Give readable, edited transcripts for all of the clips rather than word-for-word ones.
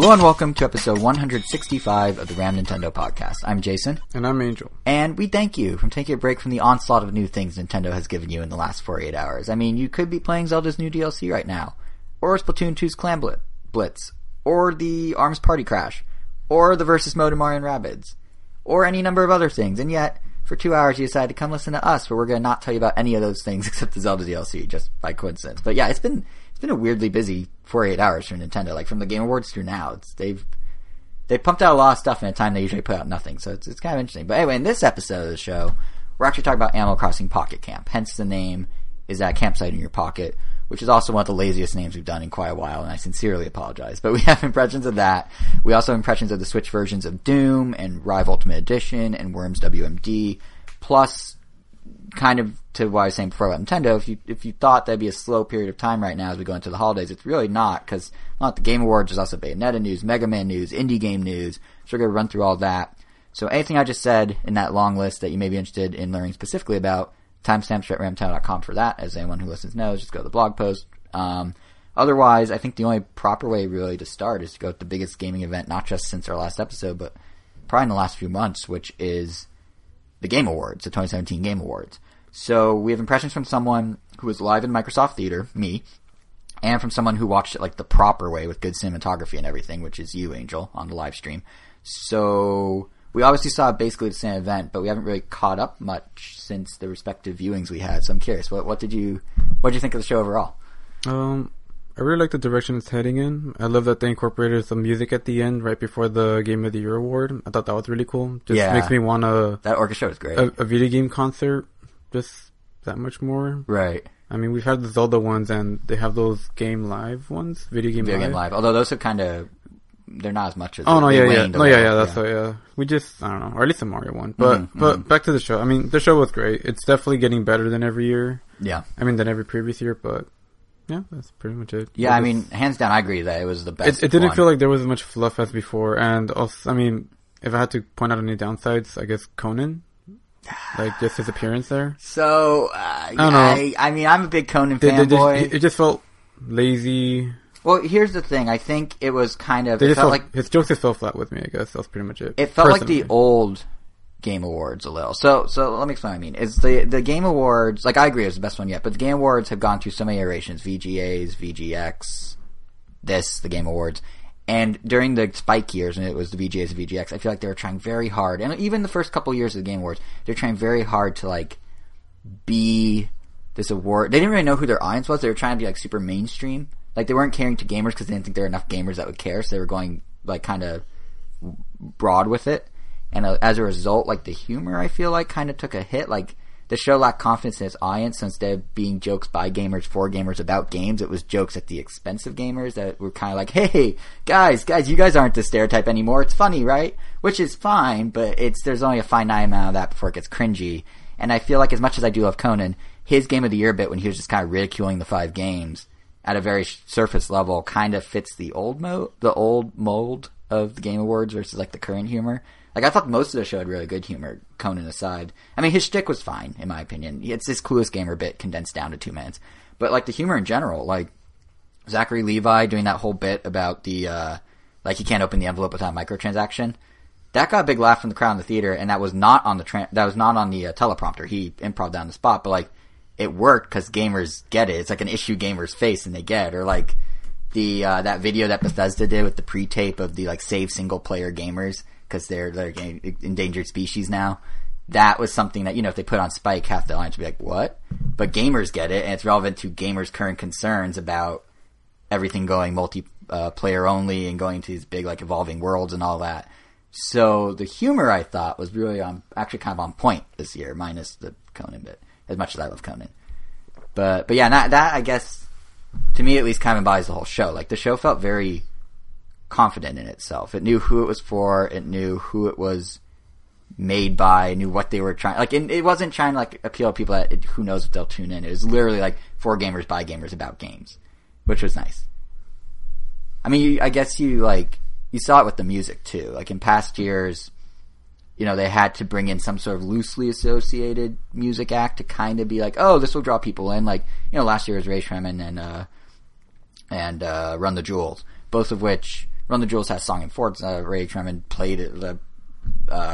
Hello and welcome to episode 165 of the Ram Nintendo podcast. I'm Jason. And I'm Angel. And we thank you for taking a break from the onslaught of new things Nintendo has given you in the last 48 hours. I mean, you could be playing Zelda's new DLC right now, or Splatoon 2's Clan Blitz, or the ARMS Party Crash, or the Versus Mode in Mario & Rabbids, or any number of other things. And yet, for 2 hours you decide to come listen to us, where we're going to not tell you about any of those things except the Zelda DLC, just by coincidence. But yeah, it's been a weirdly busy 48 hours for Nintendo, like from the Game Awards through now. They've pumped out a lot of stuff in a time they usually put out nothing, so it's kind of interesting. But anyway, in this episode of the show, we're actually talking about Animal Crossing Pocket Camp, hence the name is that campsite in your pocket, which is also one of the laziest names we've done in quite a while, and I sincerely apologize. But we have impressions of that. We also have impressions of the Switch versions of Doom and Rive Ultimate Edition and Worms WMD, plus kind of to what I was saying before about Nintendo, if you thought that'd be a slow period of time right now as we go into the holidays, it's really not, because not the Game Awards, there's also Bayonetta news, Mega Man news, indie game news, so we're going to run through all that. So anything I just said in that long list that you may be interested in learning specifically about, timestamps at ramtown.com for that. As anyone who listens knows, just go to the blog post. Otherwise, I think the only proper way really to start is to go to the biggest gaming event, not just since our last episode, but probably in the last few months, which is the Game Awards, the 2017 Game Awards. So we have impressions from someone who was live in Microsoft Theater, me, and from someone who watched it like the proper way with good cinematography and everything, which is you, Angel, on the live stream. So we obviously saw basically the same event, but we haven't really caught up much since the respective viewings we had. So I'm curious, what did you think of the show overall? I really like the direction it's heading in. I love that they incorporated some music at the end right before the Game of the Year award. I thought that was really cool. Makes me want to... That orchestra was great. A video game concert, just that much more. Right. I mean, we've had the Zelda ones, and they have those Game Live ones, Video Game Live. Although those are kind of... They're not as much as... Oh, no, yeah. No, yeah, that's so, yeah. We just... I don't know. Or at least the Mario one. But back to the show. I mean, the show was great. It's definitely getting better than every year. Yeah. I mean, than every previous year, but... Yeah, that's pretty much it. Yeah, I mean, hands down, I agree that it was the best. It didn't feel like there was as much fluff as before. And also, I mean, if I had to point out any downsides, I guess Conan... Like, just his appearance there. So, I mean, I'm a big Conan fanboy. It just felt lazy... Well, here's the thing. I think it was kind of... his jokes just fell flat with me, I guess. That's pretty much it. It felt like the old Game Awards a little. So let me explain what I mean. It's the Game Awards... Like, I agree it was the best one yet, but the Game Awards have gone through so many iterations. VGAs, VGX, the Game Awards. And during the Spike years, when it was the VGAs and VGX, I feel like they were trying very hard. And even the first couple years of the Game Awards, they're trying very hard to, like, be this award... They didn't really know who their audience was. They were trying to be, like, super mainstream. Like, they weren't catering to gamers because they didn't think there were enough gamers that would care, so they were going, like, kind of broad with it. And as a result, like, the humor, I feel like, kind of took a hit. Like, the show lacked confidence in its audience, so instead of being jokes by gamers, for gamers, about games, it was jokes at the expense of gamers that were kind of like, hey, guys, you guys aren't the stereotype anymore. It's funny, right? Which is fine, but there's only a finite amount of that before it gets cringy. And I feel like as much as I do love Conan, his Game of the Year bit when he was just kind of ridiculing the five games... at a very surface level, kind of fits the old mold of the Game Awards versus, like, the current humor. Like, I thought most of the show had really good humor, Conan aside. I mean, his shtick was fine, in my opinion. It's his Clueless Gamer bit condensed down to 2 minutes. But, like, the humor in general, like, Zachary Levi doing that whole bit about the, like, he can't open the envelope without microtransaction. That got a big laugh from the crowd in the theater, and that was not on the teleprompter. He improv down the spot, but, like, it worked because gamers get it. It's like an issue gamers face and they get it. Or like the that video that Bethesda did with the pre-tape of the like save single player gamers because they're endangered species now. That was something that, you know, if they put on Spike, half the audience would be like, what? But gamers get it, and it's relevant to gamers' current concerns about everything going multiplayer only and going to these big like evolving worlds and all that. So the humor I thought was really actually kind of on point this year, minus the Conan bit. As much as I love Conan. But yeah, that I guess, to me at least, kind of embodies the whole show. Like, the show felt very confident in itself. It knew who it was for. It knew who it was made by. Knew what they were trying... Like, it wasn't trying to, like, appeal to people that who knows if they'll tune in. It was literally, like, for gamers, by gamers, about games. Which was nice. I mean, I guess you, like... You saw it with the music, too. Like, in past years... You know, they had to bring in some sort of loosely associated music act to kind of be like, oh, this will draw people in. Like, you know, last year was Ray Shremmon and Run the Jewels, both of which Run the Jewels has Song and Forza. Ray Tremond played the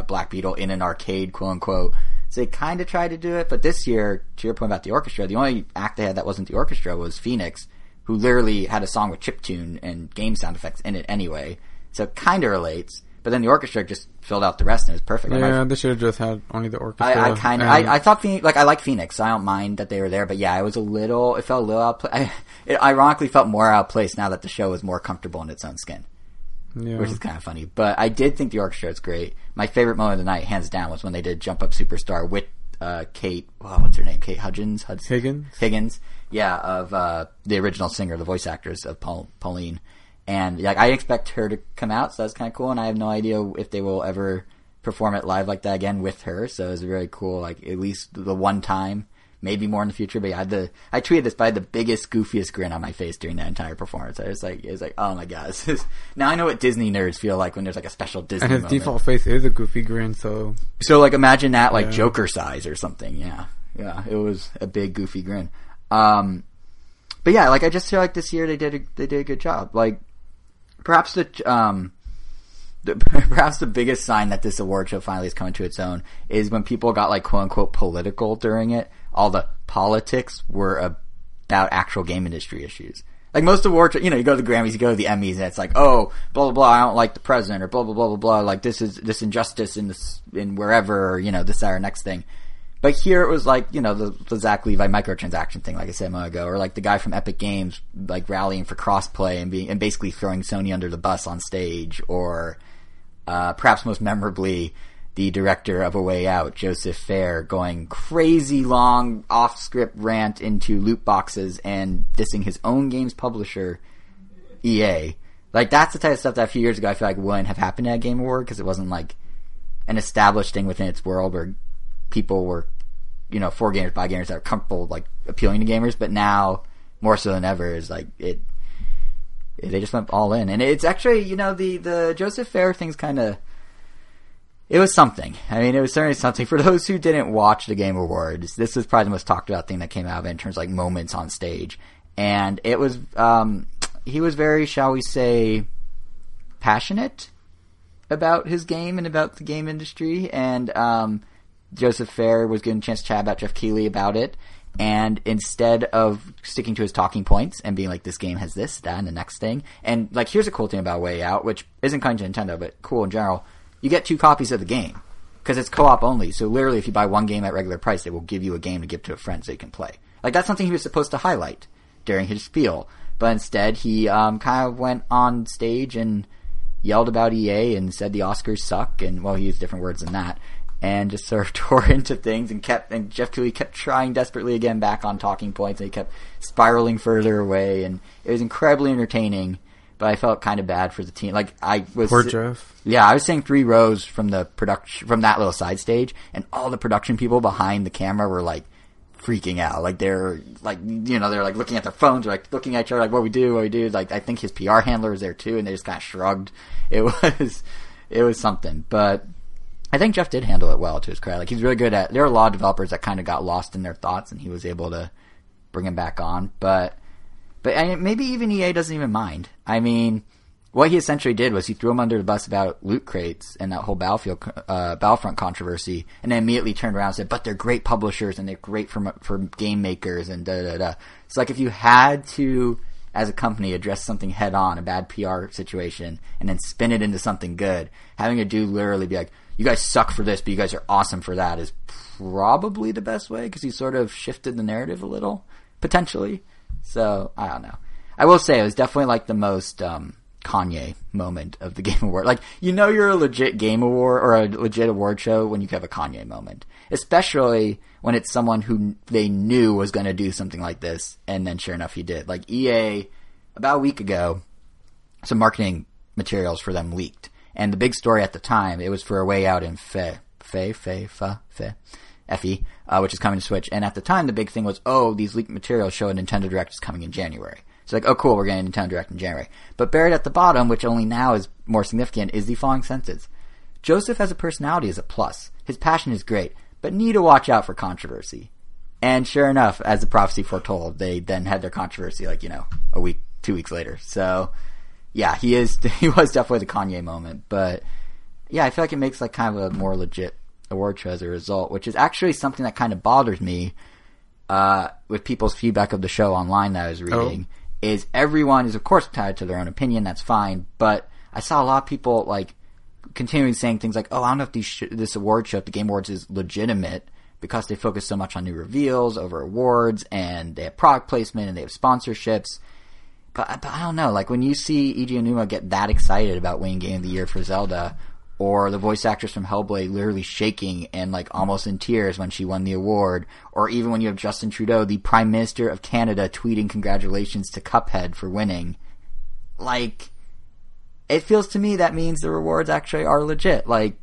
Black Beetle in an arcade, quote unquote. So they kind of tried to do it, but this year, to your point about the orchestra, the only act they had that wasn't the orchestra was Phoenix, who literally had a song with chiptune and game sound effects in it anyway. So it kind of relates. But then the orchestra just filled out the rest and it was perfect. Yeah, they should have just had only the orchestra. I thought Phoenix, I like Phoenix. So I don't mind that they were there, but yeah, it felt a little out of place. It ironically felt more out of place now that the show is more comfortable in its own skin. Yeah. Which is kind of funny. But I did think the orchestra was great. My favorite moment of the night, hands down, was when they did Jump Up Superstar with what's her name? Kate Higgins. Yeah, of the original singer, the voice actress of Pauline. And I expect her to come out, so that's kind of cool. And I have no idea if they will ever perform it live like that again with her. So it was really cool. At least the one time, maybe more in the future. But yeah, I tweeted this, but I had the biggest, goofiest grin on my face during that entire performance. It was like, oh my god. Now I know what Disney nerds feel like when there's a special Disney. And his moment. Default face is a goofy grin. So imagine that Joker size or something. Yeah, yeah. It was a big goofy grin. But yeah, I just feel like this year they did a good job. Perhaps the biggest sign that this award show finally is coming to its own is when people got quote unquote political during it. All the politics were about actual game industry issues. Most awards, you go to the Grammys, you go to the Emmys, and it's oh, blah, blah, blah, I don't like the president, or blah, blah, blah, blah, blah, this is this injustice in wherever, or, this, that, or next thing. But here it was the Zach Levi microtransaction thing, like I said a moment ago, or the guy from Epic Games rallying for crossplay and basically throwing Sony under the bus on stage, or perhaps most memorably the director of A Way Out, Joseph Farré, going crazy long off script rant into loot boxes and dissing his own game's publisher, EA. That's the type of stuff that a few years ago I feel wouldn't have happened at a game award because it wasn't an established thing within its world where people were, for gamers, by gamers that are comfortable, appealing to gamers. But now, more so than ever, is they just went all in. And it's actually, the Joseph Farré thing's it was something. I mean, it was certainly something. For those who didn't watch the Game Awards, this was probably the most talked about thing that came out of it in terms of, moments on stage. And it was, he was very, shall we say, passionate about his game and about the game industry. And, Joseph Farré was given a chance to chat about Jeff Keighley about it, and instead of sticking to his talking points and being this game has this, that, and the next thing, and here's a cool thing about Way Out, which isn't kind to Nintendo, but cool in general, you get 2 copies of the game, because it's co-op only, so literally if you buy one game at regular price, they will give you a game to give to a friend so you can play. That's something he was supposed to highlight during his spiel, but instead he kind of went on stage and yelled about EA and said the Oscars suck, and well, he used different words than that, and just sort of tore into things and Jeff Keighley kept trying desperately again back on talking points, and he kept spiraling further away, and it was incredibly entertaining, but I felt kind of bad for the team. Poor Jeff. Yeah, I was saying 3 rows from the production, from that little side stage, and all the production people behind the camera were freaking out. They're looking at their phones, looking at each other, what we do. I think his PR handler was there too, and they just kind of shrugged. It was something, but I think Jeff did handle it well, to his credit. He's really good at... There are a lot of developers that kind of got lost in their thoughts, and he was able to bring them back on. But maybe even EA doesn't even mind. I mean, what he essentially did was he threw them under the bus about loot crates and that whole Battlefront controversy, and then immediately turned around and said, but they're great publishers, and they're great for game makers, and da-da-da. It's if you had to, as a company, address something head-on, a bad PR situation, and then spin it into something good, having a dude literally be you guys suck for this, but you guys are awesome for that, is probably the best way, because he sort of shifted the narrative a little, potentially. So, I don't know. I will say, it was definitely the most Kanye moment of the Game Award. You're a legit Game Award, or a legit award show, when you have a Kanye moment. Especially when it's someone who they knew was going to do something like this, and then sure enough he did. EA, about a week ago, some marketing materials for them leaked. And the big story at the time, it was for A Way Out in FE, which is coming to Switch. And at the time, the big thing was, these leaked materials show a Nintendo Direct is coming in January. So cool, we're getting a Nintendo Direct in January. But buried at the bottom, which only now is more significant, is the following sentence. Joseph as a personality is a plus. His passion is great, but need to watch out for controversy. And sure enough, as the prophecy foretold, they then had their controversy, a week, 2 weeks later. So... yeah, he is. He was definitely the Kanye moment, but yeah, I feel like it makes like kind of a more legit award show as a result, which is actually something that kind of bothers me with people's feedback of the show online that I was reading. Is everyone is of course tied to their own opinion. That's fine, but I saw a lot of people like continuing saying things like, "Oh, I don't know if this award show, if the Game Awards, is legitimate." Because they focus so much on new reveals over awards, and they have product placement, and they have sponsorships. But I don't know, like when you see Eiji Aonuma get that excited about winning Game of the Year for Zelda, or the voice actress from Hellblade literally shaking and like almost in tears when she won the award, or even when you have Justin Trudeau, the Prime Minister of Canada, tweeting congratulations to Cuphead for winning, like it feels to me that means the rewards actually are legit. Like,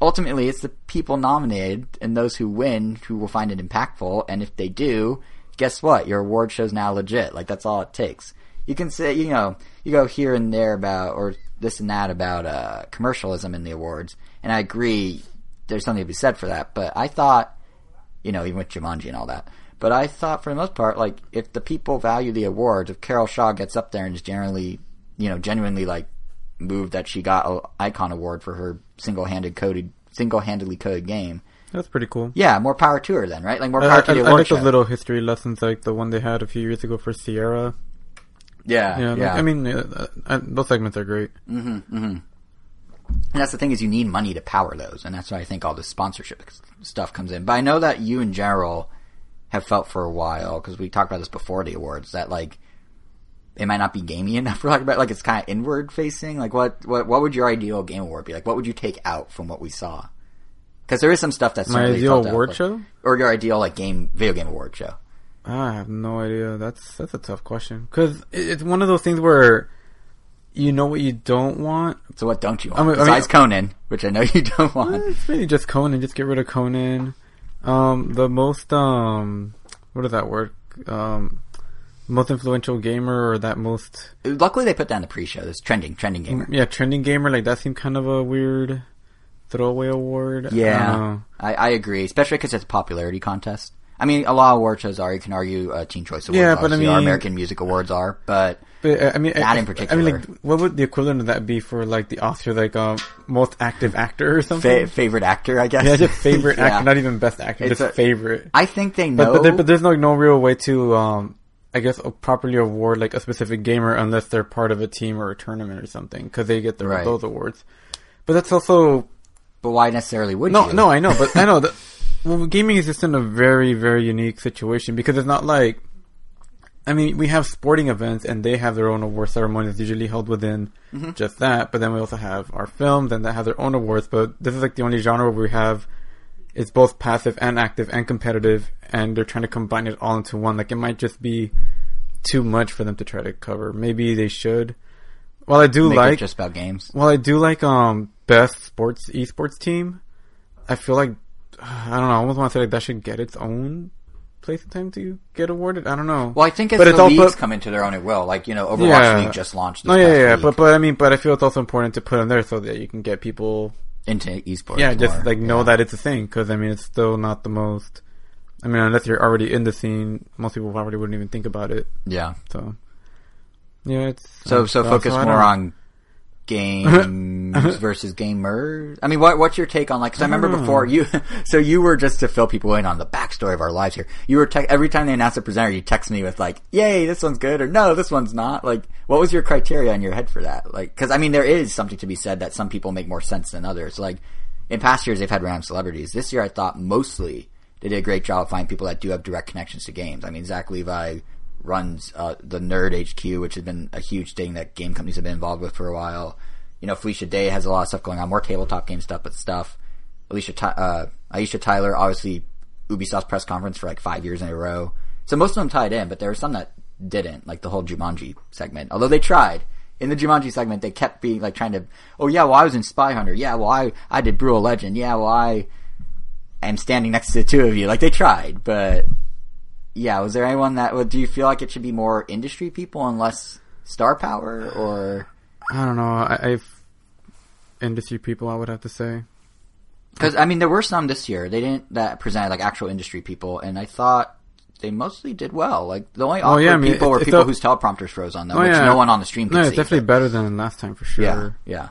ultimately, it's the people nominated and those who win who will find it impactful. And if they do, guess what? Your award show's now legit. Like, that's all it takes. You can say, you know, you go here and there about, or this and that about commercialism in the awards. And I agree, there's something to be said for that. But I thought, you know, even with Jumanji and all that. But I thought for the most part, like, if the people value the awards, if Carol Shaw gets up there and is generally, you know, genuinely, like, moved that she got an Icon Award for her single-handedly coded game. That's pretty cool. Yeah, more power to her then, right? Like, more power to the award. I like those little history lessons, like the one they had a few years ago for Sierra. Yeah. I mean, those segments are great. Mm-hmm, mm-hmm. And that's the thing, is you need money to power those, and that's why I think all the sponsorship stuff comes in. But I know that you, in general, have felt for a while, because we talked about this before the awards, that, like, it might not be gamey enough for talking about, like, it's kind of inward facing. Like, what would your ideal game award be? Like, what would you take out from what we saw? Because there is some stuff that's my ideal award out, show, like, or your ideal like video game award show. I have no idea. That's a tough question, because it's one of those things where you know what you don't want. So what don't you want? Besides Conan, which I know you don't want. It's really just Conan. Just get rid of Conan. The most what is that word? Most influential gamer, or that most... Luckily they put down the pre-show. This trending gamer. Yeah, trending gamer. Like, that seemed kind of a weird throwaway award. Yeah, I agree. Especially because it's a popularity contest. I mean, a lot of award shows are. You can argue Teen Choice Awards are. But I mean... Our American Music Awards are. But I mean, that in particular. I mean, like, what would the equivalent of that be for, like, the Oscar, like, most active actor or something? Favorite actor, I guess. Yeah, just favorite actor. Not even best actor. It's just favorite. I think they know... But there's, like, no real way to... I guess properly award like a specific gamer unless they're part of a team or a tournament or something, because they get those awards. But that's also... But why necessarily would you? No, I know. But I know that, well, gaming is just in a very, very unique situation, because it's not like... I mean, we have sporting events and they have their own award ceremonies usually held within just that. But then we also have our films and that have their own awards. But this is like the only genre where we have... It's both passive and active and competitive, and they're trying to combine it all into one. Like, it might just be too much for them to try to cover. Maybe they should. While I do like just about games. While I do like best sports esports team, I feel like I don't know. I almost want to say like that should get its own place in time to get awarded. I don't know. Well, I think as leagues come into their own, it will. Like, you know, Overwatch League just launched. This past week. But I mean, but I feel it's also important to put them there so that you can get people into esports. Yeah, just more, like know that it's a thing, because I mean, it's still not the most... I mean, unless you're already in the scene, most people probably wouldn't even think about it. Yeah. So, yeah, it's... So focus more on games versus gamers. I mean, what's your take on, like... Because I remember before you... So you were, just to fill people in on the backstory of our lives here, you were... every time they announced a presenter, you text me with, like, yay, this one's good, or no, this one's not. Like, what was your criteria in your head for that? Like, because, I mean, there is something to be said that some people make more sense than others. Like, in past years, they've had random celebrities. This year, I thought mostly... They did a great job of finding people that do have direct connections to games. I mean, Zach Levi runs the Nerd HQ, which has been a huge thing that game companies have been involved with for a while. You know, Felicia Day has a lot of stuff going on, more tabletop game stuff, but stuff. Aisha Tyler, obviously Ubisoft's press conference for like 5 years in a row. So most of them tied in, but there were some that didn't, like the whole Jumanji segment. Although they tried. In the Jumanji segment, they kept being like trying to, oh yeah, well I was in Spy Hunter. Yeah, well I did Brutal Legend. Yeah, well I'm standing next to the two of you. Like, they tried, but yeah, was there anyone that... Well, do you feel like it should be more industry people and less star power, or... I don't know. Industry people, I would have to say. Because, I mean, there were some this year. They didn't... That presented, like, actual industry people, and I thought they mostly did well. Like the only awkward people were people whose teleprompters froze on them, which no one on the stream could see. No, it's definitely better than last time for sure. Yeah.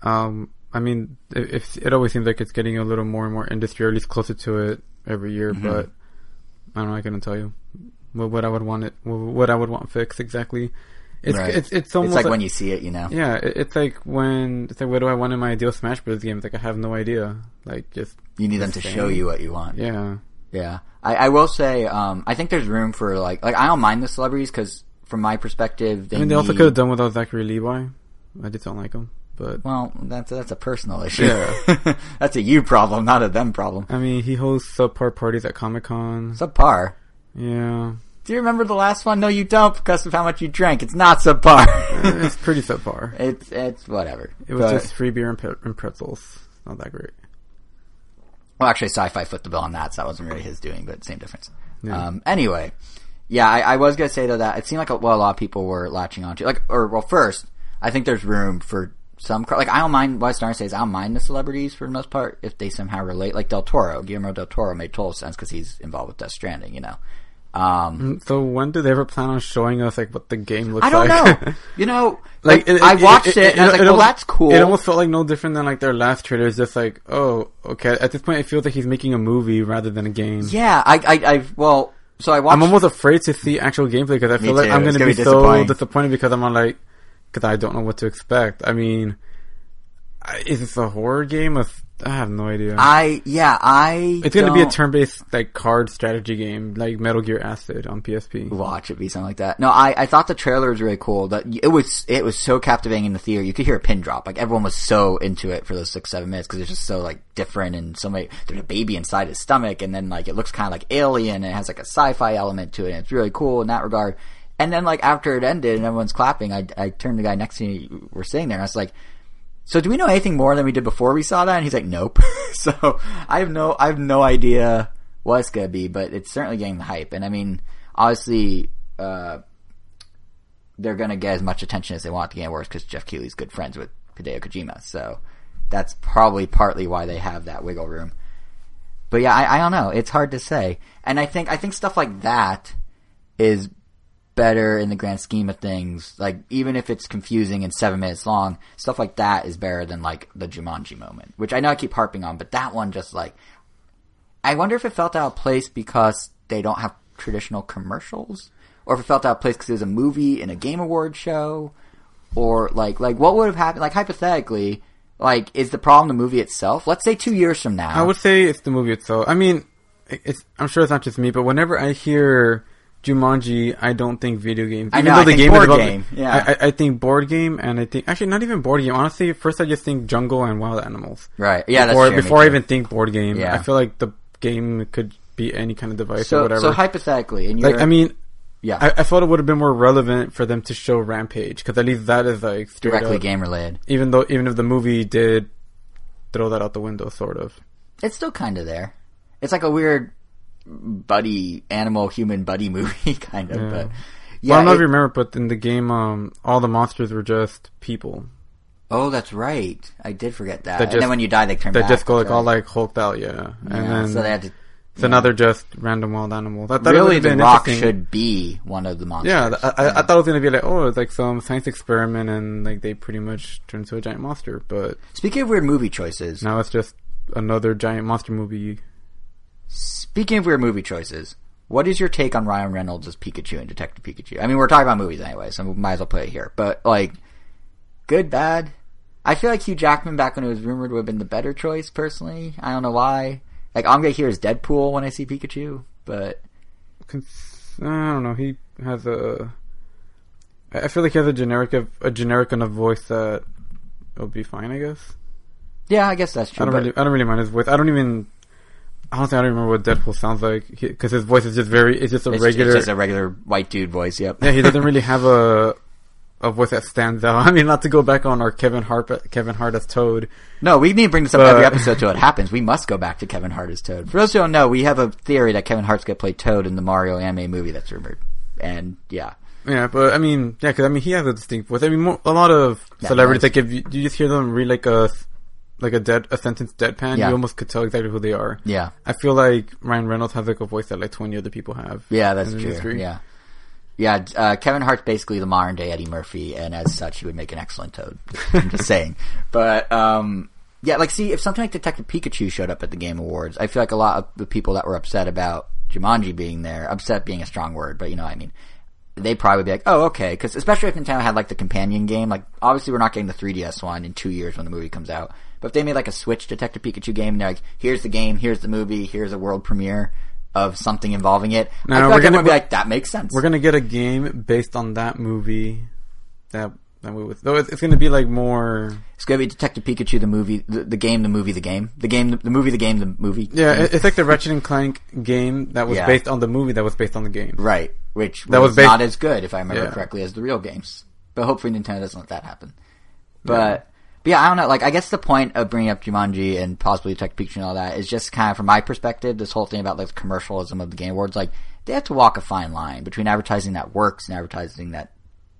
I mean, it always seems like it's getting a little more and more industry, or at least closer to it every year. Mm-hmm. But I don't know. I couldn't tell you what I would want fixed exactly. It's almost like when you see it, you know. Yeah, it's like what do I want in my ideal Smash Bros. Game? It's like I have no idea. Like just you need them to show you what you want. Yeah. Yeah, I will say, I think there's room for like I don't mind the celebrities because from my perspective, they also could have done without Zachary Levi. I just don't like him, but that's a personal issue. Yeah. That's a you problem, not a them problem. I mean, he hosts subpar parties at Comic-Con. Subpar. Yeah. Do you remember the last one? No, you don't because of how much you drank. It's not subpar. It's pretty subpar. It's whatever. It was just free beer and pretzels. Not that great. Well, actually, Sci-Fi foot the bill on that, so that wasn't really his doing, but same difference. Yeah. Anyway, I was going to say, though, that it seemed like a lot of people were latching onto. First, I think there's room for some... I don't mind... What I started to say is I don't mind the celebrities, for the most part, if they somehow relate. Like Del Toro. Guillermo Del Toro made total sense because he's involved with Death Stranding, you know. So when do they ever plan on showing us what the game looks like? I don't know. You know, I watched it and I was like, well, that's cool. It almost felt no different than their last trailer. It's just like, oh, okay. At this point, it feels like he's making a movie rather than a game. Yeah, I'm almost afraid to see actual gameplay because I feel like I'm going to be so disappointed because I'm because I don't know what to expect. I mean, is this a horror game? I have no idea. It's going to be a turn-based card strategy game, like Metal Gear Acid on PSP. Watch it be something like that. No, I thought the trailer was really cool. That it was so captivating in the theater. You could hear a pin drop. Everyone was so into it for those 6-7 minutes because it's just so different. And somebody there's a baby inside his stomach, and then it looks kind of like Alien. And it has a sci-fi element to it. And it's really cool in that regard. And then after it ended and everyone's clapping, I turned to the guy next to me. We're sitting there, and I was like, so do we know anything more than we did before we saw that? And he's like, nope. So I have no idea what it's gonna be, but it's certainly getting the hype. And I mean, obviously, they're gonna get as much attention as they want at the Game Awards because Jeff Keighley's good friends with Hideo Kojima. So that's probably partly why they have that wiggle room. But yeah, I don't know. It's hard to say. And I think stuff like that is better in the grand scheme of things. Even if it's confusing and 7 minutes long, stuff like that is better than the Jumanji moment, which I know I keep harping on, but that one just I wonder if it felt out of place because they don't have traditional commercials, or if it felt out of place because it was a movie in a Game Award show, or what would have happened, hypothetically, is the problem the movie itself? Let's say 2 years from now. I would say it's the movie itself. I mean, I'm sure it's not just me, but whenever I hear Jumanji, I don't think video games. I know, I think board game. Yeah. I think board game, and I think... Actually, not even board game. Honestly, first I just think jungle and wild animals. Right. Yeah, that's true. Before I even think board game, yeah. I feel like the game could be any kind of device or whatever. So, hypothetically... And I mean... Yeah. I thought it would have been more relevant for them to show Rampage, because at least that is, directly game-related. Even if the movie did throw that out the window, sort of. It's still kind of there. It's a weird... buddy animal human buddy movie kind of, yeah. But yeah, well, I don't know if you remember, but in the game, all the monsters were just people. Oh, that's right, I did forget that. And then when you die, they turn back. They just go all hulked out, yeah. And then so they had to. So now they're just random wild animals. I thought really, The Rock should be one of the monsters. Yeah, I thought it was going to be some science experiment, and they pretty much turn into a giant monster. But speaking of weird movie choices, now it's just another giant monster movie. Speaking of weird movie choices, what is your take on Ryan Reynolds as Pikachu and Detective Pikachu? I mean, we're talking about movies anyway, so we might as well put it here. But, good, bad? I feel like Hugh Jackman, back when it was rumored, would have been the better choice, personally. I don't know why. I'm going to hear his Deadpool when I see Pikachu, but... I don't know. He has a... I feel like he has a generic enough voice that it'll be fine, I guess. Yeah, I guess that's true. I don't really mind his voice. Honestly, I don't remember what Deadpool sounds like, because his voice is just It's just a regular white dude voice, yep. Yeah, he doesn't really have a voice that stands out. I mean, not to go back on our Kevin Hart as Toad. No, we need to bring this up every episode till it happens. We must go back to Kevin Hart as Toad. For those who don't know, we have a theory that Kevin Hart's going to play Toad in the Mario anime movie that's rumored. And, yeah. Yeah, but, I mean, yeah, because, he has a distinct voice. I mean, a lot of celebrities, if you just hear them read, like a sentence deadpan, you almost could tell exactly who they are. Yeah. I feel like Ryan Reynolds has like a voice that like 20 other people have. Yeah, that's true. History. Yeah. Yeah, Kevin Hart's basically the modern day Eddie Murphy, and as such, he would make an excellent Toad. I'm just saying. But, yeah, like, see, if something like Detective Pikachu showed up at the Game Awards, I feel like a lot of the people that were upset about Jumanji being there, upset being a strong word, but you know what I mean, they'd probably be like, oh, okay, because especially if Nintendo had, like, the companion game, like, obviously we're not getting the 3DS one in 2 years when the movie comes out, but if they made, like, a Switch Detective Pikachu game, and they're like, here's the game, here's the movie, here's a world premiere of something involving it, no, I feel like everyone would be like, that makes sense. We're going to get a game based on that movie that we would... Though it's going to be, like, more... It's going to be Detective Pikachu, the movie, the game, the movie, the game. The game, the movie, the game, the movie. Yeah, it's like the Ratchet & Clank game that was based on the movie that was based on the game. Right, which that was not as good, if I remember correctly, as the real games. But hopefully Nintendo doesn't let that happen. But yeah, I don't know. Like, I guess the point of bringing up Jumanji and possibly Detective Pikachu and all that is just kind of, from my perspective, this whole thing about, like, the commercialism of the Game Awards. Like, they have to walk a fine line between advertising that works and advertising that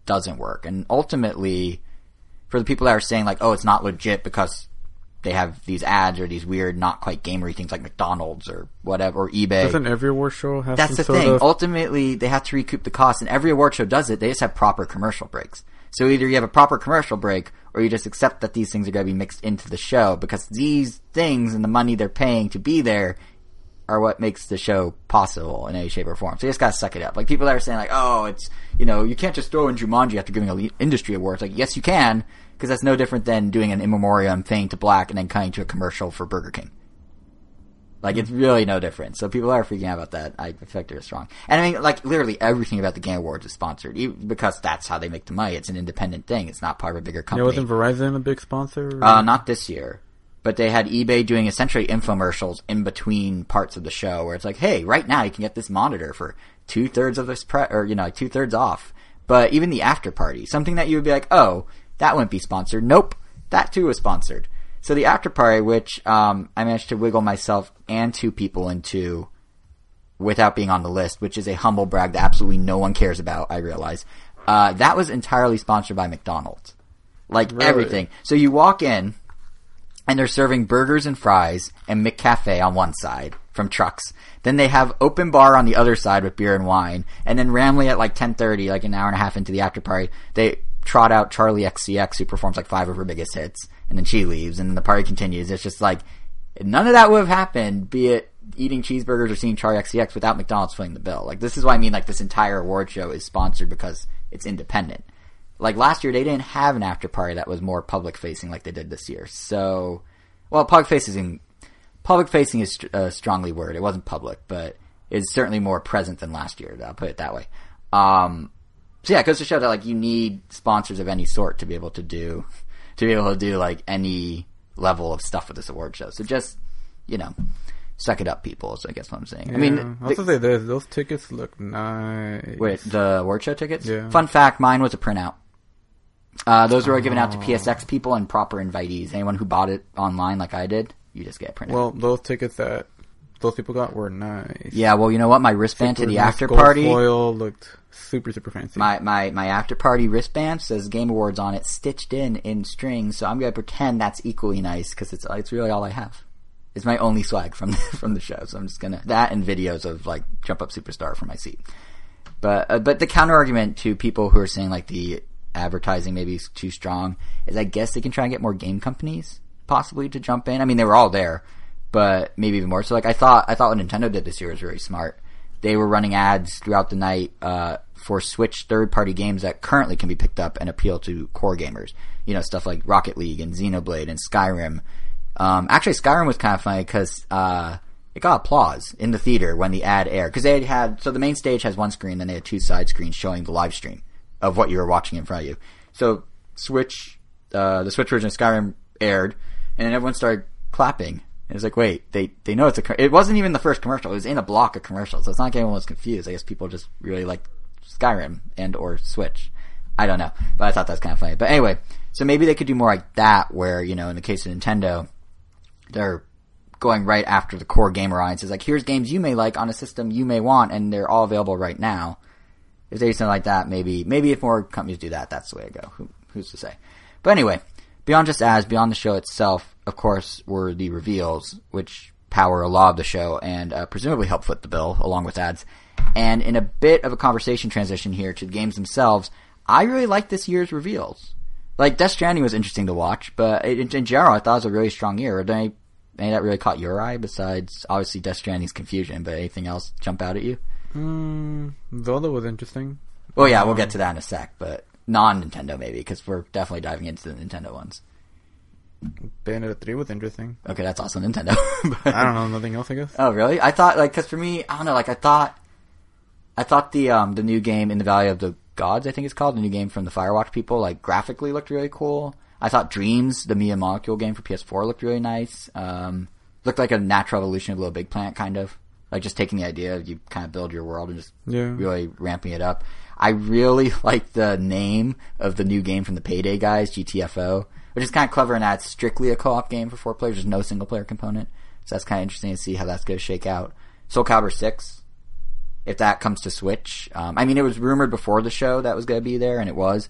doesn't work. And ultimately, for the people that are saying, like, oh, it's not legit because they have these ads or these weird, not quite gamery things like McDonald's or whatever, or eBay. Doesn't every award show have That's the thing. Ultimately, they have to recoup the cost, and every award show does it. They just have proper commercial breaks. So either you have a proper commercial break, or you just accept that these things are going to be mixed into the show, because these things and the money they're paying to be there are what makes the show possible in any shape or form. So you just gotta suck it up. Like, people that are saying, like, oh, it's, you know, you can't just throw in Jumanji after giving an industry award. It's like, yes, you can, because that's no different than doing an in memoriam Fade to Black and then cutting to a commercial for Burger King. Like, it's really no different. So people are freaking out about that. I feel like they're just wrong. And I mean, like, literally everything about the Game Awards is sponsored, because that's how they make the money. It's an independent thing. It's not part of a bigger company. Yeah, wasn't Verizon a big sponsor? Not this year. But they had eBay doing essentially infomercials in between parts of the show where it's like, hey, right now you can get this monitor for 2/3 of this or, you know, like 2/3 off. But even the after party, something that you would be like, oh, that wouldn't be sponsored. Nope. That too was sponsored. So the after party, which, I managed to wiggle myself and two people into without being on the list, which is a humble brag that absolutely no one cares about, I realize. That was entirely sponsored by McDonald's. Like, really? Everything. So you walk in, and they're serving burgers and fries and McCafe on one side from trucks. Then they have open bar on the other side with beer and wine. And then randomly at like 10:30, like an hour and a half into the after party, they trot out Charlie XCX, who performs like 5 of her biggest hits. And then she leaves and then the party continues. It's just like, none of that would have happened, be it eating cheeseburgers or seeing Charlie XCX, without McDonald's filling the bill. Like, this is what I mean, like, this entire award show is sponsored because it's independent. Like, last year, they didn't have an after party that was more public-facing like they did this year. So, well, public-facing is strongly worded. It wasn't public, but it's certainly more present than last year. I'll put it that way. So yeah, it goes to show that, like, you need sponsors of any sort to be able to do, like, any level of stuff with this award show. So just, you know, suck it up, people, is I guess what I'm saying. Yeah. I mean, I'll say this, those tickets look nice. Wait, the award show tickets? Yeah. Fun fact, mine was a printout. Those were given out to PSX people and proper invitees. Anyone who bought it online like I did, you just get printed. Well, those tickets that those people got were nice. Yeah, well, you know what? My wristband to the nice after party... gold foil looked super, super fancy. My after party wristband says Game Awards on it, stitched in strings, so I'm going to pretend that's equally nice, because it's really all I have. It's my only swag from the show, so I'm just going to... That and videos of, like, Jump Up Superstar from my seat. But the counter-argument to people who are saying, like, the... advertising maybe is too strong is I guess they can try and get more game companies possibly to jump in. I mean, they were all there, but maybe even more. So like I thought what Nintendo did this year was really smart. They were running ads throughout the night for Switch third-party games that currently can be picked up and appeal to core gamers. You know, stuff like Rocket League and Xenoblade and Skyrim. Actually, Skyrim was kind of funny because it got applause in the theater when the ad aired, because they had so the main stage has one screen, then they had two side screens showing the live stream of what you were watching in front of you. So Switch, the Switch version of Skyrim aired, and then everyone started clapping. And it was like, wait, they know it's it wasn't even the first commercial. It was in a block of commercials. So it's not like anyone was confused. I guess people just really like Skyrim and or Switch. I don't know. But I thought that was kind of funny. But anyway, so maybe they could do more like that where, you know, in the case of Nintendo, they're going right after the core gamer audience. It's like, here's games you may like on a system you may want, and they're all available right now. If they do something like that, maybe if more companies do that, that's the way to go. Who's to say? But anyway, Beyond just ads, beyond the show itself, of course, were the reveals, which power a lot of the show and presumably help foot the bill along with ads. And in a bit of a conversation transition here to the games themselves, I really like this year's reveals. Like, Death Stranding was interesting to watch, but in general, I thought it was a really strong year. Any that really caught your eye besides, obviously, Death Stranding's confusion, but anything else jump out at you? Zelda was interesting. Well, yeah, we'll get to that in a sec, but non-Nintendo maybe, because we're definitely diving into the Nintendo ones. Bayonetta 3 was interesting. Okay, that's also Nintendo. But, I don't know, nothing else, I guess. Oh, really? I thought, like, because for me, I don't know, like, I thought the new game In the Valley of the Gods, I think it's called, the new game from the Firewatch people, like, graphically looked really cool. I thought Dreams, the Mia Molecule game for PS4, looked really nice. Looked like a natural evolution of Little Big Planet, kind of. Like, just taking the idea, you kind of build your world and just really ramping it up. I really like the name of the new game from the Payday guys, GTFO, which is kind of clever and adds strictly a co-op game for four players. There's no single-player component. So that's kind of interesting to see how that's going to shake out. Soul Calibur 6, if that comes to Switch. I mean, it was rumored before the show that was going to be there, and it was.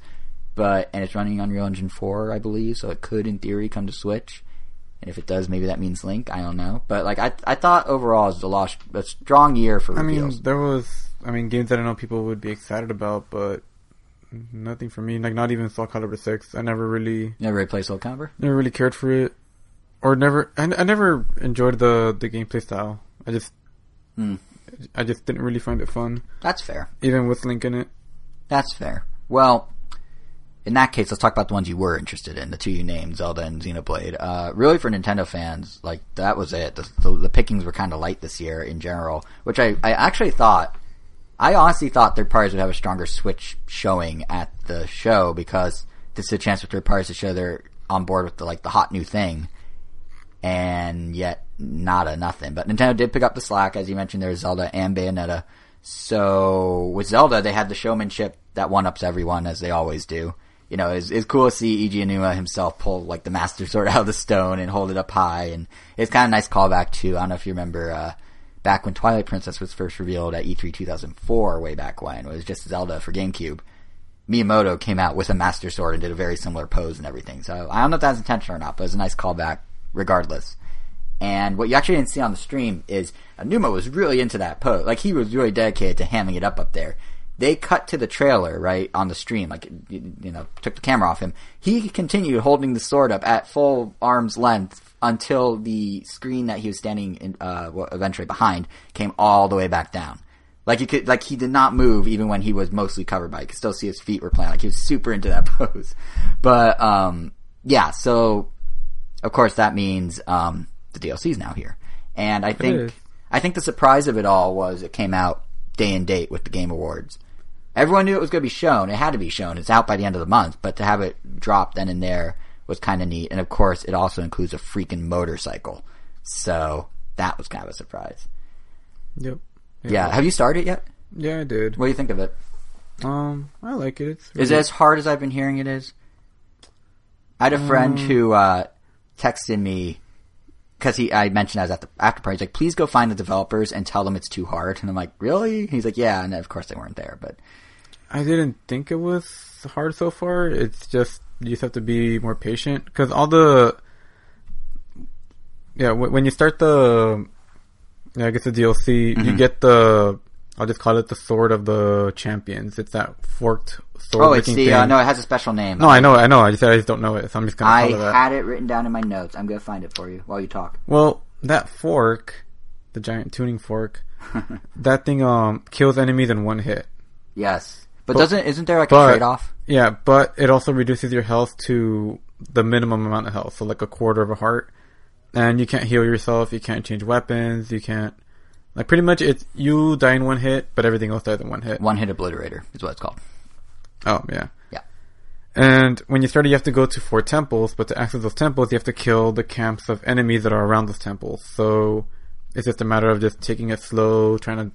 And it's running Unreal Engine 4, I believe, so it could, in theory, come to Switch. And if it does, maybe that means Link. I don't know. But, like, I thought overall it was a strong year for reveals. I mean, games that I know people would be excited about, but nothing for me. Like, not even Soul Calibur 6. I never really... Never really played Soul Calibur? Never really cared for it. Or never... I never enjoyed the gameplay style. I just didn't really find it fun. That's fair. Even with Link in it. That's fair. Well... In that case, let's talk about the ones you were interested in, the two you named, Zelda and Xenoblade. Really, for Nintendo fans, like, that was it. The pickings were kind of light this year in general, which I honestly thought third parties would have a stronger Switch showing at the show, because this is a chance for third parties to show they're on board with the hot new thing, and yet nothing. But Nintendo did pick up the slack, as you mentioned. There was Zelda and Bayonetta. So with Zelda, they had the showmanship that one-ups everyone, as they always do. You know, it's cool to see Eiji Aonuma himself pull, like, the Master Sword out of the stone and hold it up high, and it's kind of a nice callback to, I don't know if you remember, back when Twilight Princess was first revealed at E3 2004, way back when, it was just Zelda for GameCube. Miyamoto came out with a Master Sword and did a very similar pose and everything, so I don't know if that's intentional or not, but it was a nice callback regardless. And what you actually didn't see on the stream is Aonuma was really into that pose. Like, he was really dedicated to hamming it up there. They cut to the trailer, right, on the stream, like, you know, took the camera off him. He continued holding the sword up at full arm's length until the screen that he was standing in, eventually behind came all the way back down. Like, you could, like, he did not move even when he was mostly covered by it. You could still see his feet were planted. Like, he was super into that pose. But, yeah, so, of course, that means, the DLC's now here. And I think the surprise of it all was it came out day and date with the Game Awards. Everyone knew it was going to be shown. It had to be shown. It's out by the end of the month. But to have it dropped then and there was kind of neat. And, of course, it also includes a freaking motorcycle. So that was kind of a surprise. Yep. Yeah. Have you started it yet? Yeah, I did. What do you think of it? I like it. It's really... Is it as hard as I've been hearing it is? I had a friend who texted me because I mentioned I was at the after party. He's like, please go find the developers and tell them it's too hard. And I'm like, really? He's like, yeah. And, of course, they weren't there, but... I didn't think it was hard so far. It's just, you just have to be more patient. Because all the... Yeah, when you start the... Yeah, I guess the DLC, you get the... I'll just call it the Sword of the Champions. It's that forked sword. Oh, it's the... no, it has a special name. No, I know. I just don't know it, so I'm just going to call it that. I had it written down in my notes. I'm going to find it for you while you talk. Well, that fork, the giant tuning fork, that thing kills enemies in one hit. Yes. But isn't there a trade-off? Yeah, but it also reduces your health to the minimum amount of health, so like a quarter of a heart. And you can't heal yourself, you can't change weapons, you can't... Like, pretty much it's you die in one hit, but everything else dies in one hit. One-hit obliterator is what it's called. Oh, yeah. Yeah. And when you start, you have to go to 4 temples, but to access those temples, you have to kill the camps of enemies that are around those temples. So it's just a matter of just taking it slow, trying to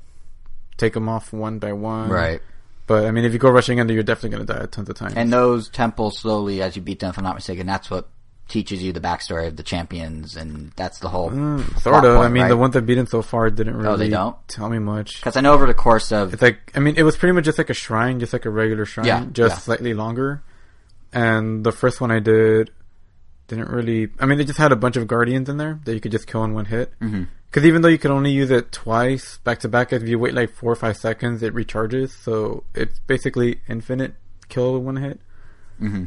take them off one by one. Right. But, I mean, if you go rushing under, you're definitely going to die tons of times. And those temples slowly, as you beat them, if I'm not mistaken, that's what teaches you the backstory of the champions, and that's the whole... sort of. Point, I mean, right? The ones I've beaten so far didn't really tell me much. Because I know over the course of... It's like, I mean, it was pretty much just like a shrine, just like a regular shrine, slightly longer. And the first one I did, didn't really... I mean, they just had a bunch of Guardians in there that you could just kill in one hit. Mm-hmm. Because even though you could only use it twice back-to-back, if you wait like 4 or 5 seconds, it recharges. So it's basically infinite kill in one hit. Mm-hmm.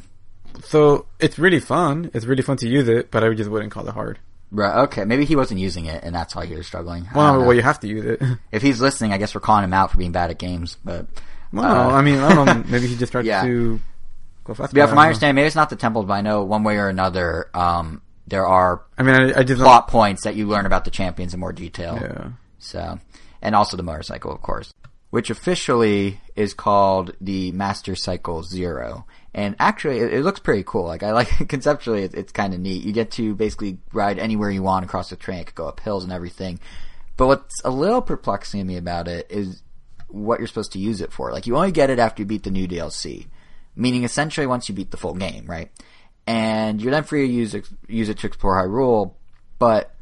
So it's really fun. It's really fun to use it, but I just wouldn't call it hard. Right, okay. Maybe he wasn't using it, and that's why he was struggling. Well, you have to use it. If he's listening, I guess we're calling him out for being bad at games. But well, I mean, I don't know. Maybe he just tried to go faster. Yeah, from my understanding, maybe it's not the temple, but I know one way or another, there are plot points that you learn about the champions in more detail. Yeah. So, and also the motorcycle, of course, which officially is called the Master Cycle Zero. And actually, it looks pretty cool. Like, I like, conceptually, it's kind of neat. You get to basically ride anywhere you want across the train. It could go up hills and everything. But what's a little perplexing to me about it is what you're supposed to use it for. Like, you only get it after you beat the new DLC, meaning essentially once you beat the full game, right? And you're then free to use it to explore Hyrule, but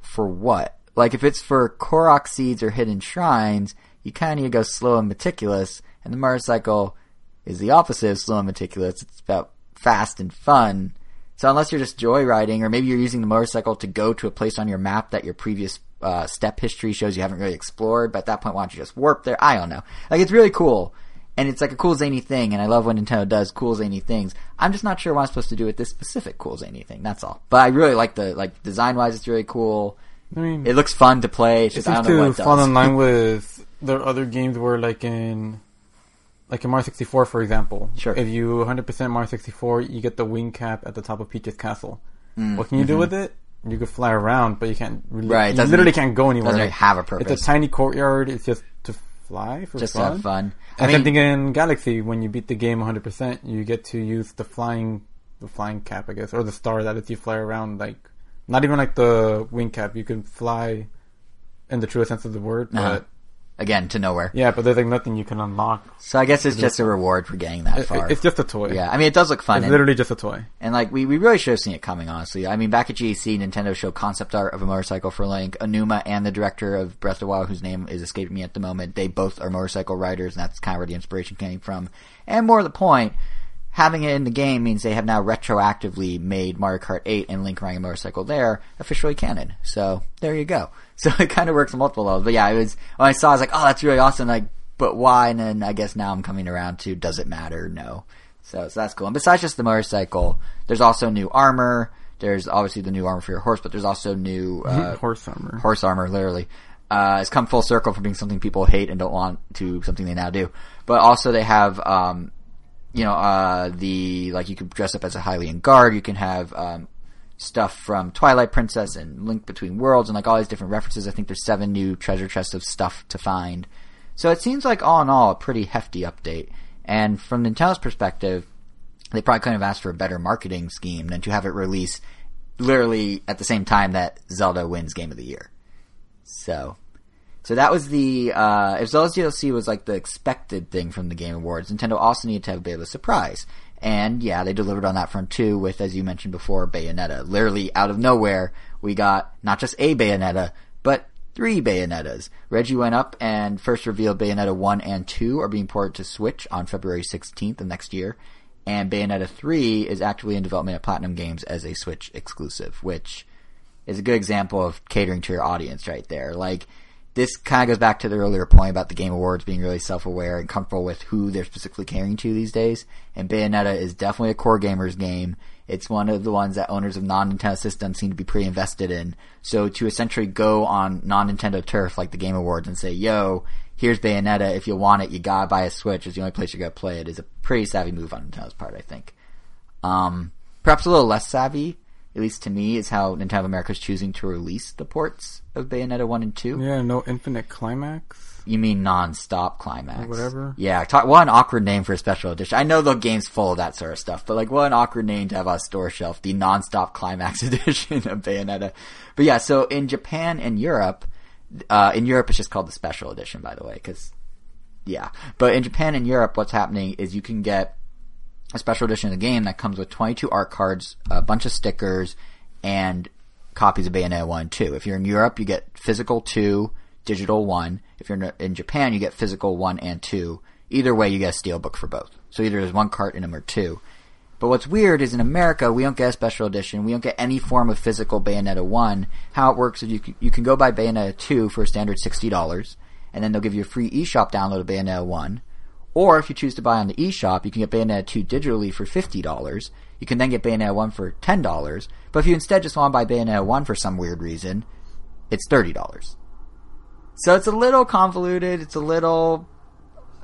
for what? Like, if it's for Korok seeds or hidden shrines, you kind of need to go slow and meticulous, and the motorcycle is the opposite of slow and meticulous. It's about fast and fun. So unless you're just joyriding, or maybe you're using the motorcycle to go to a place on your map that your previous step history shows you haven't really explored, but at that point, why don't you just warp there? I don't know. Like, it's really cool. And it's like a cool zany thing, and I love when Nintendo does cool zany things. I'm just not sure what I'm supposed to do with this specific cool zany thing, that's all. But I really like the, like, design-wise, it's really cool. I mean, it looks fun to play. It's just, I don't know what it does. It seems to fall in line with their other games where, like in Mario 64, for example. Sure. If you 100% Mario 64, you get the wing cap at the top of Peach's castle. Mm. What can you do with it? You could fly around, but you can't really... Right. You literally can't go anywhere. It doesn't really have a purpose. It's a tiny courtyard. It's just to fly for just fun. Just to have fun. I mean, same thing in Galaxy. When you beat the game 100%, you get to use the flying cap, I guess, or the star that lets you fly around. Like, not even like the wing cap. You can fly in the truest sense of the word, but... Again, to nowhere. Yeah, but there's like nothing you can unlock. So I guess it's just a reward for getting that far. It's just a toy. Yeah, I mean, it does look fun. It's literally just a toy. And like, we really should have seen it coming, honestly. I mean, back at GDC, Nintendo showed concept art of a motorcycle for Link. Aonuma and the director of Breath of the Wild, whose name is escaping me at the moment, they both are motorcycle riders, and that's kind of where the inspiration came from. And more to the point, having it in the game means they have now retroactively made Mario Kart 8 and Link riding a motorcycle there officially canon. So there you go. So it kind of works on multiple levels. But yeah, it was, when I saw it, I was like, oh, that's really awesome. Like, but why? And then I guess now I'm coming around to, does it matter? No. So that's cool. And besides just the motorcycle, there's also new armor. There's obviously the new armor for your horse, but there's also new, horse armor, literally. It's come full circle from being something people hate and don't want to something they now do. But also they have, you could dress up as a Hylian guard, you can have, stuff from Twilight Princess and Link Between Worlds and like all these different references. I think there's 7 new treasure chests of stuff to find. So it seems like all in all, a pretty hefty update. And from Nintendo's perspective, they probably couldn't have asked for a better marketing scheme than to have it release literally at the same time that Zelda wins Game of the Year. So that was the, if Zelda's DLC was like the expected thing from the Game Awards, Nintendo also needed to have a bit of a surprise. And yeah, they delivered on that front too with, as you mentioned before, Bayonetta. Literally out of nowhere, we got not just a Bayonetta, but 3 Bayonettas. Reggie went up and first revealed Bayonetta 1 and 2 are being ported to Switch on February 16th of next year. And Bayonetta 3 is actively in development at Platinum Games as a Switch exclusive, which is a good example of catering to your audience right there. Like, this kind of goes back to the earlier point about the Game Awards being really self-aware and comfortable with who they're specifically catering to these days. And Bayonetta is definitely a core gamer's game. It's one of the ones that owners of non-Nintendo systems seem to be pretty invested in. So to essentially go on non-Nintendo turf like the Game Awards and say, yo, here's Bayonetta. If you want it, you gotta buy a Switch. It's the only place you're gonna play it. Is a pretty savvy move on Nintendo's part, I think. Perhaps a little less savvy, at least to me, is how Nintendo of America is choosing to release the ports of Bayonetta 1 and 2. Yeah, no infinite climax? You mean non-stop climax. Or whatever. Yeah, what an awkward name for a special edition. I know the game's full of that sort of stuff, but like, what an awkward name to have on a store shelf, the non-stop climax edition of Bayonetta. But yeah, so in Japan and Europe, it's just called the special edition, by the way, because, yeah. But in Japan and Europe, what's happening is you can get a special edition of the game that comes with 22 art cards, a bunch of stickers, and copies of Bayonetta 1 and 2. If you're in Europe, you get physical 2, digital 1. If you're in Japan, you get physical 1 and 2. Either way, you get a steelbook for both. So either there's one cart in them or two. But what's weird is in America, we don't get a special edition. We don't get any form of physical Bayonetta 1. How it works is you can go buy Bayonetta 2 for a standard $60, and then they'll give you a free eShop download of Bayonetta 1. Or if you choose to buy on the eShop, you can get Bayonetta 2 digitally for $50. You can then get Bayonetta 1 for $10. But if you instead just want to buy Bayonetta 1 for some weird reason, it's $30. So it's a little convoluted. It's a little...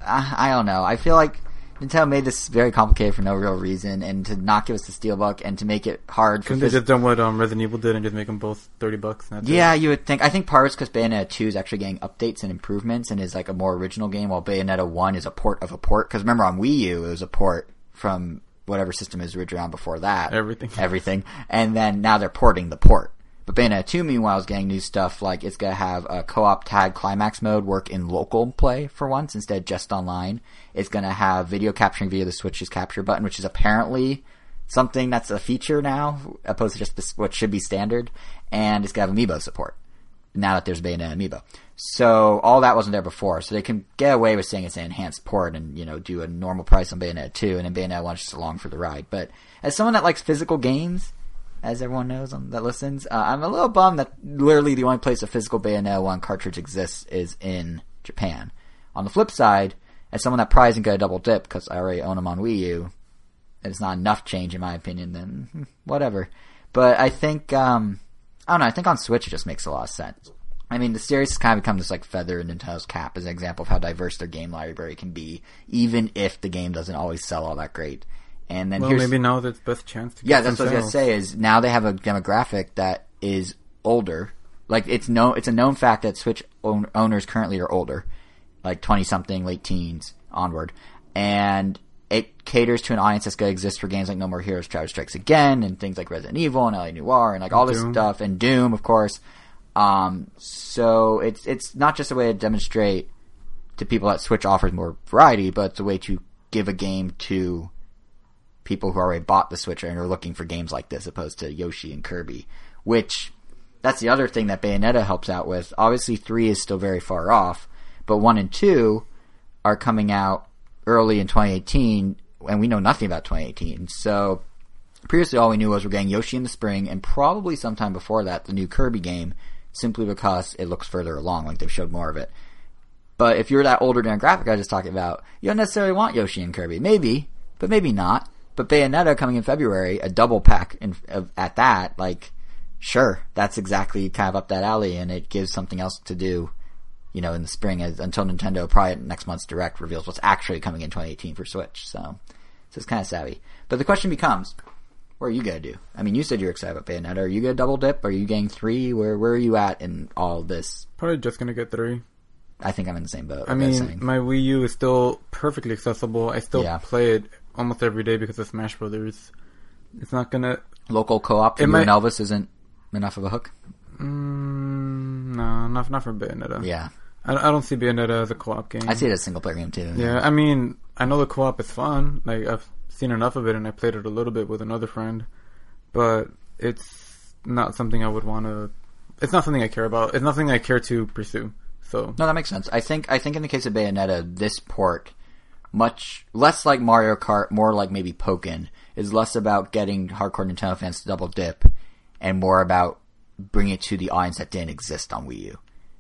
I don't know. I feel like Nintendo made this very complicated for no real reason, and to not give us the Steelbook and to make it hard for... Couldn't they just done what Resident Evil did and just make them both $30? Yeah, you would think. I think part of it's because Bayonetta 2 is actually getting updates and improvements and is like a more original game, while Bayonetta 1 is a port of a port. Because remember, on Wii U, it was a port from whatever system is originally on before that. Everything. And then now they're porting the port. But Bayonetta 2, meanwhile, is getting new stuff, like it's going to have a co-op tag climax mode work in local play for once instead of just online. It's going to have video capturing via the Switch's capture button, which is apparently something that's a feature now, opposed to just what should be standard. And it's going to have amiibo support, now that there's Bayonetta amiibo. So all that wasn't there before. So they can get away with saying it's an enhanced port and, you know, do a normal price on Bayonetta 2, and then Bayonetta 1 is just along for the ride. But as someone that likes physical games... as everyone knows that listens, I'm a little bummed that literally the only place a physical Bayonetta 1 cartridge exists is in Japan. On the flip side, as someone that probably isn't going to double dip because I already own them on Wii U, and it's not enough change in my opinion, then whatever. But I think, I don't know, I think on Switch it just makes a lot of sense. I mean, the series has kind of become this like feather in Nintendo's cap as an example of how diverse their game library can be, even if the game doesn't always sell all that great. And then maybe now that's best chance to get that's what I was going to say, is now they have a demographic that is older. Like, it's a known fact that Switch owners currently are older, like 20-something, late teens, onward. And it caters to an audience that's going to exist for games like No More Heroes, Travis Strikes Again, and things like Resident Evil and L.A. Noire, and like all this stuff, and Doom, of course. So it's not just a way to demonstrate to people that Switch offers more variety, but it's a way to give a game to... people who already bought the Switch and are looking for games like this, opposed to Yoshi and Kirby, which that's the other thing that Bayonetta helps out with. Obviously 3 is still very far off, but 1 and 2 are coming out early in 2018, and we know nothing about 2018. So previously all we knew was we're getting Yoshi in the spring, and probably sometime before that the new Kirby game, simply because it looks further along, like they've showed more of it. But if you're that older demographic I was just talking about, you don't necessarily want Yoshi and Kirby. Maybe, but maybe not. But Bayonetta coming in February, a double pack at that, like, sure, that's exactly kind of up that alley, and it gives something else to do, you know, in the spring, until Nintendo probably at next month's Direct reveals what's actually coming in 2018 for Switch. So it's kind of savvy. But the question becomes, what are you going to do? I mean, you said you were excited about Bayonetta. Are you going to double dip? Are you getting 3? Where are you at in all this? Probably just going to get 3. I think I'm in the same boat. I mean, my Wii U is still perfectly accessible. I still play it almost every day because of Smash Brothers. It's not gonna... Local co-op for you and Elvis isn't enough of a hook? No, not for Bayonetta. Yeah. I don't see Bayonetta as a co-op game. I see it as a single-player game, too. Yeah, I mean, I know the co-op is fun. Like, I've seen enough of it, and I played it a little bit with another friend. But it's not something I would want to... It's not something I care about. It's nothing I care to pursue. So no, that makes sense. I think in the case of Bayonetta, this port... much less like Mario Kart, more like maybe Pokken, is less about getting hardcore Nintendo fans to double dip and more about bringing it to the audience that didn't exist on Wii U.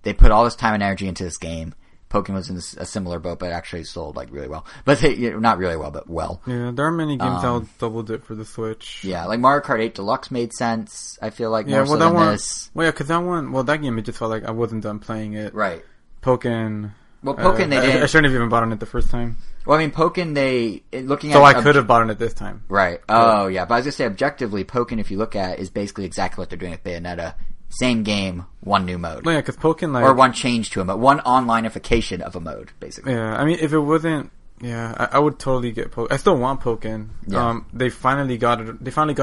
They put all this time and energy into this game. Pokken was in a similar boat, but actually sold like really well. But not really well, but well. Yeah, there are many games I'll double dip for the Switch. Yeah, like Mario Kart 8 Deluxe made sense, I feel like, more so than this. Well, yeah, because that game, it just felt like I wasn't done playing it. Right. Pokken... Well, Pokken, they didn't... I shouldn't have even bought on it the first time. Well, I mean, Pokken, I could have bought on it this time. Right. Oh, yeah. But I was going to say, objectively, Pokken, if you look at it, is basically exactly what they're doing with Bayonetta. Same game, one new mode. Well, yeah, because Pokken, like... Or one change to a mode. One onlineification of a mode, basically. Yeah, I mean, if it wasn't... Yeah, I would totally get Pokken. I still want Pokken. Yeah. They finally got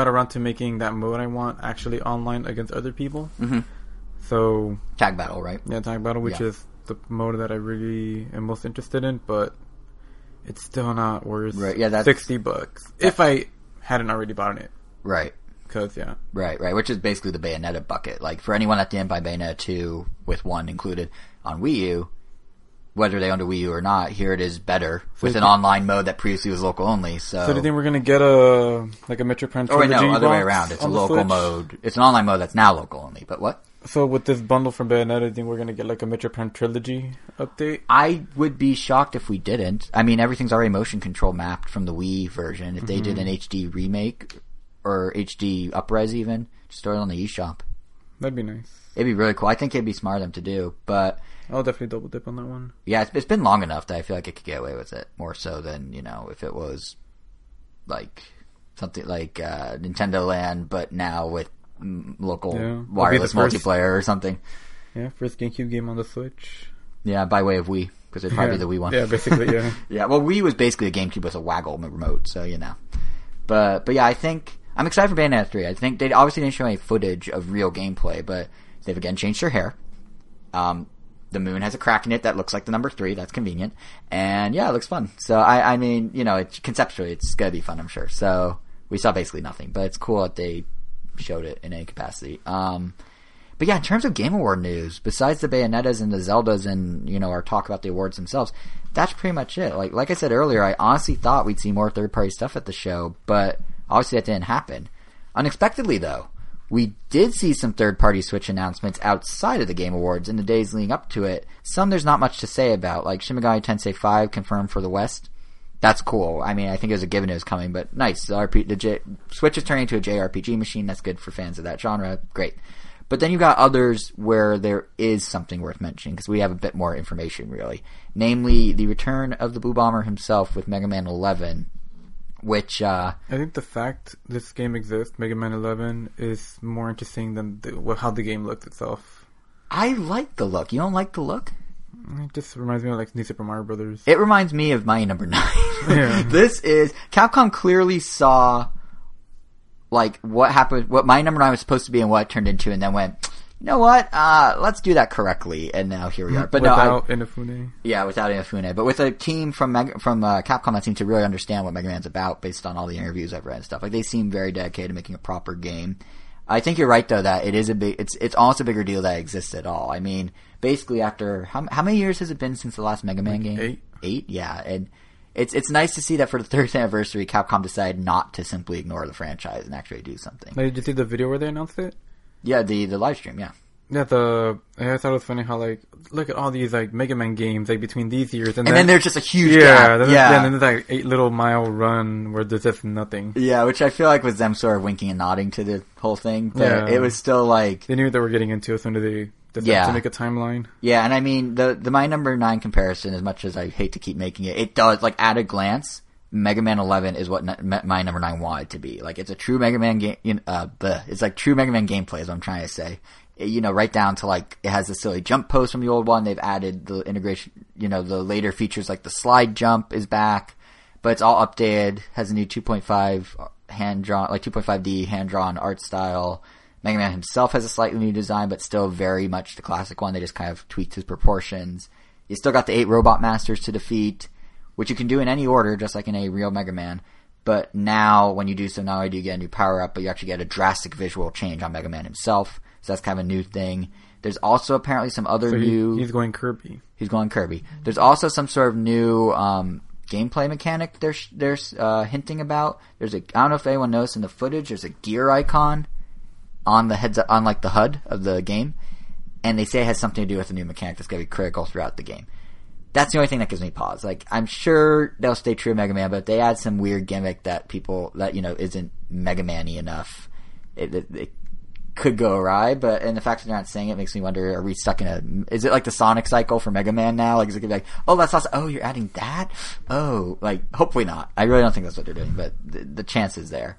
around to making that mode I want actually online against other people. Mm-hmm. So... Tag Battle, right? Yeah, Tag Battle, which is... the mode that I really am most interested in, but it's still not worth $60 if I hadn't already bought it. Right. Because, yeah. Right, which is basically the Bayonetta bucket. Like, for anyone that didn't buy Bayonetta 2 with 1 included on Wii U, whether they owned a Wii U or not, here it is better with an online mode that previously was local only. So do you think we're gonna get a Metro Prime? Oh wait, no, other way around. It's a local mode. It's an online mode that's now local only. But what? So with this bundle from Bayonetta, I think we're going to get like a Metroid Prime Trilogy update. I would be shocked if we didn't. I mean, everything's already motion control mapped from the Wii version. If they did an HD remake or HD upres even, just throw it on the eShop. That'd be nice. It'd be really cool. I think it'd be smart of them to do, but... I'll definitely double dip on that one. Yeah, it's been long enough that I feel like it could get away with it more so than, you know, if it was like something like Nintendo Land, but now with local wireless multiplayer or something. Yeah, first GameCube game on the Switch. Yeah, by way of Wii, because it'd probably be the Wii one. Yeah, basically, yeah. Yeah, well, Wii was basically a GameCube with a waggle remote, so, you know. But yeah, I think... I'm excited for Bayonetta 3. I think they obviously didn't show any footage of real gameplay, but they've again changed her hair. The moon has a crack in it that looks like the number 3. That's convenient. And yeah, it looks fun. So, I mean, you know, conceptually, it's gonna be fun, I'm sure. So, we saw basically nothing, but it's cool that they... showed it in any capacity. But yeah, in terms of Game Award news, besides the Bayonettas and the Zeldas and, you know, our talk about the awards themselves, that's pretty much it. Like I said earlier, I honestly thought we'd see more third-party stuff at the show, but obviously that didn't happen. Unexpectedly, though, we did see some third-party Switch announcements outside of the Game Awards in the days leading up to it. Some there's not much to say about, like Shin Megami Tensei 5 confirmed for the West. That's cool. I mean, I think it was a given it was coming, but nice. The Switch is turning into a JRPG machine. That's good for fans of that genre. Great. But then you've got others where there is something worth mentioning because we have a bit more information, really. Namely, the return of the Blue Bomber himself with Mega Man 11, which... I think the fact this game exists, Mega Man 11, is more interesting than how the game looked itself. I like the look. You don't like the look? It just reminds me of like New Super Mario Brothers. It reminds me of my number 9. Yeah. This is Capcom clearly saw like what happened, what my number 9 was supposed to be, and what it turned into, and then went, you know what? Let's do that correctly, and now here we are. But without Inafune. Yeah, without Inafune, but with a team from Capcom that seemed to really understand what Mega Man's about, based on all the interviews I've read and stuff. Like they seem very dedicated to making a proper game. I think you're right though that it is a big. It's almost a bigger deal that exists at all. I mean. Basically, after how many years has it been since the last Mega Man game? 8, yeah. And it's nice to see that for the 30th anniversary, Capcom decided not to simply ignore the franchise and actually do something. Did you see the video where they announced it? Yeah, the live stream. Yeah. I thought it was funny how like look at all these like Mega Man games like between these years and then there's just a huge gap. Then there's like 8 little mile run where there's just nothing. Yeah, which I feel like was them sort of winking and nodding to the whole thing, but it was still like they knew what they were getting into as soon as they. To make a timeline. Yeah, and I mean, the my number 9 comparison, as much as I hate to keep making it, it does, like, at a glance, Mega Man 11 is what my number 9 wanted to be. Like, it's a true Mega Man game, it's like true Mega Man gameplay is what I'm trying to say. It, you know, right down to, like, it has the silly jump post from the old one, they've added the integration, you know, the later features, like the slide jump is back, but it's all updated, has a new 2.5 hand-drawn, like 2.5D hand-drawn art style. Mega Man himself has a slightly new design, but still very much the classic one. They just kind of tweaked his proportions. You still got the 8 Robot Masters to defeat, which you can do in any order, just like in a real Mega Man. But now, when you do so, not only do you get a new power-up, but you actually get a drastic visual change on Mega Man himself. So that's kind of a new thing. There's also apparently some other new... He's going Kirby. He's going Kirby. There's also some sort of new... gameplay mechanic they're hinting about. I don't know if anyone noticed in the footage, there's a gear icon... on the heads up, on like the HUD of the game, and they say it has something to do with a new mechanic that's going to be critical throughout the game. That's the only thing that gives me pause. Like, I'm sure they'll stay true to Mega Man, but if they add some weird gimmick that you know isn't Mega Man-y enough, it could go awry. And the fact that they're not saying it makes me wonder: are we stuck in is it like the Sonic cycle for Mega Man now? Like, is it gonna be like, oh, that's awesome. Oh, you're adding that. Oh, like hopefully not. I really don't think that's what they're doing, but the chance is there.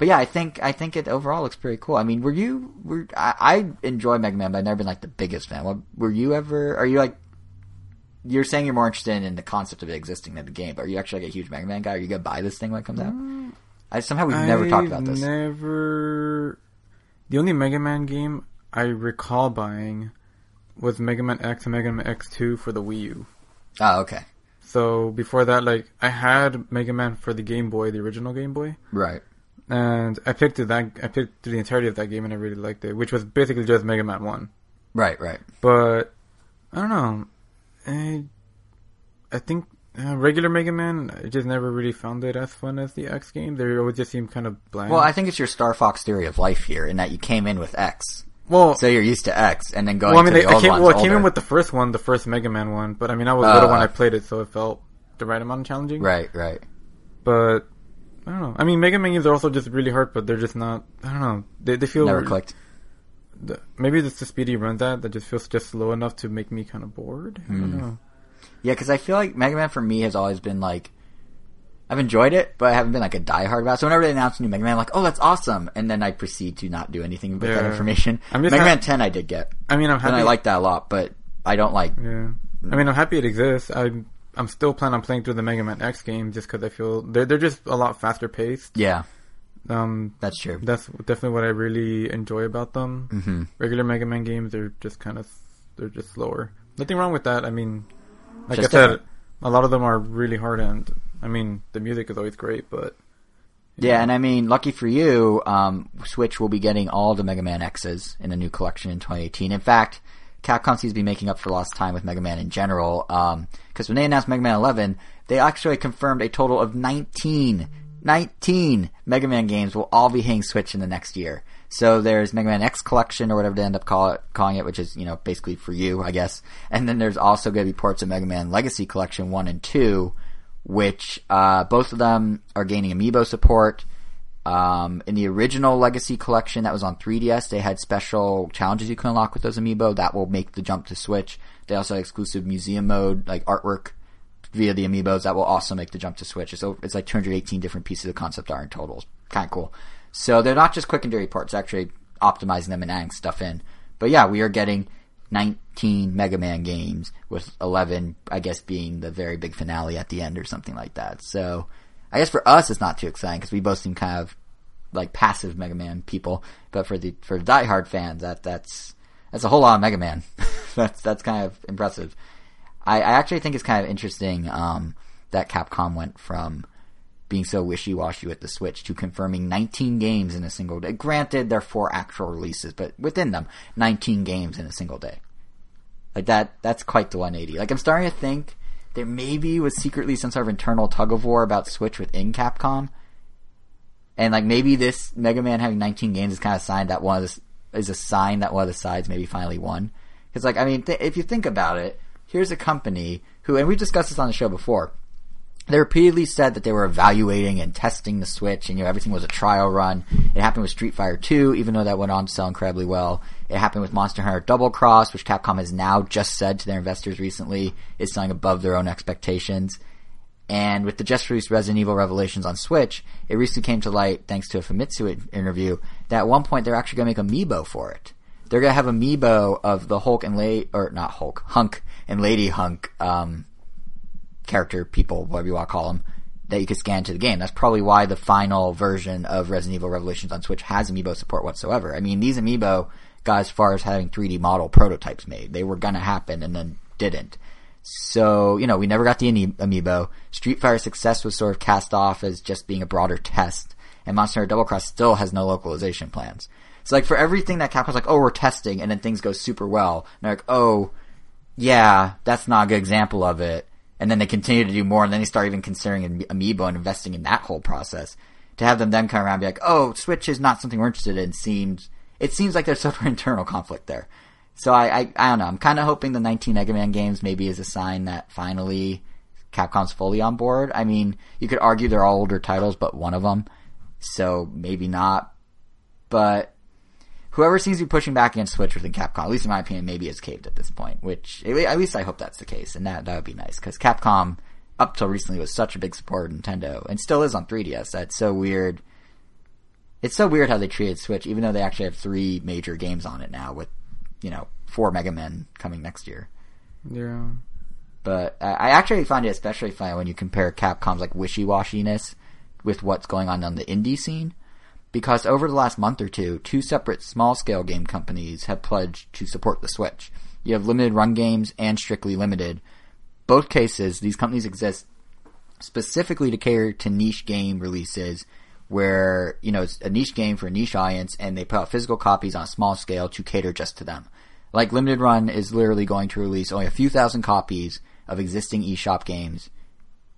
But yeah, I think it overall looks pretty cool. I mean, I enjoy Mega Man, but I've never been like the biggest fan. You're saying you're more interested in the concept of it existing than the game, but are you actually like a huge Mega Man guy? Are you going to buy this thing when it comes out? We've never talked about this. The only Mega Man game I recall buying was Mega Man X and Mega Man X2 for the Wii U. Oh, okay. So before that, like, I had Mega Man for the Game Boy, the original Game Boy. Right. And I picked the entirety of that game, and I really liked it, which was basically just Mega Man 1. Right. But I don't know. I think regular Mega Man, I just never really found it as fun as the X game. They always just seem kind of bland. Well, I think it's your Star Fox theory of life here, in that you came in with X. Well, so you're used to X, and then going to the old ones. Well, I came in with the first one, the first Mega Man one, but I mean, I was little when I played it, so it felt the right amount of challenging. Right, right. But I don't know. I mean, Mega Man games are also just really hard, but they're just not. I don't know. They feel never clicked. Maybe it's the speed you run that just feels just slow enough to make me kind of bored. I don't know. Yeah, because I feel like Mega Man for me has always been like, I've enjoyed it, but I haven't been like a diehard about it. So whenever they announce a new Mega Man, I'm like, oh, that's awesome. And then I proceed to not do anything with that information. Mega Man 10 I did get. I mean, I'm happy. And I like that a lot, but I don't like... Yeah. I mean, I'm happy it exists. I'm still planning on playing through the Mega Man X game just because I feel they're just a lot faster paced. Yeah. That's true. That's definitely what I really enjoy about them. Mm-hmm. Regular Mega Man games are just kind of... They're just slower. Nothing wrong with that. I mean... Like just I said, a lot of them are really hard, and I mean, the music is always great, but... Yeah, and I mean, lucky for you, Switch will be getting all the Mega Man X's in a new collection in 2018. In fact, Capcom seems to be making up for lost time with Mega Man in general, because when they announced Mega Man 11, they actually confirmed a total of 19 Mega Man games will all be hitting Switch in the next year. So there's Mega Man X Collection, or whatever they end up calling it, which is, you know, basically for you, I guess. And then there's also going to be ports of Mega Man Legacy Collection 1 and 2, which both of them are gaining amiibo support. In the original Legacy Collection that was on 3DS, they had special challenges you can unlock with those amiibo. That will make the jump to Switch. They also had exclusive museum mode, like artwork via the amiibos. That will also make the jump to Switch. So it's like 218 different pieces of concept art in total. It's kind of cool. So they're not just quick and dirty ports, actually optimizing them and adding stuff in. But yeah, we are getting 19 Mega Man games, with 11, I guess, being the very big finale at the end or something like that. So I guess for us it's not too exciting because we both seem kind of like passive Mega Man people. But for the diehard fans, that's a whole lot of Mega Man. that's kind of impressive. I actually think it's kind of interesting that Capcom went from being so wishy-washy with the Switch to confirming 19 games in a single day. Granted, there are 4 actual releases, but within them, 19 games in a single day. Like, that's quite the 180. Like, I'm starting to think there maybe was secretly some sort of internal tug-of-war about Switch within Capcom. And, like, maybe this Mega Man having 19 games is kind of a sign that one of the sides maybe finally won. Because, like, I mean, if you think about it, here's a company who, and we discussed this on the show before, they repeatedly said that they were evaluating and testing the Switch, and, you know, everything was a trial run. It happened with Street Fighter 2, even though that went on to sell incredibly well. It happened with Monster Hunter Double Cross, which Capcom has now just said to their investors recently is selling above their own expectations. And with the just-released Resident Evil Revelations on Switch, it recently came to light, thanks to a Famitsu interview, that at one point they're actually going to make amiibo for it. They're going to have amiibo of the Hunk and Lady Hunk, character people, whatever you want to call them, that you can scan to the game. That's probably why the final version of Resident Evil Revelations on Switch has amiibo support whatsoever. I mean, these amiibo got as far as having 3D model prototypes made. They were gonna happen and then didn't. So, you know, we never got the amiibo. Street Fighter's success was sort of cast off as just being a broader test, and Monster Hunter Double Cross still has no localization plans. So, like, for everything that Capcom's like, oh, we're testing, and then things go super well, and they're like, oh, yeah, that's not a good example of it. And then they continue to do more, and then they start even considering amiibo and investing in that whole process. To have them then come around and be like, oh, Switch is not something we're interested in, it seems like there's sort of internal conflict there. So I don't know. I'm kind of hoping the 19 Mega Man games maybe is a sign that finally Capcom's fully on board. I mean, you could argue they're all older titles, but one of them. So maybe not. But whoever seems to be pushing back against Switch within Capcom, at least in my opinion, maybe has caved at this point, which, at least I hope that's the case, and that would be nice, because Capcom, up till recently, was such a big supporter of Nintendo, and still is on 3DS. That's so weird. It's so weird how they treated Switch, even though they actually have 3 major games on it now, with, you know, 4 Mega Men coming next year. Yeah. But I actually find it especially funny when you compare Capcom's, like, wishy-washiness with what's going on the indie scene. Because over the last month or two, 2 separate small-scale game companies have pledged to support the Switch. You have Limited Run Games and Strictly Limited. Both cases, these companies exist specifically to cater to niche game releases where, you know, it's a niche game for a niche audience, and they put out physical copies on a small scale to cater just to them. Like, Limited Run is literally going to release only a few thousand copies of existing eShop games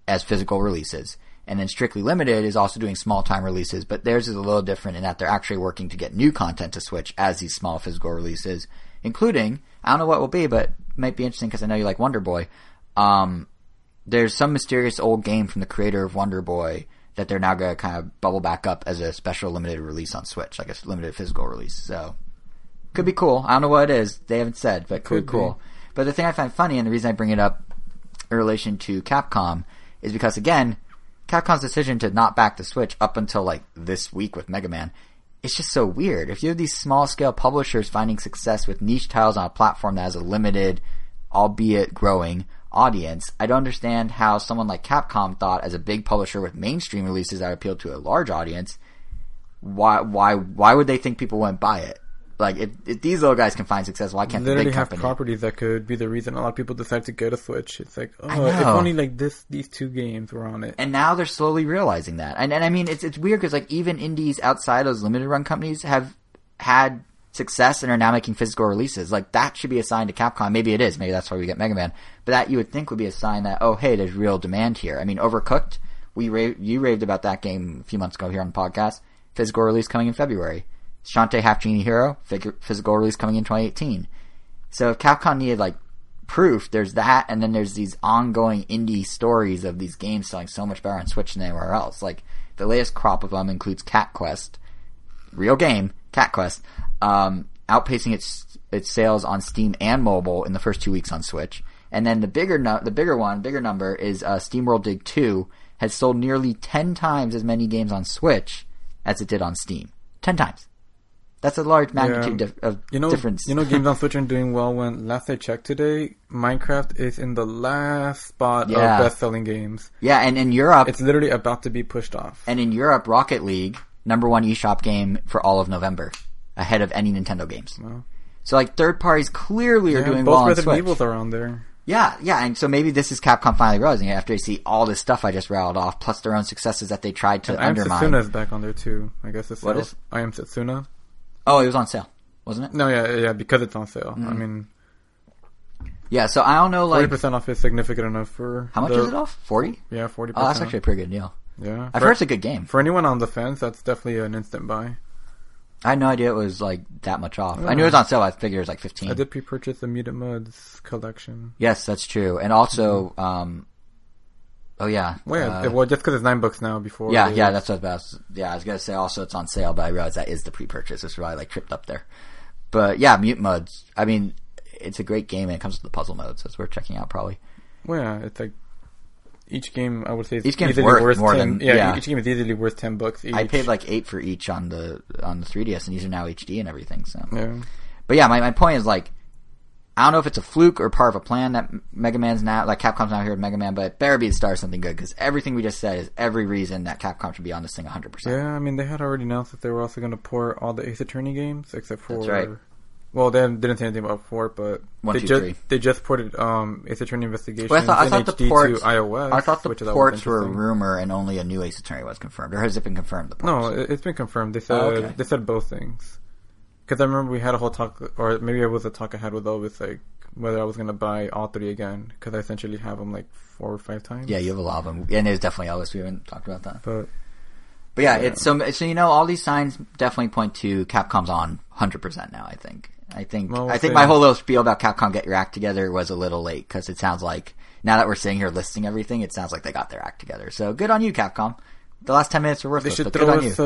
as physical releases. And then Strictly Limited is also doing small-time releases, but theirs is a little different in that they're actually working to get new content to Switch as these small physical releases, including, I don't know what will be, but it might be interesting because I know you like Wonder Boy. There's some mysterious old game from the creator of Wonder Boy that they're now going to kind of bubble back up as a special limited release on Switch, like a limited physical release. So, could be cool. I don't know what it is. They haven't said, but could be cool. But the thing I find funny, and the reason I bring it up in relation to Capcom, is because, again, Capcom's decision to not back the Switch up until, like, this week with Mega Man, it's just so weird. If you have these small-scale publishers finding success with niche titles on a platform that has a limited, albeit growing, audience, I don't understand how someone like Capcom thought, as a big publisher with mainstream releases that appealed to a large audience, why would they think people wouldn't buy it? Like, if these little guys can find success, why can't the big company? Have property that could be the reason a lot of people decide to get a Switch. It's like, oh, if only like these two games were on it. And now they're slowly realizing that. And I mean, it's weird because, like, even indies outside of those limited run companies have had success and are now making physical releases. Like, that should be a sign to Capcom. Maybe it is. Maybe that's why we get Mega Man. But that you would think would be a sign that, oh, hey, there's real demand here. I mean, Overcooked, you raved about that game a few months ago here on the podcast. Physical release coming in February. Shantae Half Genie Hero, physical release coming in 2018. So if Capcom needed, like, proof, there's that, and then there's these ongoing indie stories of these games selling so much better on Switch than anywhere else. Like, the latest crop of them includes Cat Quest, real game, Cat Quest, outpacing its sales on Steam and mobile in the first 2 weeks on Switch. And then the bigger number is SteamWorld Dig 2 has sold nearly 10 times as many games on Switch as it did on Steam. 10 times. That's a large magnitude of difference. You know, games on Switch are doing well. When last I checked today, Minecraft is in the last spot of best-selling games. Yeah, and in Europe... It's literally about to be pushed off. And in Europe, Rocket League, number one eShop game for all of November, ahead of any Nintendo games. Wow. So, like, third parties clearly are doing well on Switch. Both Resident Evils are on there. Yeah, and so maybe this is Capcom finally realizing it after they see all this stuff I just rattled off, plus their own successes that they tried to undermine. I Am Setsuna's back on there, too. I guess it's... What is? I Am Setsuna. Oh, it was on sale, wasn't it? No, yeah, because it's on sale. Mm-hmm. I mean... Yeah, so I don't know, like... 40% off is significant enough for... How much is it off? 40? Yeah, 40%. Oh, that's actually a pretty good deal. Yeah. I've heard it's a good game. For anyone on the fence, that's definitely an instant buy. I had no idea it was, like, that much off. Yeah. I knew it was on sale. I figured it was, like, 15. I did pre-purchase the Mutant Muds collection. Yes, that's true. And also, Oh, yeah. Well, just because it's $9 now before... Yeah, that's what I was about. Yeah, I was going to say also it's on sale, but I realized that is the pre-purchase. It's probably, like, tripped up there. But, yeah, Mutant Muds. I mean, it's a great game, and it comes with the puzzle mode, so it's worth checking out, probably. Well, yeah, it's, like, each game, I would say, is easily worth more than... Yeah, each game is easily worth $10 each. I paid, like, 8 for each on the 3DS, and these are now HD and everything, so... Yeah. But, yeah, my point is, like... I don't know if it's a fluke or part of a plan that Capcom's now here with Mega Man, but it better be the start of something good, because everything we just said is every reason that Capcom should be on this thing 100%. Yeah, I mean, they had already announced that they were also going to port all the Ace Attorney games, except for... That's right. Well, they didn't say anything about port, but... They just ported Ace Attorney Investigations in HD to iOS. I thought the ports were a rumor and only a new Ace Attorney was confirmed, or has it been confirmed, the ports? No, it's been confirmed. They said, They said both things. Because I remember we had a whole talk, or maybe it was a talk I had with Elvis, like, whether I was going to buy all three again. Because I essentially have them, like, 4 or 5 times. Yeah, you have a lot of them. And there's definitely Elvis. We haven't talked about that. But yeah, it's so you know, all these signs definitely point to Capcom's on 100% now, I think. I think my whole little spiel about Capcom get your act together was a little late. Because it sounds like, now that we're sitting here listing everything, it sounds like they got their act together. So good on you, Capcom. The last 10 minutes were worthless. They should throw us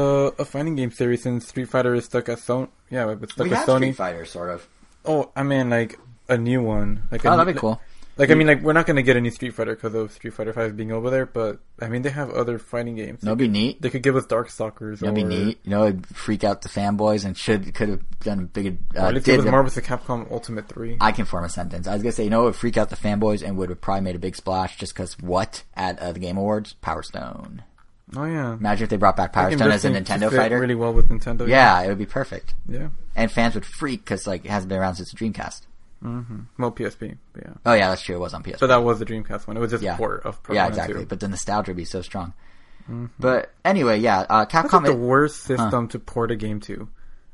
a fighting game series since Street Fighter is stuck at Sony. Yeah, but stuck at Sony. We have Street Fighter, sort of. Oh, I mean, like, a new one. Like that'd be cool. Like, I mean, like, we're not going to get any Street Fighter because of Street Fighter 5 being over there, but, I mean, they have other fighting games. That'd be neat. They could give us Darkstalkers. That'd be neat. You know, it'd freak out the fanboys and could have done a big... Or if it was Marvel's Capcom Ultimate 3. I can form a sentence. I was going to say, you know, it would freak out the fanboys and would have probably made a big splash just because what? At the Game Awards? Power Stone. Oh, yeah. Imagine if they brought back Power Stone as a Nintendo fighter. Really well with Nintendo. Yeah, it would be perfect. Yeah. And fans would freak because, like, it hasn't been around since the Dreamcast. Mm-hmm. Well, PSP, yeah. Oh, yeah, that's true. It was on PSP. So that was the Dreamcast one. It was just a port of Pokemon 2. Yeah, exactly. But the nostalgia would be so strong. Mm-hmm. But anyway, Capcom... That's the worst system to port a game to.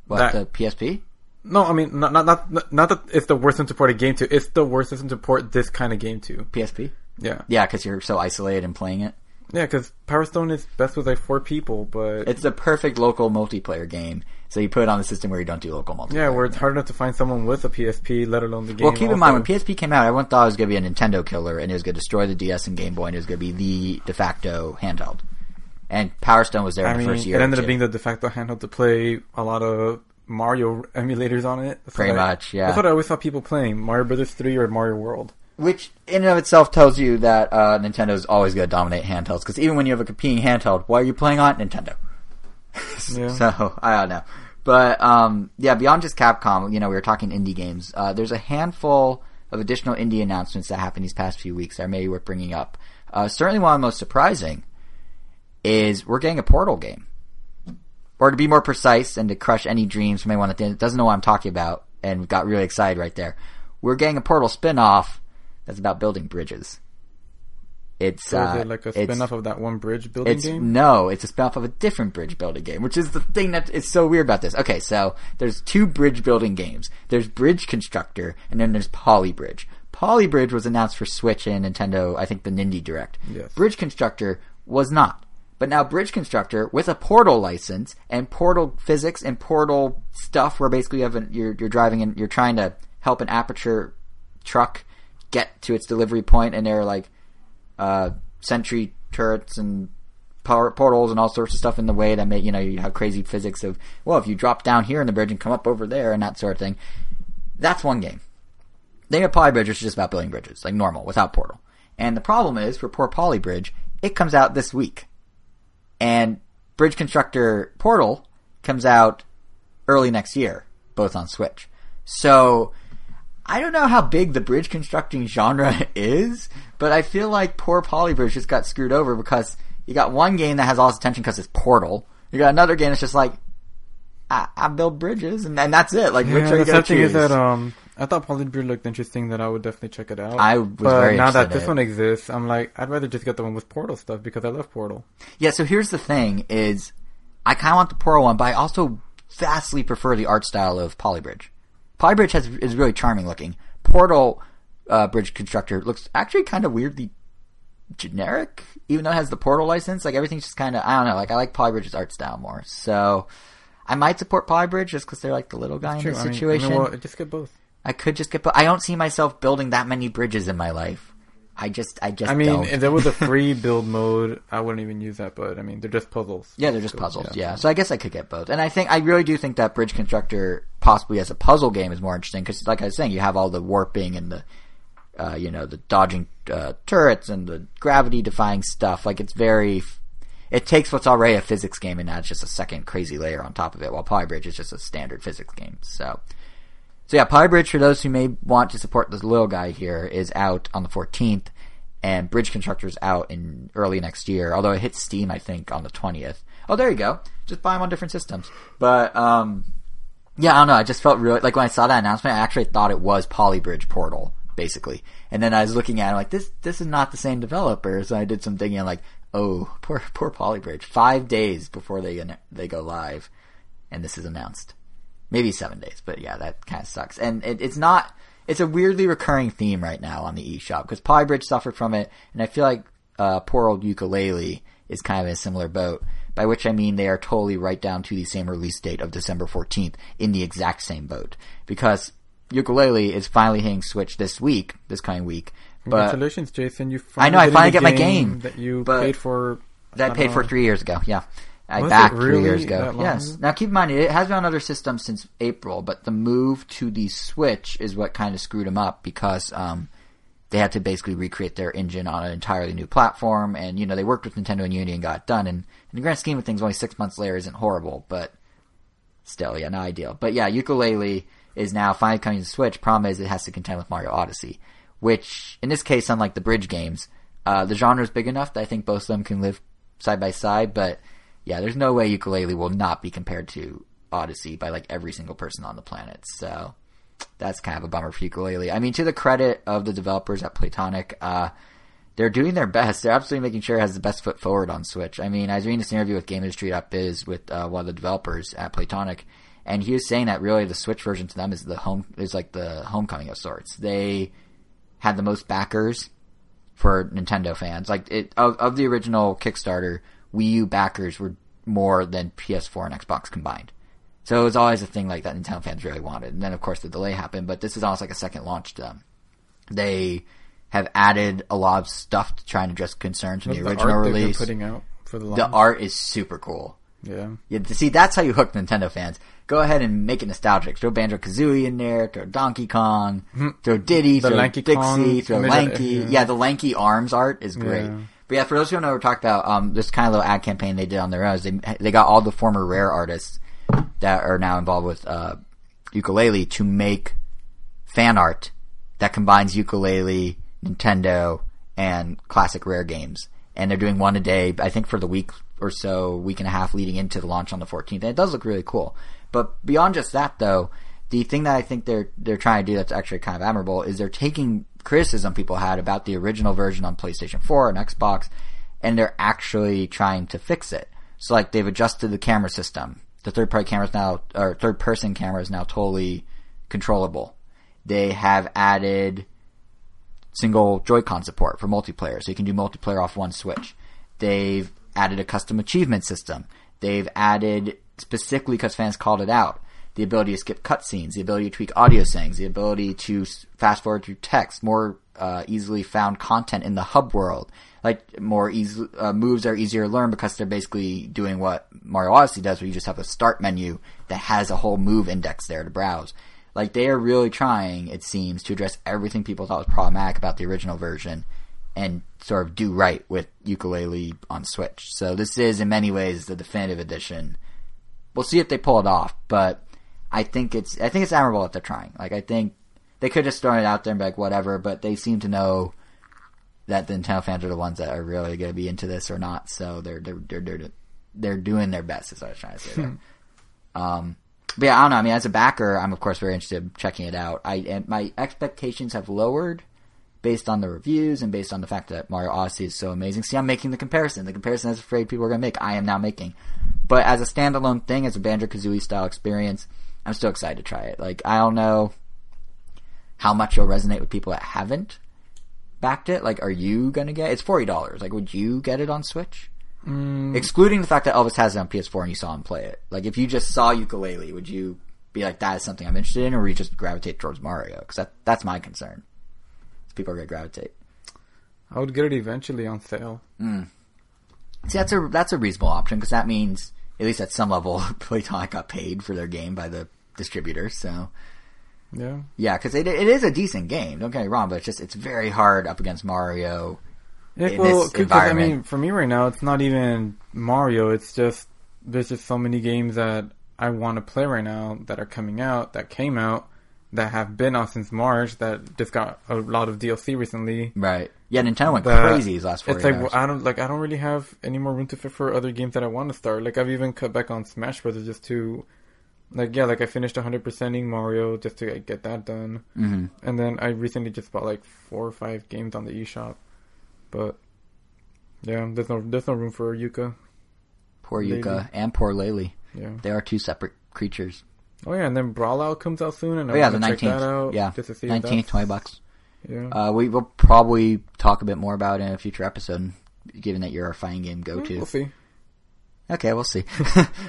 What, the PSP? No, I mean, not that it's the worst system to port a game to. It's the worst system to port this kind of game to. PSP? Yeah. Yeah, because you're so isolated in playing it. Yeah, because Power Stone is best with like four people, but... It's the perfect local multiplayer game, so you put it on the system where you don't do local multiplayer. Yeah, where it's hard enough to find someone with a PSP, let alone the game. Well, keep in mind, when PSP came out, everyone thought it was going to be a Nintendo killer, and it was going to destroy the DS and Game Boy, and it was going to be the de facto handheld. And Power Stone was there in the first year. It ended up being the de facto handheld to play a lot of Mario emulators on it. Pretty much, yeah. That's what I always saw people playing, Mario Brothers 3 or Mario World. Which, in and of itself, tells you that Nintendo's always going to dominate handhelds. Because even when you have a competing handheld, why are you playing on Nintendo? Yeah. So, I don't know. But, yeah, beyond just Capcom, you know, we were talking indie games. There's a handful of additional indie announcements that happened these past few weeks that are maybe worth bringing up. Certainly one of the most surprising is we're getting a Portal game. Or to be more precise and to crush any dreams from anyone that doesn't know what I'm talking about and got really excited right there. We're getting a Portal spinoff. That's about building bridges. It's so is it like a spin-off of that one bridge building game? No, it's a spin-off of a different bridge building game, which is the thing that is so weird about this. Okay, so there's two bridge building games. There's Bridge Constructor, and then there's Polybridge. Polybridge was announced for Switch and Nintendo, I think the Nintendo Direct. Yes. Bridge Constructor was not. But now Bridge Constructor, with a Portal license, and Portal physics, and Portal stuff, where basically you have you're driving and you're trying to help an Aperture truck get to its delivery point, and there are like sentry turrets and portals and all sorts of stuff in the way that make, you know, you have crazy physics of, well, if you drop down here in the bridge and come up over there and that sort of thing. That's one game. They have Polybridge, which is just about building bridges, like normal, without Portal. And the problem is, for poor Polybridge, it comes out this week. And Bridge Constructor Portal comes out early next year, both on Switch. So... I don't know how big the bridge constructing genre is, but I feel like poor Polybridge just got screwed over because you got one game that has all its attention because it's Portal. You got another game that's just like, I build bridges, and that's it. Like, which are you going to choose? The thing is that I thought Polybridge looked interesting, that I would definitely check it out. I was very interested in it. But now that this one exists, I'm like, I'd rather just get the one with Portal stuff because I love Portal. Yeah, so here's the thing is, I kind of want the Portal one, but I also vastly prefer the art style of Polybridge. Polybridge is really charming looking. Portal Bridge Constructor looks actually kind of weirdly generic, even though it has the Portal license. Like, everything's just kind of, I don't know, like, I like Polybridge's art style more. So, I might support Polybridge just because they're like the little guy in this situation. Well, just get both. I could just get both. I don't see myself building that many bridges in my life. I mean, if there was a free build mode, I wouldn't even use that, but I mean, they're just puzzles. Yeah, they're just puzzles, yeah. So I guess I could get both. And I really do think that Bridge Constructor possibly as a puzzle game is more interesting, because like I was saying, you have all the warping and the, you know, the dodging turrets and the gravity-defying stuff. Like, it's very... It takes what's already a physics game and adds just a second crazy layer on top of it, while Polybridge is just a standard physics game, so... So yeah, Polybridge, for those who may want to support this little guy here, is out on the 14th, and Bridge Constructor's out in early next year, although it hits Steam, I think, on the 20th. Oh, there you go. Just buy them on different systems. But, yeah, I don't know. I just felt really, like, when I saw that announcement, I actually thought it was Polybridge Portal, basically. And then I was looking at it, like, this is not the same developer, so I did some digging, and like, oh, poor Polybridge. 5 days before they go live, and this is announced. Maybe 7 days, but yeah, that kind of sucks. And it's a weirdly recurring theme right now on the eShop, because Polybridge suffered from it, and I feel like poor old Ukulele is kind of in a similar boat, by which I mean they are totally right down to the same release date of December 14th in the exact same boat, because Ukulele is finally hitting Switch this coming week. But congratulations, Jason. I finally get my game that I paid for 3 years ago, yeah. Back 3 years ago. Yes. Now keep in mind, it has been on other systems since April, but the move to the Switch is what kind of screwed them up, because they had to basically recreate their engine on an entirely new platform, and you know, they worked with Nintendo and Unity and got it done, and in the grand scheme of things, only 6 months later isn't horrible, but still, yeah, not ideal. But yeah, Yooka-Laylee is now finally coming to Switch. Problem is, it has to contend with Mario Odyssey, which, in this case, unlike the bridge games, the genre is big enough that I think both of them can live side by side, but yeah, there's no way Yooka-Laylee will not be compared to Odyssey by, like, every single person on the planet. So that's kind of a bummer for Yooka-Laylee. I mean, to the credit of the developers at Playtonic, they're doing their best. They're absolutely making sure it has the best foot forward on Switch. I mean, I was reading this interview with GameIndustry.biz with one of the developers at Playtonic, And he was saying that really the Switch version to them is the homecoming of sorts. They had the most backers for Nintendo fans. Like of the original Kickstarter, Wii U backers were more than PS4 and Xbox combined. So it was always a thing like that Nintendo fans really wanted. And then of course the delay happened, but this is almost like a second launch to them. They have added a lot of stuff to try and address concerns from the original release. Putting out for the art is super cool. Yeah. See, that's how you hook Nintendo fans. Go ahead and make it nostalgic. Throw Banjo-Kazooie in there. Throw Donkey Kong. Throw Diddy. Throw Dixie. Throw Lanky. Yeah, the Lanky arms art is great. Yeah. But yeah, for those who don't know what we're talking about, this kind of little ad campaign they did on their own is they got all the former Rare artists that are now involved with Yooka-Laylee to make fan art that combines Yooka-Laylee, Nintendo, and classic Rare games. And they're doing one a day, I think, for the week or so, week and a half leading into the launch on the 14th. And it does look really cool. But beyond just that, though, the thing that I think they're trying to do that's actually kind of admirable is they're taking criticism people had about the original version on PlayStation 4 and Xbox, and they're actually trying to fix it. So, like, they've adjusted the camera system. The third-party camera is now, or third-person camera is now totally controllable. They have added single Joy-Con support for multiplayer, so you can do multiplayer off one Switch. They've added a custom achievement system. They've added, specifically because fans called it out, the ability to skip cutscenes, the ability to tweak audio settings, the ability to fast forward through text, more easily found content in the hub world. Like, more easy, moves are easier to learn because they're basically doing what Mario Odyssey does, where you just have a start menu that has a whole move index there to browse. Like, they are really trying, it seems, to address everything people thought was problematic about the original version and sort of do right with Yooka-Laylee on Switch. So this is, in many ways, the definitive edition. We'll see if they pull it off, but I think it's admirable that they're trying. Like, I think they could just throw it out there and be like, whatever, but they seem to know that the Nintendo fans are the ones that are really going to be into this or not, so they're doing their best, is what I was trying to say there. But yeah, I don't know. I mean, as a backer, I'm of course very interested in checking it out. And my expectations have lowered based on the reviews and based on the fact that Mario Odyssey is so amazing. See, I'm making the comparison. The comparison I was afraid people were going to make, I am now making. But as a standalone thing, as a Banjo-Kazooie style experience, I'm still excited to try it. Like, I don't know how much it'll resonate with people that haven't backed it. Like, are you going to get it? It's $40. Like, would you get it on Switch? Excluding the fact that Elvis has it on PS4 and you saw him play it. Like, if you just saw Yooka-Laylee, would you be like, that is something I'm interested in, or would you just gravitate towards Mario? Because that's my concern. People are going to gravitate. I would get it eventually on sale. See, that's a reasonable option, because that means, at least at some level, Playtonic got paid for their game by the distributor, so... Yeah, because it is a decent game, don't get me wrong, but it's very hard up against Mario... environment. I mean, for me right now, it's not even Mario. It's just there's just so many games that I want to play right now that are coming out, that came out, that have been out since March, that just got a lot of DLC recently. Right. Yeah, Nintendo went crazy these last 4 years. It's like I don't really have any more room to fit for other games that I want to start. Like, I've even cut back on Smash Brothers just to. Like I finished 100%ing Mario just to get that done, and then I recently just bought like 4 or 5 games on the eShop. But yeah, there's no room for Yuka. Poor Yuka and poor Laylee. Yeah, they are two separate creatures. Oh yeah, and then Brawlout comes out soon, and I the 19th. Check that out, just to see 19th, $20. Yeah, we will probably talk a bit more about it in a future episode, given that you're our fighting game go-to. We'll see. Okay, we'll see.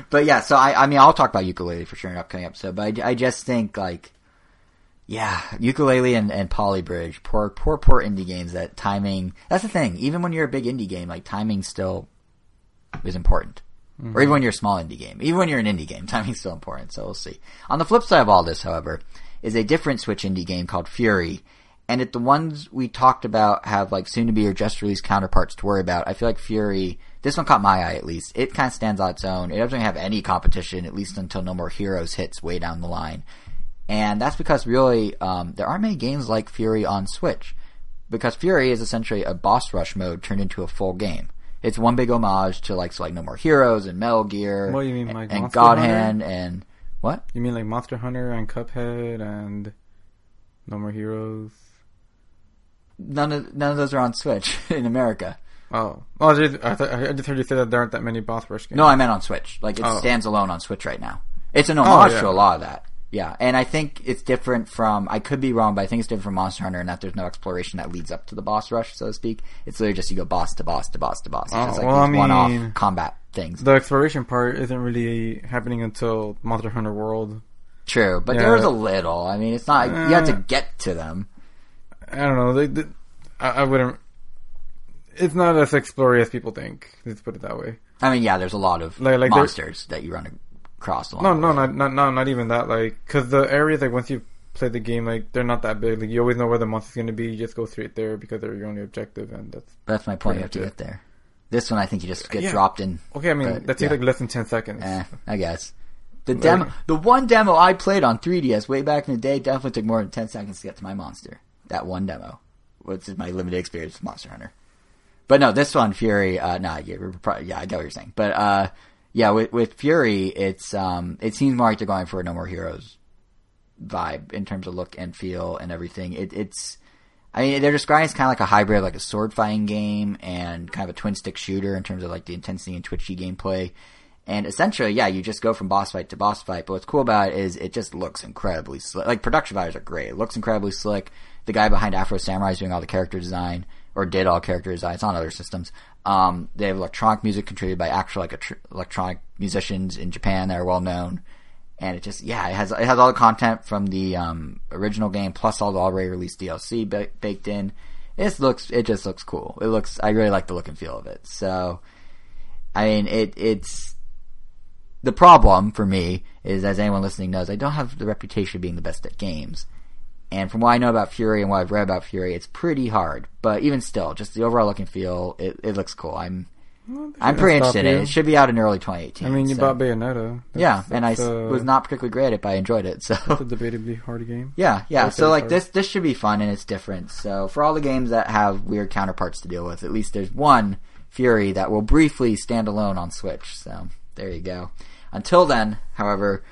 But yeah, so I mean, I'll talk about Yooka-Laylee for sure in an upcoming episode. But I just think Yooka-Laylee and Polybridge, poor indie games. That timing, that's the thing. Even when you're a big indie game, like, timing still is important. Or even when you're a small indie game, even when you're an indie game, timing's still important. So we'll see. On the flip side of all this, however, is a different Switch indie game called Fury, and if the ones we talked about have like soon to be or just released counterparts to worry about, I feel like Fury, this one caught my eye at least. It kind of stands on its own. It doesn't have any competition, at least until No More Heroes hits way down the line. And that's because really, there aren't many games like Fury on Switch, because Fury is essentially a boss rush mode turned into a full game. It's one big homage to like No More Heroes and Metal Gear. What do you mean, like, and Monster God Hunter? Hand and what? You mean like Monster Hunter and Cuphead and No More Heroes? None of those are on Switch in America. Oh, well, I just heard you say that there aren't that many boss rush games. No, I meant on Switch. Like, it stands alone on Switch right now. It's an homage to a lot of that. Yeah, and I think it's different from... I could be wrong, but I think it's different from Monster Hunter in that there's no exploration that leads up to the boss rush, so to speak. It's literally just you go boss to boss to boss to boss. It's like these one-off combat things. The exploration part isn't really happening until Monster Hunter World. True, but there's a little. I mean, it's not... you have to get to them. I don't know. I wouldn't... It's not as exploratory as people think. Let's put it that way. I mean, yeah, there's a lot of like monsters that you run across. Not even that. Like, because the areas, like once you play the game, like they're not that big. Like you always know where the monster's going to be. You just go straight there because they're your only objective, and that's my point. You have to get there. This one, I think you just get dropped in. Okay, I mean that takes like less than 10 seconds. I guess the one demo I played on 3DS way back in the day definitely took more than 10 seconds to get to my monster. That one demo, which is my limited experience with Monster Hunter. But no, this one, Fury, I get what you're saying. But, with Fury, it's, it seems more like they're going for a No More Heroes vibe in terms of look and feel and everything. They're describing it's kind of like a hybrid, like a sword fighting game and kind of a twin stick shooter in terms of like the intensity and twitchy gameplay. And essentially, you just go from boss fight to boss fight. But what's cool about it is it just looks incredibly slick. Like, production values are great. It looks incredibly slick. The guy behind Afro Samurai is doing all the character design. Or did all character design. It's on other systems. They have electronic music contributed by actual electronic musicians in Japan that are well known. And it just, it has all the content from the original game plus all the already released DLC baked in. It just looks cool. I really like the look and feel of it. So, I mean, it's the problem for me is, as anyone listening knows, I don't have the reputation of being the best at games. And from what I know about Fury and what I've read about Fury, it's pretty hard. But even still, just the overall look and feel, it looks cool. I'm pretty interested in it. It should be out in early 2018. I mean, you bought Bayonetta. I was not particularly great at it, but I enjoyed it. So it's a debatably hard game. Yeah. So like this should be fun and it's different. So for all the games that have weird counterparts to deal with, at least there's one Fury that will briefly stand alone on Switch. So there you go. Until then, however...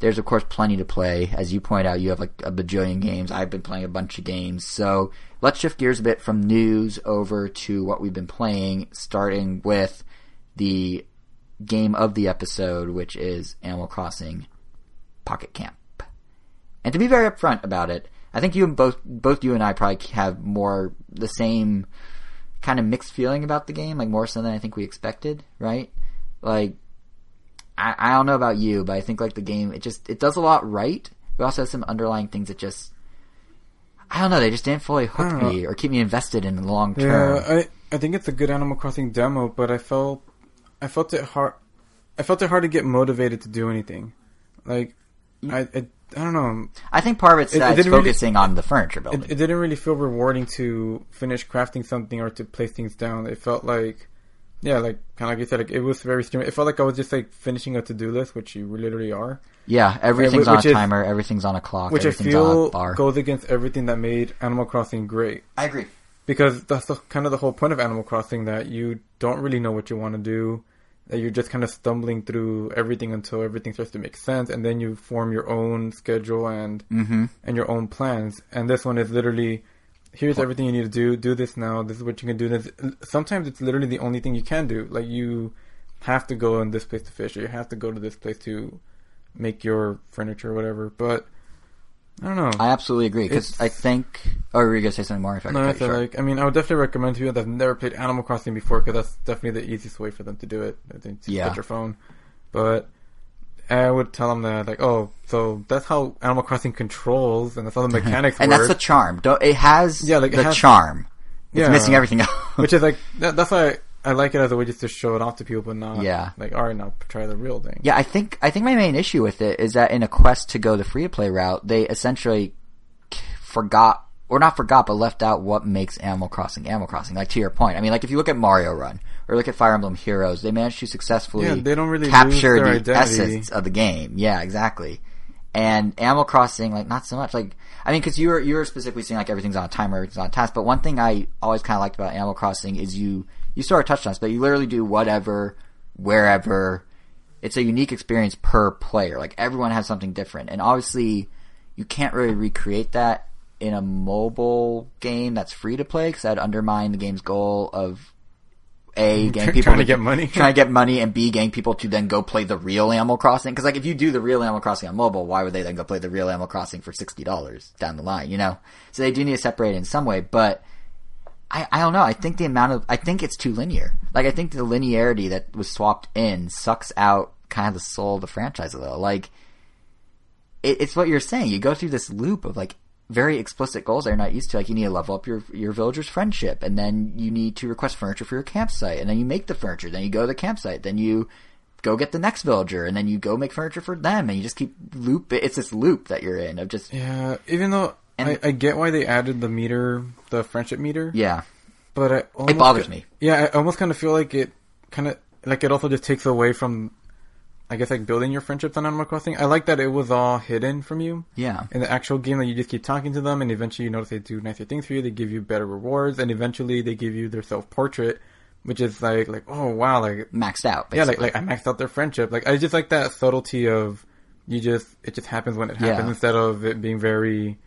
There's, of course, plenty to play. As you point out, you have like a bajillion games. I've been playing a bunch of games. So let's shift gears a bit from news over to what we've been playing, starting with the game of the episode, which is Animal Crossing Pocket Camp. And to be very upfront about it, I think you and both you and I probably have more the same kind of mixed feeling about the game, like more so than I think we expected, right? Like... I don't know about you, but I think like the game, it does a lot right. But also has some underlying things that just, I don't know, they just didn't fully hook me or keep me invested in the long term. Yeah, I think it's a good Animal Crossing demo, but I felt it hard to get motivated to do anything. Like, I don't know. I think part of it's that it's focusing on the furniture building. It didn't really feel rewarding to finish crafting something or to place things down. It felt like. Yeah, like kind of like you said, like it was very streaming. It felt like I was just like finishing a to-do list, which you literally are. Yeah, everything's on a timer, everything's on a clock, which everything's on a bar. Which I feel goes against everything that made Animal Crossing great. I agree. Because that's kind of the whole point of Animal Crossing, that you don't really know what you want to do, that you're just kind of stumbling through everything until everything starts to make sense, and then you form your own schedule and your own plans. And this one is literally... Here's everything you need to do. Do this now. This is what you can do. This. Sometimes it's literally the only thing you can do. Like, you have to go in this place to fish, or you have to go to this place to make your furniture or whatever. But, I don't know. I absolutely agree, because I think... Oh, were you going to say something more? I would definitely recommend to people that have never played Animal Crossing before, because that's definitely the easiest way for them to do it. I think, to put your phone. But... I would tell them that, like, so that's how Animal Crossing controls, and that's how the mechanics work. And that's the charm. It has charm. It's missing everything else. Which is, like, that's why I like it as a way just to show it off to people, but not, like, all right, now try the real thing. Yeah, I think my main issue with it is that in a quest to go the free-to-play route, they essentially not forgot, but left out what makes Animal Crossing. Like, to your point. I mean, like, if you look at Mario Run, or look at Fire Emblem Heroes, they managed to successfully they don't really capture the essence of the game. Yeah, exactly. And Animal Crossing, like, not so much. Like, I mean, because you were specifically saying, like, everything's on a timer, everything's on a task, but one thing I always kind of liked about Animal Crossing is you sort of touched on this, but you literally do whatever, wherever. It's a unique experience per player. Like, everyone has something different. And obviously, you can't really recreate that in a mobile game that's free to play, because that'd undermine the game's goal of A, getting people to get money, trying to get money, and B, getting people to then go play the real Animal Crossing. Because like if you do the real Animal Crossing on mobile, why would they then go play the real Animal Crossing for $60 down the line? You know, so they do need to separate it in some way. But I don't know. I think the amount of, I think it's too linear. Like I think the linearity that was swapped in sucks out kind of the soul of the franchise though. Like it's what you're saying. You go through this loop of like very explicit goals that you're not used to. Like you need to level up your villagers' friendship, and then you need to request furniture for your campsite, and then you make the furniture, then you go to the campsite, then you go get the next villager, and then you go make furniture for them, and you just keep loop. It's this loop that you're in of just Even though I get why they added the meter, the friendship meter. Yeah, but it bothers me. Yeah, I almost kind of feel like it kind of like it also just takes away from, I guess, like building your friendships on Animal Crossing. I like that it was all hidden from you. Yeah. In the actual game, that you just keep talking to them, and eventually you notice they do nicer things for you. They give you better rewards, and eventually they give you their self-portrait, which is like oh wow, like maxed out. Basically. Yeah, like I maxed out their friendship. Like I just like that subtlety of it just happens when it happens instead of it being very,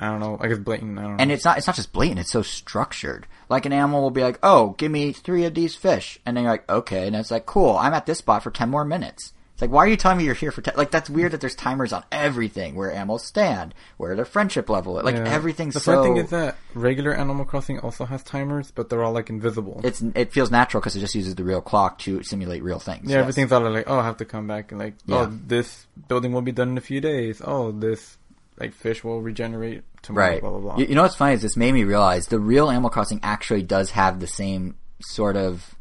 I don't know, I guess blatant. I don't know. And it's not just blatant. It's so structured. Like an animal will be like, "Oh, give me 3 of these fish," and then you're like, "Okay," and it's like, "Cool, I'm at this spot for 10 more minutes." It's like, why are you telling me you're here for 10? Like that's weird that there's timers on everything, where animals stand, where their friendship level, like everything's. The fun thing is that regular Animal Crossing also has timers, but they're all like invisible. It feels natural because it just uses the real clock to simulate real things. Yeah, everything's all like, "Oh, I have to come back," and like, "Oh, this building will be done in a few days." Oh, this. Like fish will regenerate tomorrow, right. Blah, blah, blah. You know what's funny is this made me realize the real Animal Crossing actually does have the same sort of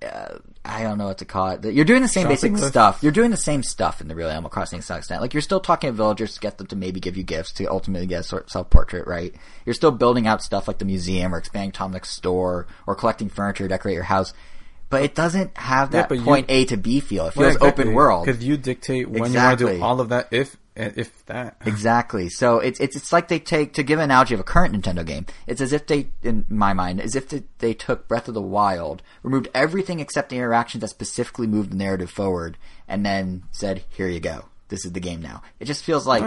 I don't know what to call it. You're doing the same stuff. You're doing the same stuff in the real Animal Crossing to some extent. Like you're still talking to villagers to get them to maybe give you gifts to ultimately get a sort of self-portrait, right? You're still building out stuff like the museum or expanding Tom Nook's store or collecting furniture to decorate your house. But it doesn't have that point A to B feel. It feels open world. Because you dictate when you want to do all of that if that. Exactly. So it's like they take, to give an analogy of a current Nintendo game, it's as if they, in my mind, as if they took Breath of the Wild, removed everything except the interaction that specifically moved the narrative forward, and then said, "Here you go. This is the game now." It just feels like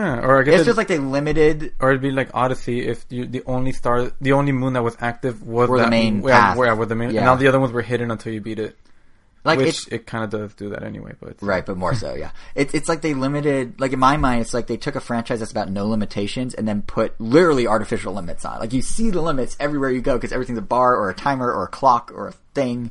feels like they limited, or it'd be like Odyssey if the only moon that was active was the main path. And all the other ones were hidden until you beat it. Like which it kind of does do that anyway, but right, but more so, yeah. It's like they limited, like in my mind, it's like they took a franchise that's about no limitations and then put literally artificial limits on. Like you see the limits everywhere you go because everything's a bar or a timer or a clock or a thing.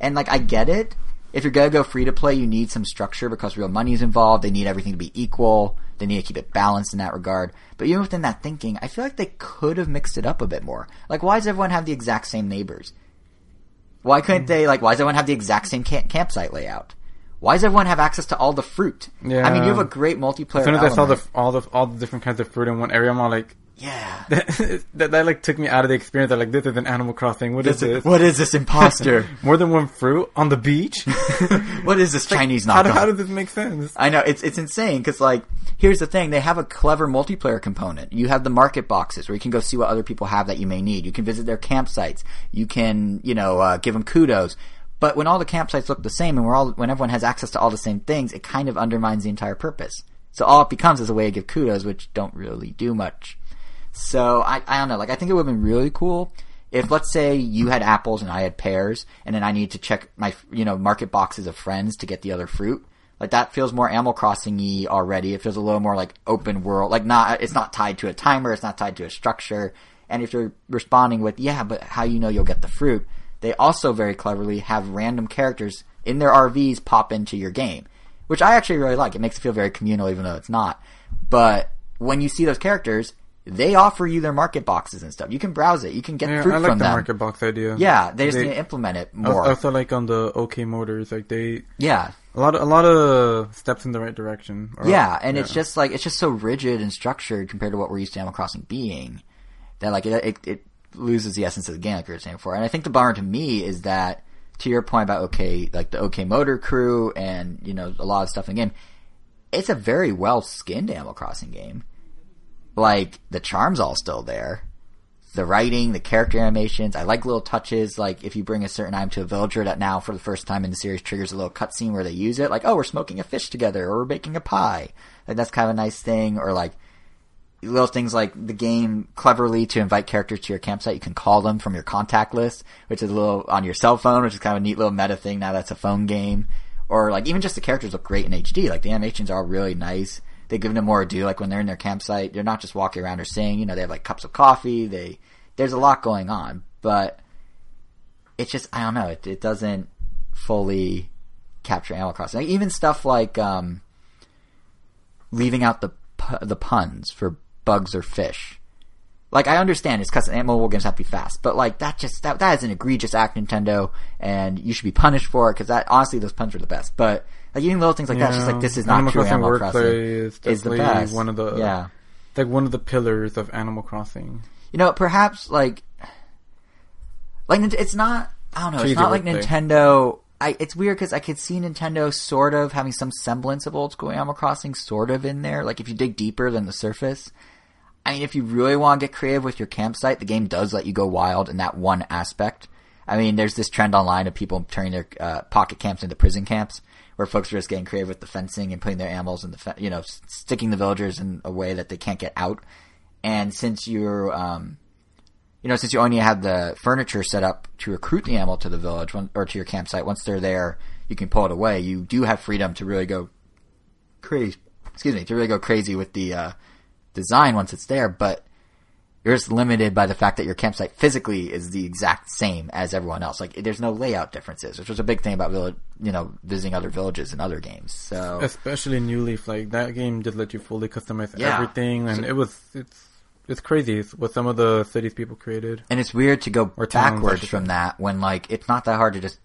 And like I get it. If you're gonna go free to play, you need some structure because real money's involved. They need everything to be equal. They need to keep it balanced in that regard. But even within that thinking, I feel like they could have mixed it up a bit more. Like why does everyone have the exact same neighbors? Why couldn't they, like, why does everyone have the exact same campsite layout? Why does everyone have access to all the fruit? Yeah. I mean, you have a great multiplayer. As soon as I saw all the different kinds of fruit in one area, I'm all like, yeah. That like took me out of the experience. I'm like, this is an Animal Crossing. What is this? What is this imposter? More than one fruit on the beach? What is this Chinese knockoff? How does this make sense? I know, it's insane because, like, here's the thing. They have a clever multiplayer component. You have the market boxes where you can go see what other people have that you may need. You can visit their campsites. You can, give them kudos. But when all the campsites look the same and when everyone has access to all the same things, it kind of undermines the entire purpose. So all it becomes is a way to give kudos, which don't really do much. So I don't know. Like I think it would have been really cool if, let's say, you had apples and I had pears, and then I need to check my market boxes of friends to get the other fruit. Like that feels more Animal Crossing-y already. It feels a little more like open world. Like it's not tied to a timer. It's not tied to a structure. And if you're responding with but how you'll get the fruit, they also very cleverly have random characters in their RVs pop into your game, which I actually really like. It makes it feel very communal, even though it's not. But when you see those characters, they offer you their market boxes and stuff. You can browse it. You can get fruit from them. I like the market box idea. Yeah, they just need to implement it more. Also, like on the OK Motors, like they a lot of steps in the right direction. It's just like it's just so rigid and structured compared to what we're used to Animal Crossing being that like it loses the essence of the game, like you were saying before. And I think the bummer to me is that, to your point about the OK Motor crew and a lot of stuff in the game, it's a very well skinned Animal Crossing game. Like, the charm's all still there. The writing, the character animations. I like little touches, like if you bring a certain item to a villager that now for the first time in the series triggers a little cutscene where they use it. Like, oh, we're smoking a fish together, or we're baking a pie. Like, that's kind of a nice thing. Or like, little things like the game cleverly to invite characters to your campsite. You can call them from your contact list, which is a little on your cell phone, which is kind of a neat little meta thing. Now that's a phone game. Or like even just the characters look great in HD. Like the animations are all really nice. They've given them more ado. Like when they're in their campsite, they're not just walking around or singing. You know, they have like cups of coffee. There's a lot going on, but it's just, I don't know. It doesn't fully capture Animal Crossing. Like, even stuff like leaving out the puns for bugs or fish. Like, I understand it's because mobile games have to be fast, but like that is an egregious act, Nintendo, and you should be punished for it, because that honestly those puns are the best. But like even little things like that, it's just like this is not true. Animal Crossing is the best. One of the pillars of Animal Crossing. You know, perhaps like it's not. I don't know. It's not like Nintendo. It's weird because I could see Nintendo sort of having some semblance of old school Animal Crossing sort of in there. Like if you dig deeper than the surface. I mean, if you really want to get creative with your campsite, the game does let you go wild in that one aspect. I mean, there's this trend online of people turning their pocket camps into prison camps, where folks are just getting creative with the fencing and putting their animals in the, you know, sticking the villagers in a way that they can't get out. And since you're, you know, since you only have the furniture set up to recruit the animal to the village or to your campsite, once they're there, you can pull it away. You do have freedom to really go crazy. Excuse me, to really go crazy with the design once it's there, but you're just limited by the fact that your campsite physically is the exact same as everyone else. Like there's no layout differences, which was a big thing about visiting other villages in other games. So especially New Leaf, like that game did let you fully customize everything, and it's crazy what some of the cities people created. And it's weird to go backwards from that when like it's not that hard to just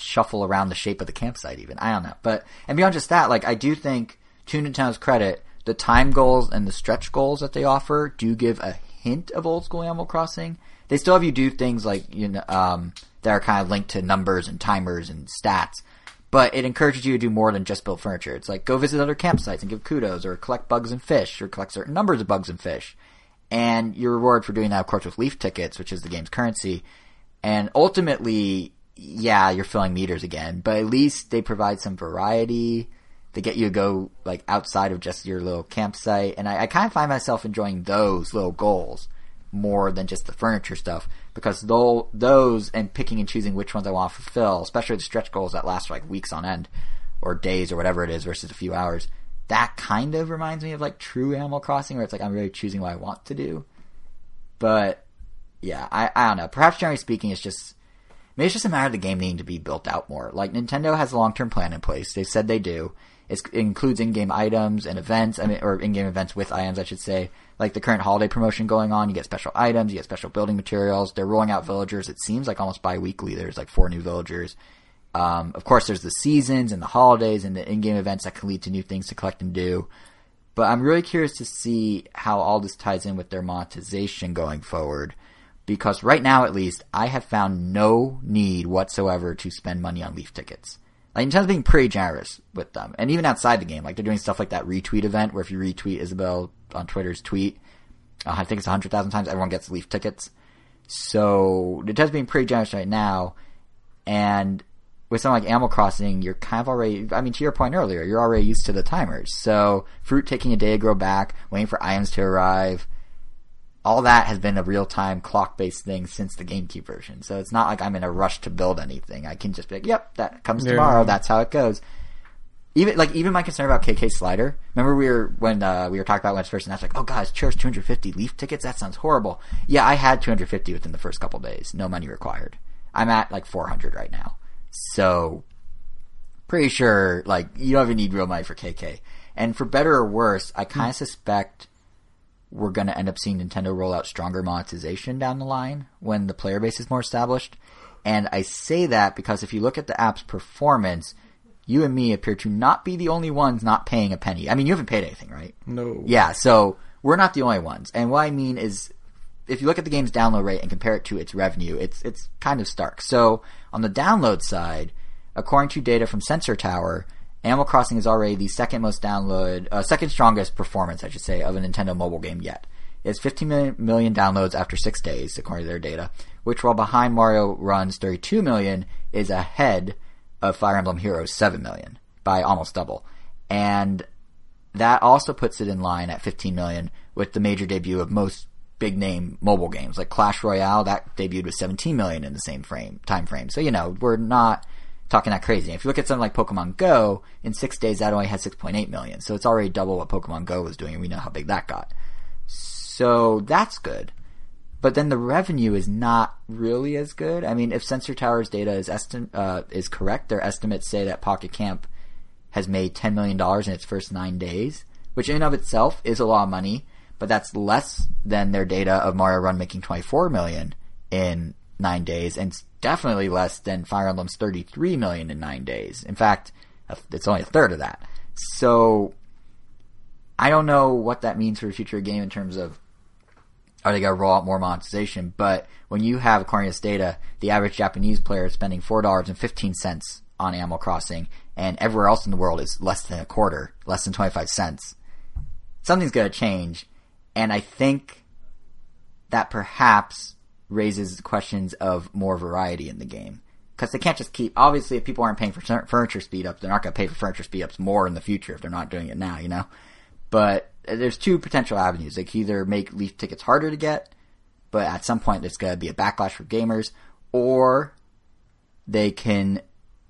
shuffle around the shape of the campsite. Even I don't know, but and beyond just that, like I do think to Nintendo's credit, the time goals and the stretch goals that they offer do give a hint of old school Animal Crossing. They still have you do things like, you know, that are kind of linked to numbers and timers and stats, but it encourages you to do more than just build furniture. It's like go visit other campsites and give kudos, or collect bugs and fish, or collect certain numbers of bugs and fish. And you're rewarded for doing that, of course, with leaf tickets, which is the game's currency. And ultimately, yeah, you're filling meters again, but at least they provide some variety. They get you to go like outside of just your little campsite. And I kind of find myself enjoying those little goals more than just the furniture stuff, because those and picking and choosing which ones I want to fulfill, especially the stretch goals that last for like weeks on end or days or whatever it is versus a few hours, that kind of reminds me of like true Animal Crossing, where it's like I'm really choosing what I want to do. But yeah, I don't know. Perhaps generally speaking, it's just a matter of the game needing to be built out more. Like Nintendo has a long-term plan in place. They've said they do. It includes in-game items and events, or in-game events with items, I should say. Like the current holiday promotion going on, you get special items, you get special building materials. They're rolling out villagers, it seems like almost bi-weekly. There's like 4 new villagers. Of course, there's the seasons and the holidays and the in-game events that can lead to new things to collect and do. But I'm really curious to see how all this ties in with their monetization going forward. Because right now, at least, I have found no need whatsoever to spend money on leaf tickets. Like Nintendo's being pretty generous with them. And even outside the game, like they're doing stuff like that retweet event where if you retweet Isabel on Twitter's tweet, I think it's 100,000 times, everyone gets leaf tickets. So Nintendo's being pretty generous right now. And with something like Animal Crossing, you're kind of already, I mean, to your point earlier, you're already used to the timers. So fruit taking a day to grow back, waiting for items to arrive, all that has been a real-time clock-based thing since the GameCube version. So it's not like I'm in a rush to build anything. I can just be like, yep, that comes tomorrow. Yeah. That's how it goes. Even my concern about KK Slider. Remember we were talking about when it's first announced, like, oh, God, cheers, 250 leaf tickets? That sounds horrible. Yeah, I had 250 within the first couple days. No money required. I'm at, like, 400 right now. So pretty sure, like, you don't even need real money for KK. And for better or worse, I kind of suspect we're going to end up seeing Nintendo roll out stronger monetization down the line when the player base is more established. And I say that because if you look at the app's performance, you and me appear to not be the only ones not paying a penny. I mean, you haven't paid anything, right? No. Yeah, so we're not the only ones. And what I mean is, if you look at the game's download rate and compare it to its revenue, it's kind of stark. So on the download side, according to data from Sensor Tower, Animal Crossing is already the second strongest performance, I should say, of a Nintendo mobile game yet. It's 15 million downloads after 6 days, according to their data, which, while behind Mario Run's 32 million, is ahead of Fire Emblem Heroes' 7 million by almost double. And That also puts it in line at 15 million with the major debut of most big name mobile games like Clash Royale. That debuted with 17 million in the same time frame. So, you know, we're not talking that crazy. If you look at something like Pokemon Go, in 6 days that only had 6.8 million. So it's already double what Pokemon Go was doing, and we know how big that got. So that's good. But then the revenue is not really as good. I mean, if Sensor Tower's data is correct, their estimates say that Pocket Camp has made $10 million in its first 9 days, which in and of itself is a lot of money, but that's less than their data of Mario Run making $24 million in 9 days, and it's definitely less than Fire Emblem's $33 million in 9 days. In fact, it's only a third of that. So I don't know what that means for a future game in terms of, are they going to roll out more monetization? But when you have, according to this data, the average Japanese player is spending $4.15 on Animal Crossing, and everywhere else in the world is less than a quarter, less than 25 cents. Something's going to change, and I think that perhaps raises questions of more variety in the game. Because they can't just keep... Obviously, if people aren't paying for furniture speed-ups, they're not going to pay for furniture speed-ups more in the future if they're not doing it now, you know? But there's two potential avenues. They can either make Leaf tickets harder to get, but at some point there's going to be a backlash for gamers, or they can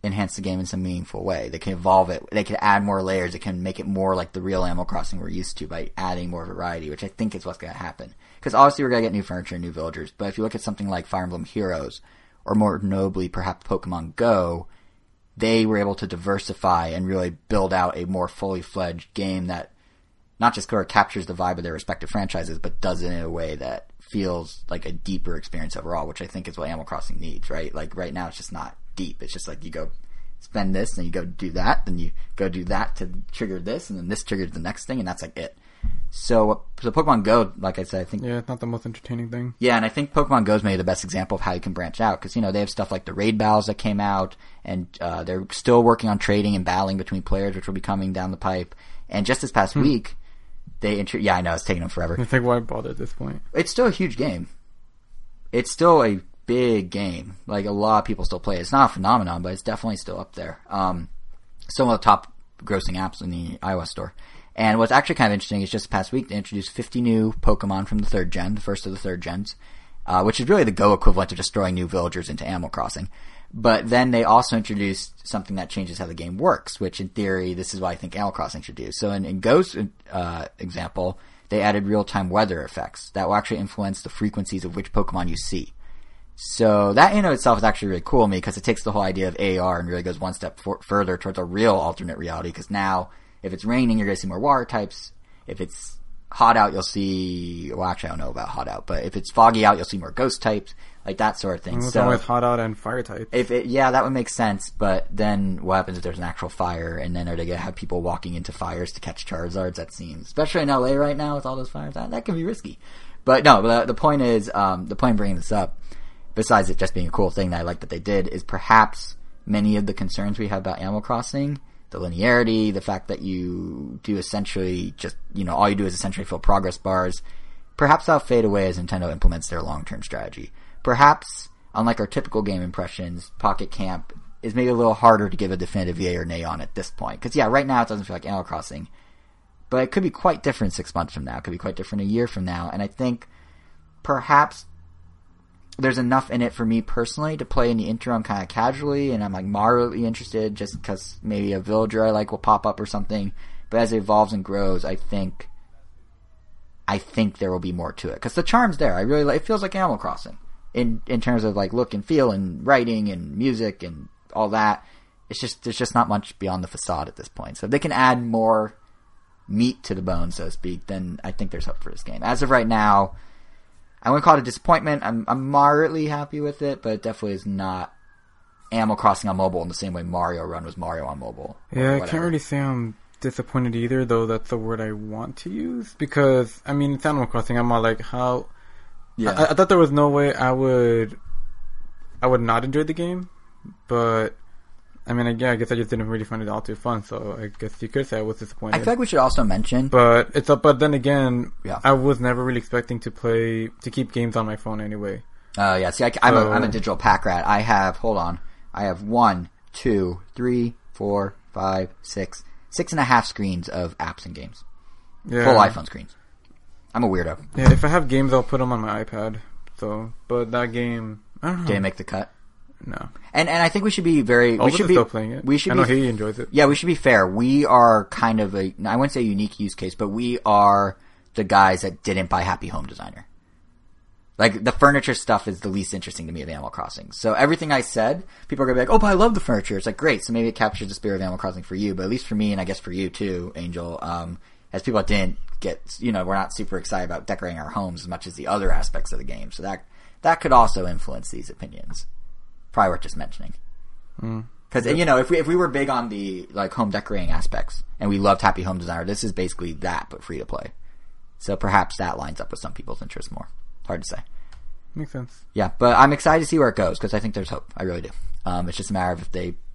enhance the game in some meaningful way. They can evolve it. They can add more layers. They can make it more like the real Animal Crossing we're used to by adding more variety, which I think is what's going to happen. Because obviously we're going to get new furniture and new villagers, but if you look at something like Fire Emblem Heroes, or more notably perhaps Pokemon Go, they were able to diversify and really build out a more fully fledged game that not just captures the vibe of their respective franchises, but does it in a way that feels like a deeper experience overall, which I think is what Animal Crossing needs, right? Like right now it's just not deep. It's just like you go spend this, and you go do that, then you go do that to trigger this, and then this triggers the next thing, and that's like it. So Pokemon Go, like I said, I think... Yeah, it's not the most entertaining thing. Yeah, and I think Pokemon Go is maybe the best example of how you can branch out, because, you know, they have stuff like the raid battles that came out, and they're still working on trading and battling between players, which will be coming down the pipe. And just this past week... Yeah, I know. It's taking them forever. It's like, why bother at this point? It's still a huge game. It's still a big game. Like, a lot of people still play it. It's not a phenomenon, but it's definitely still up there. Still one of the top grossing apps in the iOS store. And what's actually kind of interesting is just past week, they introduced 50 new Pokemon from the third gen, the first of the third gens, which is really the Go equivalent of just throwing new villagers into Animal Crossing. But then they also introduced something that changes how the game works, which in theory, this is what I think Animal Crossing should do. So in Go's example, they added real-time weather effects that will actually influence the frequencies of which Pokemon you see. So that in and of itself is actually really cool to me because it takes the whole idea of AR and really goes one step further towards a real alternate reality, because now if it's raining, you're going to see more water types. If it's hot out, you'll see... Well, actually, I don't know about hot out, but if it's foggy out, you'll see more ghost types, like that sort of thing. What's wrong with hot out and fire types? Yeah, that would make sense, but then what happens if there's an actual fire, and then are they going to have people walking into fires to catch Charizards? That seems... Especially in LA right now with all those fires, that can be risky. But no, the point is... the point of bringing this up, besides it just being a cool thing that I like that they did, is perhaps many of the concerns we have about Animal Crossing... The linearity, the fact that you do essentially just, you know, all you do is essentially fill progress bars. Perhaps that'll fade away as Nintendo implements their long-term strategy. Perhaps, unlike our typical game impressions, Pocket Camp is maybe a little harder to give a definitive yay or nay on at this point. Because, yeah, right now it doesn't feel like Animal Crossing. But it could be quite different 6 months from now. It could be quite different a year from now. And I think perhaps... there's enough in it for me personally to play in the interim kind of casually, and I'm like moderately interested just because maybe a villager I like will pop up or something. But as it evolves and grows, I think there will be more to it because the charm's there. I really like, it feels like Animal Crossing in terms of like look and feel and writing and music and all that. It's just, there's just not much beyond the facade at this point. So if they can add more meat to the bone, so to speak, then I think there's hope for this game. As of right now, I wouldn't call it a disappointment. I'm moderately happy with it, but it definitely is not Animal Crossing on mobile in the same way Mario Run was Mario on mobile. Yeah, I can't really say I'm disappointed either, though that's the word I want to use. Because, I mean, it's Animal Crossing. I'm not like, how... Yeah. I thought there was no way I would not enjoy the game, but... I mean, yeah, I guess I just didn't really find it all too fun, so I guess you could say I was disappointed. I feel like we should also mention... But then again, yeah. I was never really expecting to keep games on my phone anyway. Yeah, see, I'm a digital pack rat. I have, 1, 2, 3, 4, 5, 6, 6.5 screens of apps and games. Yeah. Full iPhone screens. I'm a weirdo. Yeah, if I have games, I'll put them on my iPad. So, but that game, I don't know. Did it make the cut? No. And I think we should be very... All we should be still playing it. We should I know he enjoys it. Yeah, we should be fair. We are kind of a... I wouldn't say unique use case, but we are the guys that didn't buy Happy Home Designer. Like, the furniture stuff is the least interesting to me of Animal Crossing. So everything I said, people are going to be like, oh, but I love the furniture. It's like, great. So maybe it captures the spirit of Animal Crossing for you, but at least for me, and I guess for you too, Angel, as people that didn't get, you know, we're not super excited about decorating our homes as much as the other aspects of the game. So that could also influence these opinions. Probably worth just mentioning. Because, you know, if we were big on the, like, home decorating aspects, and we loved Happy Home Designer, this is basically that, but free to play. So perhaps that lines up with some people's interests more. Hard to say. Makes sense. Yeah, but I'm excited to see where it goes, because I think there's hope. I really do. It's just a matter of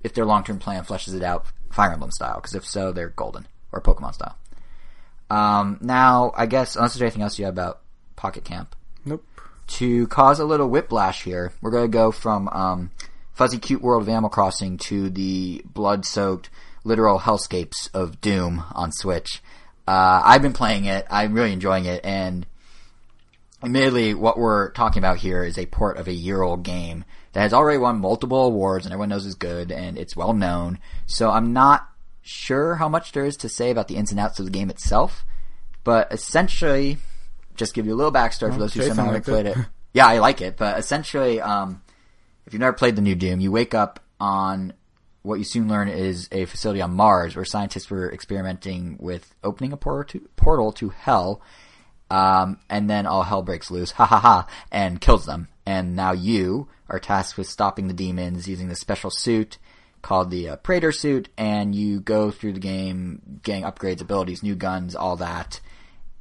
if their long-term plan fleshes it out Fire Emblem style, because if so, they're golden. Or Pokemon style. Now, I guess, unless there's anything else you have about Pocket Camp. Nope. To cause a little whiplash here, we're going to go from fuzzy cute world of Animal Crossing to the blood-soaked literal hellscapes of Doom on Switch. I've been playing it. I'm really enjoying it, and... admittedly, what we're talking about here is a port of a year-old game that has already won multiple awards and everyone knows is good and it's well known. So I'm not sure how much there is to say about the ins and outs of the game itself, but essentially, just give you a little backstory for those who somehow haven't played it. Yeah, I like it, but essentially, if you've never played the new Doom, you wake up on what you soon learn is a facility on Mars where scientists were experimenting with opening a portal to hell. And then all hell breaks loose, and kills them. And now you are tasked with stopping the demons using this special suit called the Praetor suit, and you go through the game, getting upgrades, abilities, new guns, all that.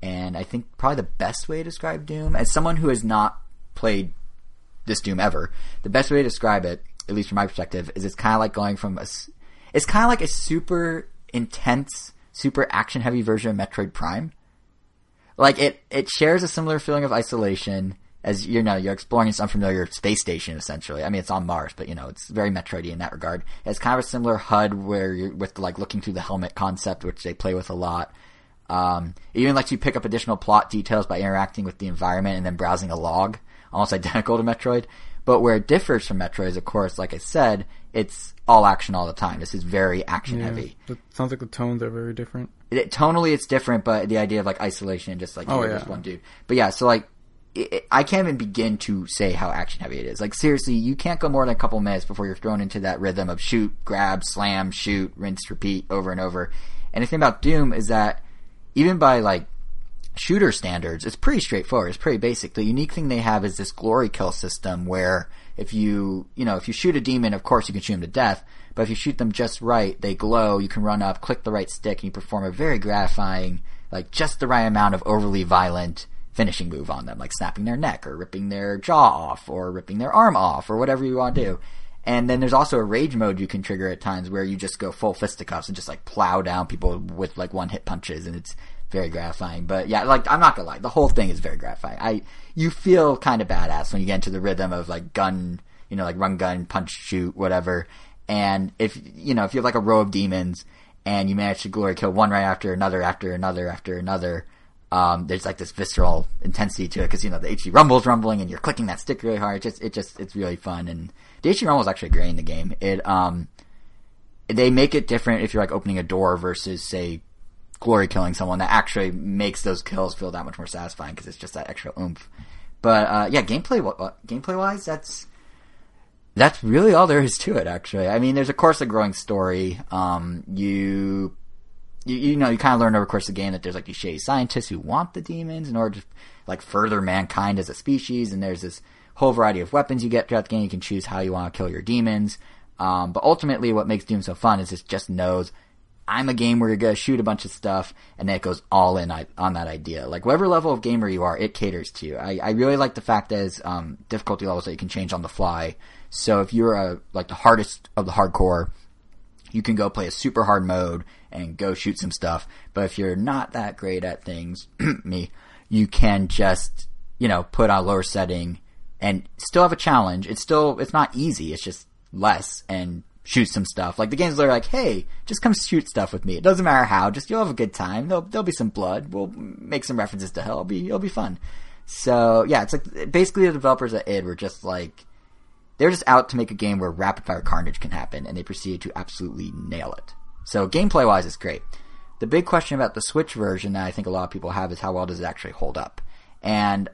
And I think probably the best way to describe Doom, as someone who has not played this Doom ever, the best way to describe it, at least from my perspective, is it's kind of like going from it's kind of like a super intense, super action-heavy version of Metroid Prime. Like, it shares a similar feeling of isolation as, you know, you're exploring this unfamiliar space station, essentially. I mean, it's on Mars, but, you know, it's very Metroid-y in that regard. It's kind of a similar HUD where you're with, like, looking through the helmet concept, which they play with a lot. It even lets you pick up additional plot details by interacting with the environment and then browsing a log, almost identical to Metroid. But where it differs from Metroid is, of course, like I said, it's all action all the time. This is very action-heavy. Yeah, it sounds like the tones are very different. Tonally, it's different, but the idea of, like, isolation and just, like, there's one dude. But, yeah, so, like, I can't even begin to say how action-heavy it is. Like, seriously, you can't go more than a couple minutes before you're thrown into that rhythm of shoot, grab, slam, shoot, rinse, repeat, over and over. And the thing about Doom is that even by, like, shooter standards, it's pretty straightforward. It's pretty basic. The unique thing they have is this glory kill system where if you shoot a demon, of course you can shoot them to death, but if you shoot them just right, they glow, you can run up, click the right stick, and you perform a very gratifying, like, just the right amount of overly violent finishing move on them, like snapping their neck or ripping their jaw off or ripping their arm off or whatever you want to do. And then there's also a rage mode you can trigger at times where you just go full fisticuffs and just, like, plow down people with, like, one-hit punches, and it's very gratifying. But yeah, like, I'm not gonna lie, the whole thing is very gratifying. You feel kind of badass when you get into the rhythm of, like, gun, you know, like run, gun, punch, shoot, whatever. And if you have, like, a row of demons and you manage to glory kill one right after another after another after another, there's, like, this visceral intensity to it because, you know, the HE rumble's rumbling and you're clicking that stick really hard. It's really fun. And the HE rumble is actually great in the game. They make it different if you're, like, opening a door versus, say, glory killing someone. That actually makes those kills feel that much more satisfying because it's just that extra oomph. But yeah, gameplay wise, that's really all there is to it. Actually, I mean, there's of course a growing story. You kind of learn over the course of the game that there's, like, these shady scientists who want the demons in order to, like, further mankind as a species, and there's this whole variety of weapons you get throughout the game. You can choose how you want to kill your demons. But ultimately, what makes Doom so fun is it just knows. I'm a game where you're going to shoot a bunch of stuff, and then it goes all in on that idea. Like, whatever level of gamer you are, it caters to you. I really like the fact that there's difficulty levels that you can change on the fly. So if you're, the hardest of the hardcore, you can go play a super hard mode and go shoot some stuff. But if you're not that great at things, you can just, put on a lower setting and still have a challenge. It's not easy. It's just less, and shoot some stuff. Like, the game's literally like, hey, just come shoot stuff with me. It doesn't matter how. Just, you'll have a good time. There'll be some blood. We'll make some references to hell. It'll be fun. So, yeah, it's like, basically the developers at id were just like, they're just out to make a game where rapid-fire carnage can happen, and they proceeded to absolutely nail it. So, gameplay-wise, it's great. The big question about the Switch version that I think a lot of people have is how well does it actually hold up? And,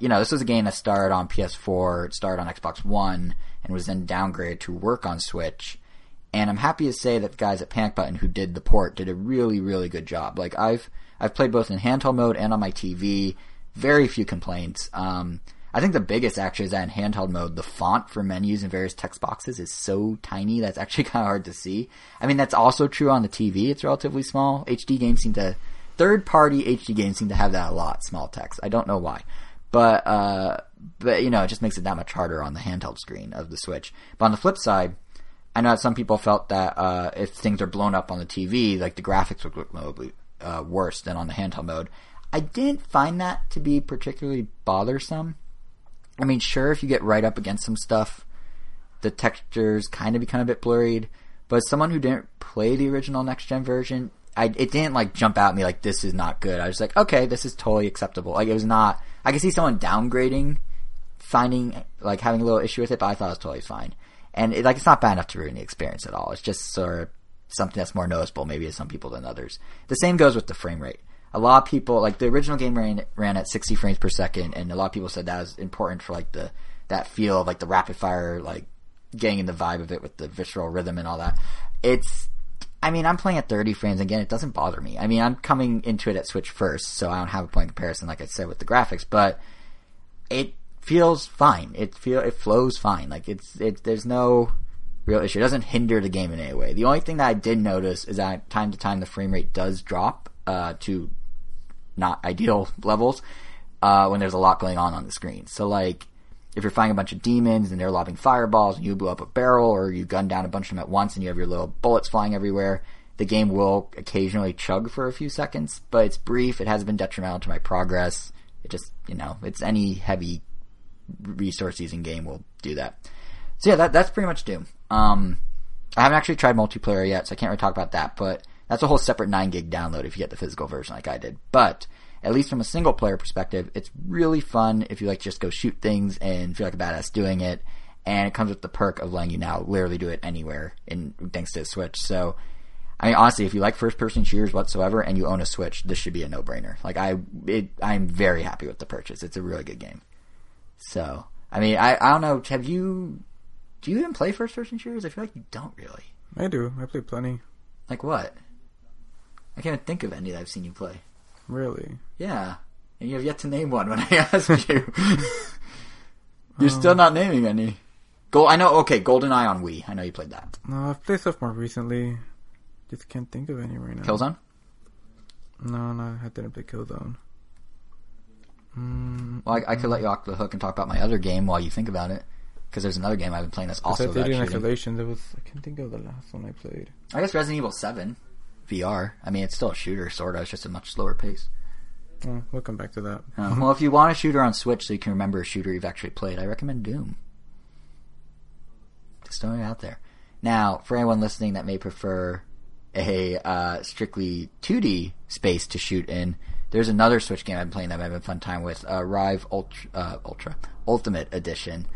you know, this was a game that started on PS4, it started on Xbox One, and was then downgraded to work on Switch. And I'm happy to say that the guys at Panic Button who did the port did a really, really good job. Like, I've played both in handheld mode and on my TV. Very few complaints. I think the biggest, actually, is that in handheld mode, the font for menus and various text boxes is so tiny that's actually kind of hard to see. I mean, that's also true on the TV. It's relatively small. Third-party HD games seem to have that a lot, small text. I don't know why. But you know, it just makes it that much harder on the handheld screen of the Switch. But on the flip side, I know that some people felt that if things are blown up on the TV, like the graphics would look notably worse than on the handheld mode. I didn't find that to be particularly bothersome. I mean, sure, if you get right up against some stuff, the textures kind of become a bit blurred. But as someone who didn't play the original next-gen version, it didn't, like, jump out at me like, this is not good. I was like, okay, this is totally acceptable. Like, it was not... I could see someone downgrading, having a little issue with it, but I thought it was totally fine. And, it's not bad enough to ruin the experience at all. It's just sort of something that's more noticeable, maybe, to some people than others. The same goes with the frame rate. A lot of people, the original game ran at 60 frames per second, and a lot of people said that was important for, that feel of, the rapid fire, getting in the vibe of it with the visceral rhythm and all that. I'm playing at 30 frames. Again, it doesn't bother me. I mean, I'm coming into it at Switch first, so I don't have a point of comparison, like I said, with the graphics, but it feels fine. It flows fine. There's no real issue. It doesn't hinder the game in any way. The only thing that I did notice is that time to time the frame rate does drop to not ideal levels when there's a lot going on the screen. So, if you're fighting a bunch of demons and they're lobbing fireballs and you blow up a barrel or you gun down a bunch of them at once and you have your little bullets flying everywhere, the game will occasionally chug for a few seconds, but it's brief. It hasn't been detrimental to my progress. It just, it's any heavy resource using game will do that. So yeah, that's pretty much Doom. I haven't actually tried multiplayer yet, so I can't really talk about that, but that's a whole separate 9 gig download if you get the physical version like I did. But at least from a single player perspective, it's really fun if you just go shoot things and feel like a badass doing it. And it comes with the perk of letting you now literally do it anywhere thanks to the Switch. So, honestly, if you like first person shooters whatsoever and you own a Switch, this should be a no brainer. I'm very happy with the purchase. It's a really good game. So, I don't know. Do you even play first person shooters? I feel like you don't really. I do. I play plenty. Like what? I can't even think of any that I've seen you play. Really? Yeah. And you have yet to name one when I asked you. You're still not naming any. GoldenEye on Wii. I know you played that. No, I've played stuff more recently. Just can't think of any right now. Killzone? No, I didn't play Killzone. Well, I could let you off the hook and talk about my other game while you think about it. Because there's another game I've been playing that's also about shooting. I can't think of the last one I played. I guess Resident Evil 7. VR. It's still a shooter, sort of. It's just a much slower pace. We'll come back to that. Well, if you want a shooter on Switch so you can remember a shooter you've actually played, I recommend Doom. Just throwing it out there. Now, for anyone listening that may prefer a strictly 2D space to shoot in, there's another Switch game I've been playing that I'm having a fun time with, Rive Ultra Ultimate Edition,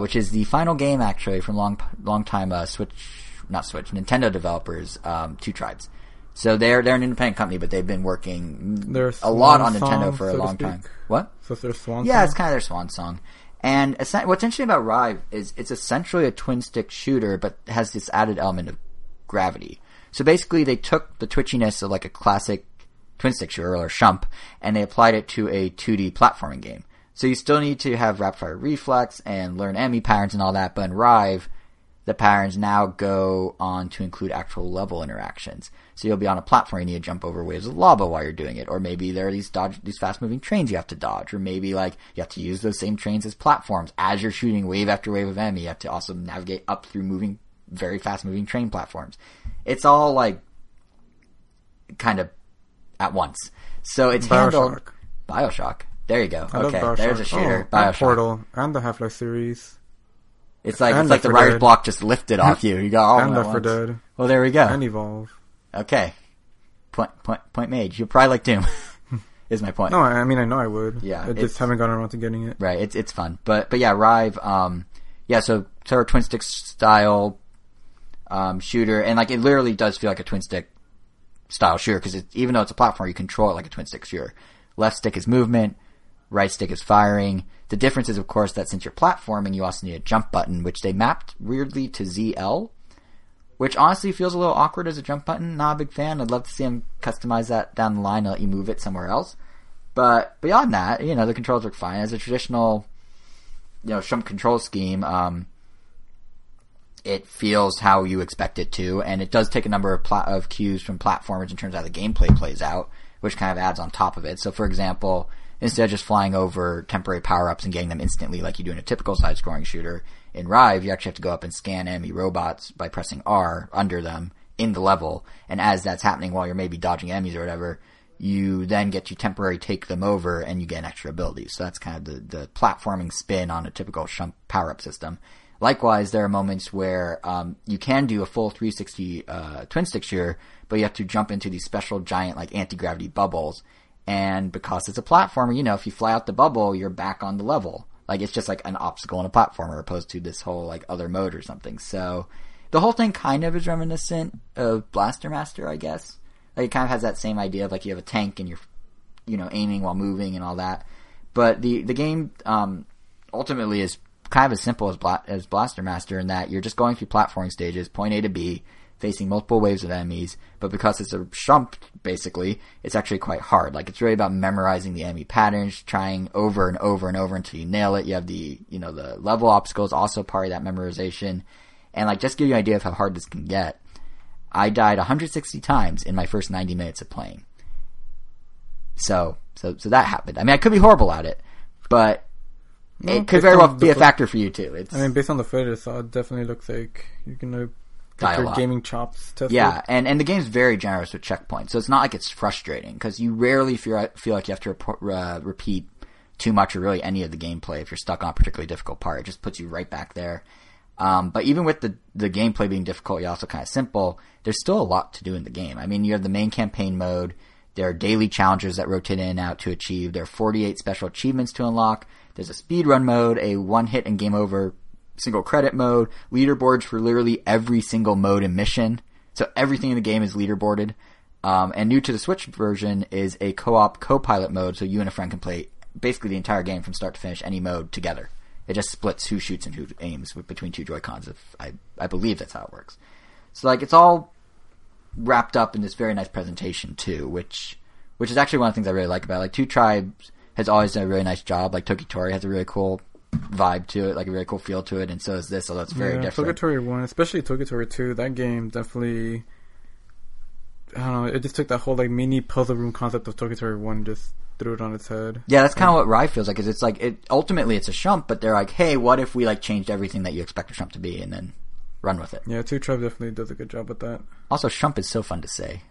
which is the final game, actually, from long-time Nintendo developers, Two Tribes. So they're an independent company, but they've been working a lot on Nintendo for a long time. What? So it's their swan song? Yeah, it's kind of their swan song. And what's interesting about Rive is it's essentially a twin-stick shooter, but has this added element of gravity. So basically, they took the twitchiness of a classic twin-stick shooter, or shump, and they applied it to a 2D platforming game. So you still need to have rapid-fire reflex and learn enemy patterns and all that, but in Rive, the patterns now go on to include actual level interactions. So you'll be on a platform, you need to jump over waves of lava while you're doing it, or maybe there are these fast-moving trains you have to dodge, or maybe you have to use those same trains as platforms as you're shooting wave after wave of enemy. You have to also navigate up through very fast-moving train platforms. It's all kind of at once. So it's handled. Bioshock. There you go. I love Bioshock. There's a shooter. Bioshock. Portal and the Half-Life series. It's like the writer's block just lifted off you. You go all and Left 4 Dead. Well, there we go. And Evolve. Okay. Point made. You'll probably like Doom. Is my point. No, I mean, I know I would. Yeah. I just haven't gotten around to getting it. Right. It's fun. But yeah, Rive, so sort of twin stick style shooter, and like it literally does feel like a twin stick style shooter, because even though it's a platform, you control it like a twin stick shooter. Left stick is movement, right stick is firing. The difference is, of course, that since you're platforming, you also need a jump button, which they mapped weirdly to ZL, which honestly feels a little awkward as a jump button. Not a big fan. I'd love to see them customize that down the line and let you move it somewhere else. But beyond that, the controls work fine. As a traditional, jump control scheme, it feels how you expect it to, and it does take a number of cues from platformers in terms of how the gameplay plays out, which kind of adds on top of it. So, for example, instead of just flying over temporary power-ups and getting them instantly like you do in a typical side-scrolling shooter, in Rive, you actually have to go up and scan enemy robots by pressing R under them in the level. And as that's happening while you're maybe dodging enemies or whatever, you then get to temporarily take them over and you get an extra ability. So that's kind of the platforming spin on a typical power-up system. Likewise, there are moments where you can do a full 360 twin-stick shooter, but you have to jump into these special giant like anti-gravity bubbles. And because it's a platformer, if you fly out the bubble, you're back on the level. Like, it's just like an obstacle in a platformer, opposed to this whole like other mode or something. So the whole thing kind of is reminiscent of Blaster Master, I guess. Like, it kind of has that same idea of like you have a tank and you're, aiming while moving and all that. But the game ultimately is kind of as simple as Blaster Master, in that you're just going through platforming stages, point A to B, facing multiple waves of enemies, but because it's a shump, basically, it's actually quite hard. Like, it's really about memorizing the enemy patterns, trying over and over and over until you nail it. You have the level obstacles, also part of that memorization. And, like, just to give you an idea of how hard this can get, I died 160 times in my first 90 minutes of playing. So that happened. I mean, I could be horrible at it, but it could very well be a factor for you, too. I mean, based on the footage, it definitely looks like you're going to... Your gaming chops tested. Yeah, and the game's very generous with checkpoints, so it's not like it's frustrating, because you rarely feel like you have to repeat too much or really any of the gameplay if you're stuck on a particularly difficult part. It just puts you right back there. But even with the gameplay being difficult, yet also kind of simple, there's still a lot to do in the game. I mean, you have the main campaign mode, there are daily challenges that rotate in and out to achieve, there are 48 special achievements to unlock, there's a speedrun mode, a one-hit and game over single credit mode, leaderboards for literally every single mode and mission. So everything in the game is leaderboarded. And new to the Switch version is a co-op co-pilot mode, so you and a friend can play basically the entire game from start to finish, any mode, together. It just splits who shoots and who aims between two Joy-Cons. I believe that's how it works. So like it's all wrapped up in this very nice presentation too, which is actually one of the things I really like about it. Like Two Tribes has always done a really nice job. Like Tokitori has a really cool vibe to it, like a really cool feel to it, and so is this, so that's very different. Tokitori 1, especially Tokitori 2, that game definitely, I don't know, it just took that whole like mini puzzle room concept of Tokitori 1 and just threw it on its head. Yeah, that's kind of what Rive feels like, is it's like, ultimately it's a shump, but they're like, hey, what if we like changed everything that you expect a shump to be, and then run with it. Yeah, Two Tribes definitely does a good job with that. Also, shump is so fun to say.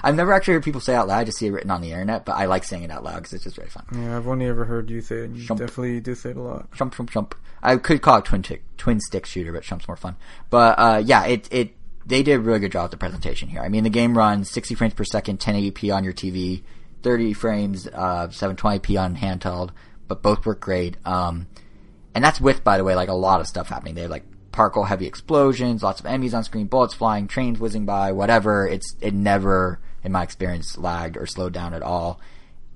I've never actually heard people say it out loud. I just see it written on the internet, but I like saying it out loud because it's just really fun. Yeah, I've only ever heard you say it, and shump. You definitely do say it a lot. Shump, shump, shump. I could call it twin stick shooter, but shump's more fun. But yeah, they did a really good job with the presentation here. I mean, the game runs 60 frames per second, 1080p on your TV, 30 frames, 720p on handheld, but both work great. And that's with, by the way, like a lot of stuff happening. They have like parkour heavy explosions, lots of enemies on screen, bullets flying, trains whizzing by, whatever. It never, in my experience, lagged or slowed down at all.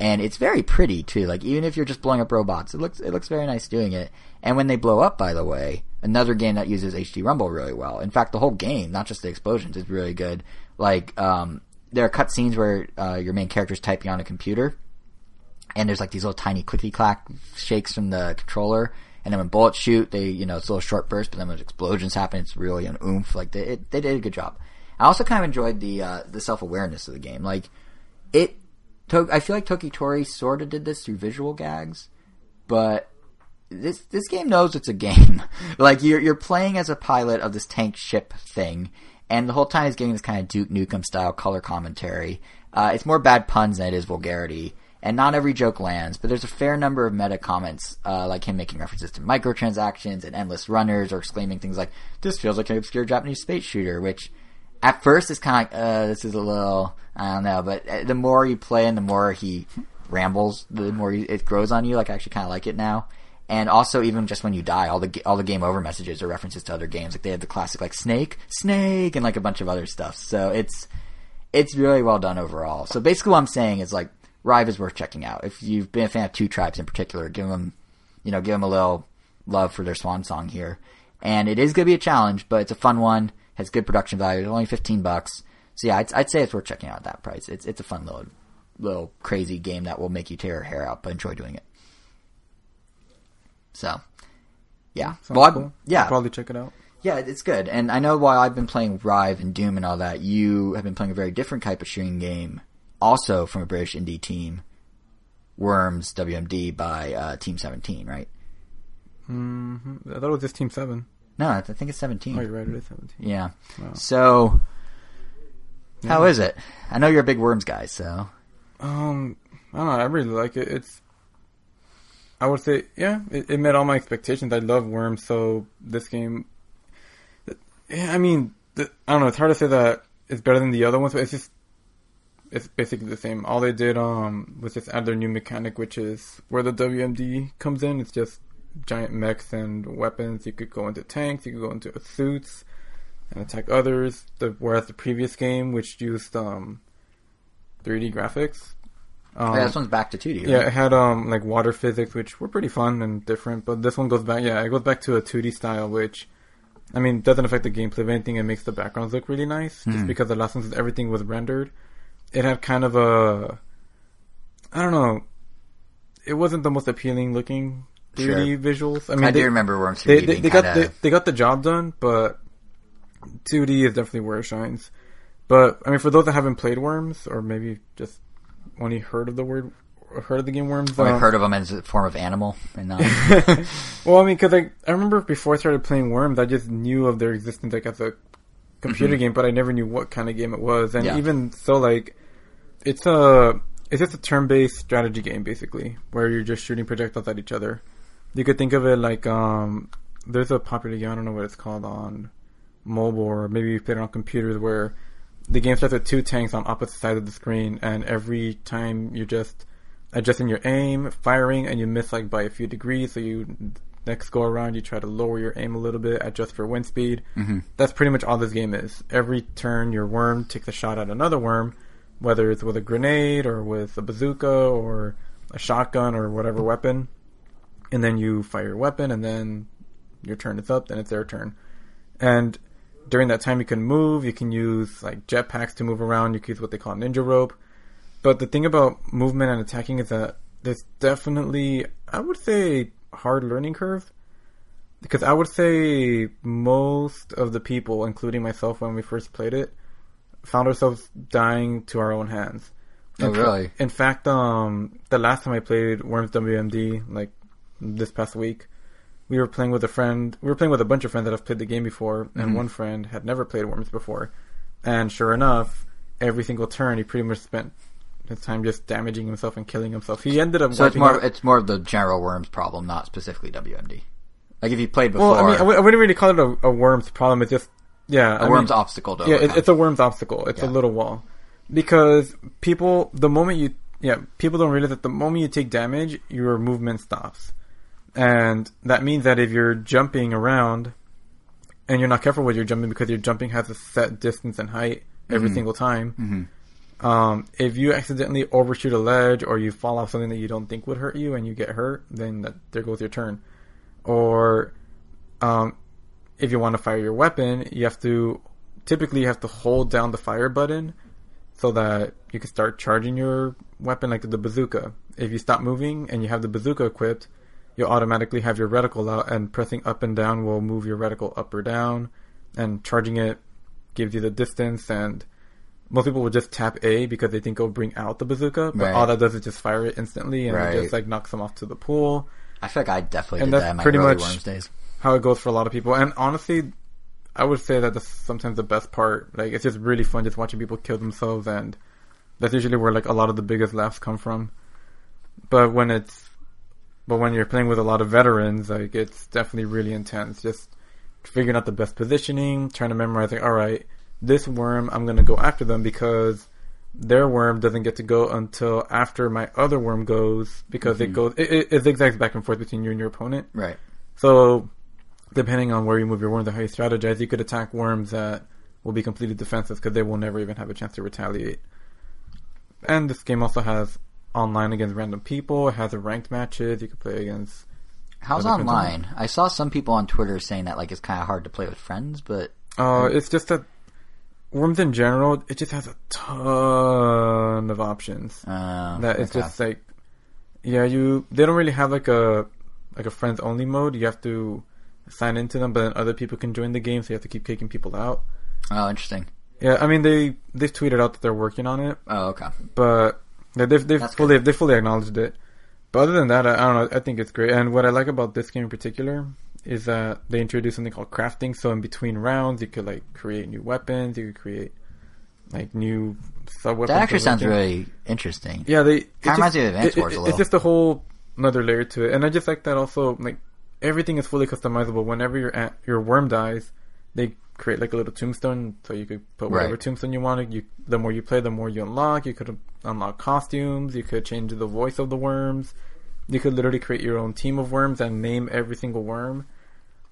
And it's very pretty too. Like even if you're just blowing up robots, it looks very nice doing it. And when they blow up, by the way, another game that uses HD Rumble really well. In fact, the whole game, not just the explosions, is really good. Like there are cutscenes where your main character's typing on a computer, and there's like these little tiny clicky clack shakes from the controller. And then when bullets shoot, they, it's a little short burst, but then when explosions happen, it's really an oomph. Like, they did a good job. I also kind of enjoyed the self-awareness of the game. Like, I feel like Tokitori sort of did this through visual gags, but this game knows it's a game. Like, you're playing as a pilot of this tank ship thing, and the whole time he's getting this kind of Duke Nukem-style color commentary. It's more bad puns than it is vulgarity. and not every joke lands, but there's a fair number of meta comments, like him making references to microtransactions and endless runners, or exclaiming things like, this feels like an obscure Japanese space shooter, which at first is kind of like, this is a little, I don't know, but the more you play and the more he rambles, the more it grows on you. Like, I actually kind of like it now. And also, even just when you die, all the game over messages are references to other games. Like, they have the classic, like, snake, and, like, a bunch of other stuff. So it's really well done overall. So basically what I'm saying is, like, Rive is worth checking out. If you've been a fan of Two Tribes in particular, give them a little love for their swan song here. And it is going to be a challenge, but it's a fun one. Has good production value. It's only $15. So yeah, I'd say it's worth checking out at that price. It's a fun little crazy game that will make you tear your hair out, but enjoy doing it. So, yeah. Cool. Yeah. I'll probably check it out. Yeah, it's good. And I know while I've been playing Rive and Doom and all that, you have been playing a very different type of shooting game, also from a British indie team, Worms, WMD, by Team 17, right? Mm-hmm. I thought it was just Team 7. No, I think it's 17. Oh, you're right, it is 17. Yeah. Wow. So, how is it? I know you're a big Worms guy, so. I don't know. I really like it. I would say, yeah, it met all my expectations. I love Worms, so this game. Yeah, I mean, I don't know. It's hard to say that it's better than the other ones, but it's basically the same. All they did was just add their new mechanic, which is where the WMD comes in. It's just giant mechs and weapons. You could go into tanks, you could go into suits and attack others. Whereas the previous game, which used 3D graphics. This one's back to 2D, right? Yeah, it had like water physics, which were pretty fun and different, but this one goes back, to a 2D style, which, I mean, doesn't affect the gameplay of anything. It makes the backgrounds look really nice, just because the last one, everything was rendered. It had kind of a, I don't know, it wasn't the most appealing looking 3D visuals. I mean, I do remember Worms 3D they got the job done, but 2D is definitely where it shines. But, I mean, for those that haven't played Worms, or maybe just only heard of the game Worms. I've heard of them as a form of animal, and not. Well, I mean, because I remember before I started playing Worms, I just knew of their existence, like, as a computer game, but I never knew what kind of game it was. And even so, like, it's just a turn-based strategy game, basically, where you're just shooting projectiles at each other. You could think of it like there's a popular game, I don't know what it's called, on mobile, or maybe you played it on computers, where the game starts with two tanks on opposite sides of the screen, and every time you're just adjusting your aim, firing, and you miss, like, by a few degrees, so you next go around, you try to lower your aim a little bit, adjust for wind speed. That's pretty much all this game is. Every turn, your worm takes a shot at another worm, whether it's with a grenade, or with a bazooka, or a shotgun, or whatever weapon, and then you fire your weapon, and then your turn is up, then it's their turn. And during that time, you can move. You can use, like, jetpacks to move around. You can use what they call ninja rope. But the thing about movement and attacking is that there's definitely, I would say, hard learning curve. Because I would say most of the people, including myself when we first played it, found ourselves dying to our own hands. Oh, really? In fact, the last time I played Worms WMD, like, this past week, we were playing with a friend. We were playing with a bunch of friends that have played the game before, and one friend had never played Worms before. And sure enough, every single turn, he pretty much spent his time just damaging himself and killing himself. He ended up. So it's more of the general Worms problem, not specifically WMD. Like, if you played before, well, I mean, I wouldn't really call it a Worms problem. It's just Worms obstacle. Yeah, it's a Worms obstacle. It's a little wall, because people don't realize that the moment you take damage, your movement stops. And that means that if you're jumping around and you're not careful with your jumping, because your jumping has a set distance and height every single time, if you accidentally overshoot a ledge, or you fall off something that you don't think would hurt you and you get hurt, then there goes your turn. Or if you want to fire your weapon, you have to hold down the fire button so that you can start charging your weapon, like the bazooka. If you stop moving and you have the bazooka equipped, you'll automatically have your reticle out, and pressing up and down will move your reticle up or down, and charging it gives you the distance. And most people will just tap A because they think it'll bring out the bazooka, but all that does is just fire it instantly, and it just, like, knocks them off to the pool. I feel like I definitely did that in my early Worms days. How it goes for a lot of people. And honestly, I would say that that's sometimes the best part. Like, it's just really fun just watching people kill themselves, and that's usually where, like, a lot of the biggest laughs come from. But when you're playing with a lot of veterans, like, it's definitely really intense. Just figuring out the best positioning, trying to memorize, like, all right, this worm, I'm going to go after them because their worm doesn't get to go until after my other worm goes, because it zigzags back and forth between you and your opponent. Right. So depending on where you move your worms and how you strategize, you could attack worms that will be completely defenseless because they will never even have a chance to retaliate. And this game also has online against random people. It has ranked matches you can play against. How's online? People. I saw some people on Twitter saying that, like, it's kind of hard to play with friends, but... it's just that Worms in general, it just has a ton of options. That it's okay. Just like, yeah, they don't really have like a friends only mode. You have to sign into them, but then other people can join the game, so you have to keep kicking people out. Oh, interesting. Yeah, I mean they've tweeted out that they're working on it. Oh, okay. But they fully acknowledged it. But other than that, I don't know. I think it's great. And what I like about this game in particular is that they introduced something called crafting. So in between rounds, you could, like, create new weapons. You could create, like, new sub-weapons. That actually sounds really interesting. Yeah, it reminds me of Advance Wars a little. It's just a whole another layer to it. And I just like that also, like, everything is fully customizable. Whenever your worm dies, they create, like, a little tombstone. So you could put whatever tombstone you want. The more you play, the more you unlock. You could unlock costumes. You could change the voice of the worms. You could literally create your own team of worms and name every single worm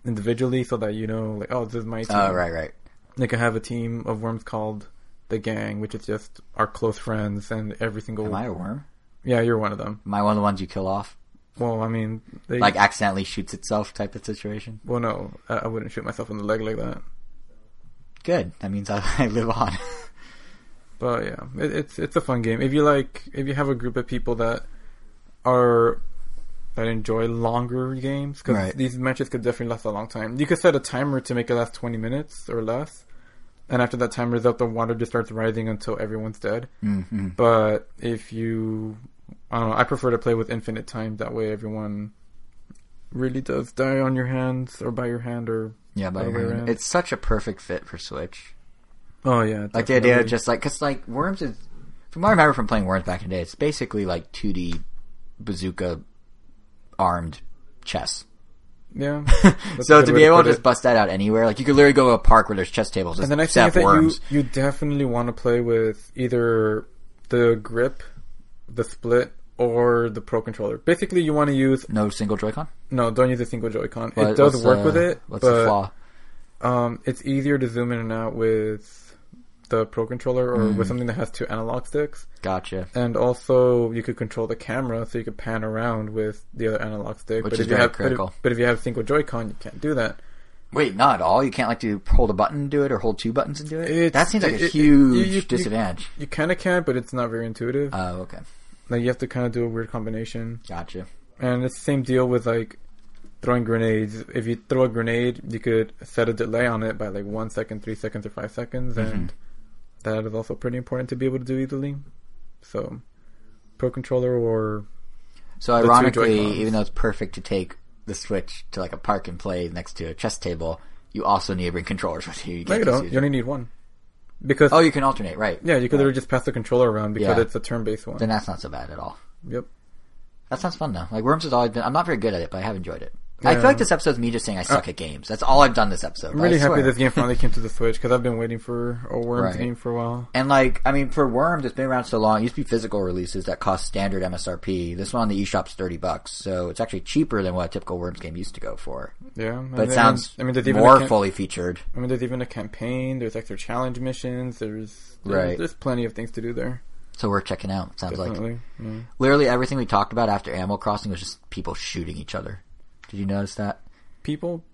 individually, so that you know, like, oh, this is my team. Oh, right. They could have a team of worms called the Gang, which is just our close friends, and every single... Am I a worm? Yeah, you're one of them. Am I one of the ones you kill off? Well, I mean... Like, accidentally shoots itself type of situation? Well, no. I wouldn't shoot myself in the leg like that. Good. That means I live on. But, yeah. It's a fun game. If you have a group of people that enjoy longer games, because these matches could definitely last a long time. You could set a timer to make it last 20 minutes or less, and after that timer is up, the water just starts rising until everyone's dead. Mm-hmm. But if you... I don't know, I prefer to play with infinite time. That way everyone really does die on your hands, or by your hand, or... Yeah, by your hand. It's such a perfect fit for Switch. Oh, yeah. Like, the idea of just, like... Because, like, Worms is... From what I remember from playing Worms back in the day, it's basically, like, 2D bazooka... armed chess. Yeah. So to be able to just bust that out anywhere, like, you could literally go to a park where there's chess tables and the next thing is that you definitely want to play with either the grip, the split, or the pro controller. Basically, you want to use no single Joy-Con. No, don't use a single Joy-Con. It does work with it. What's the flaw? It's easier to zoom in and out with the pro controller or with something that has two analog sticks. Gotcha. And also you could control the camera, so you could pan around with the other analog stick. Which is very critical. But if you have a single Joy-Con, you can't do that. Wait, not at all? You can't, like, hold a button and do it, or hold two buttons and do it? That seems like a huge disadvantage. You kind of can, but it's not very intuitive. Oh, okay. Like, you have to kind of do a weird combination. Gotcha. And it's the same deal with, like, throwing grenades. If you throw a grenade, you could set a delay on it by, like, 1 second, 3 seconds, or 5 seconds, and... That is also pretty important to be able to do easily. So, pro controller or... So, ironically, even though it's perfect to take the Switch to, like, a park and play next to a chess table, you also need to bring controllers with you. No, you don't. You only need one. Because... Oh, you can alternate, right. Yeah, you could literally just pass the controller around because it's a turn-based one. Then that's not so bad at all. Yep. That sounds fun, though. Like, Worms has always been... I'm not very good at it, but I have enjoyed it. Yeah. I feel like this episode's me just saying I suck at games. That's all I've done this episode. I'm really happy this game finally came to the Switch, because I've been waiting for a Worms game for a while. And, like, I mean, for Worms, it's been around so long. It used to be physical releases that cost standard MSRP. This one on the eShop's $30, so it's actually cheaper than what a typical Worms game used to go for. Yeah. But it sounds more fully featured. I mean, there's even a campaign. There's extra challenge missions. There's plenty of things to do there. So we're checking out, it sounds like. Yeah. Literally everything we talked about after Animal Crossing was just people shooting each other. Did you notice that? People?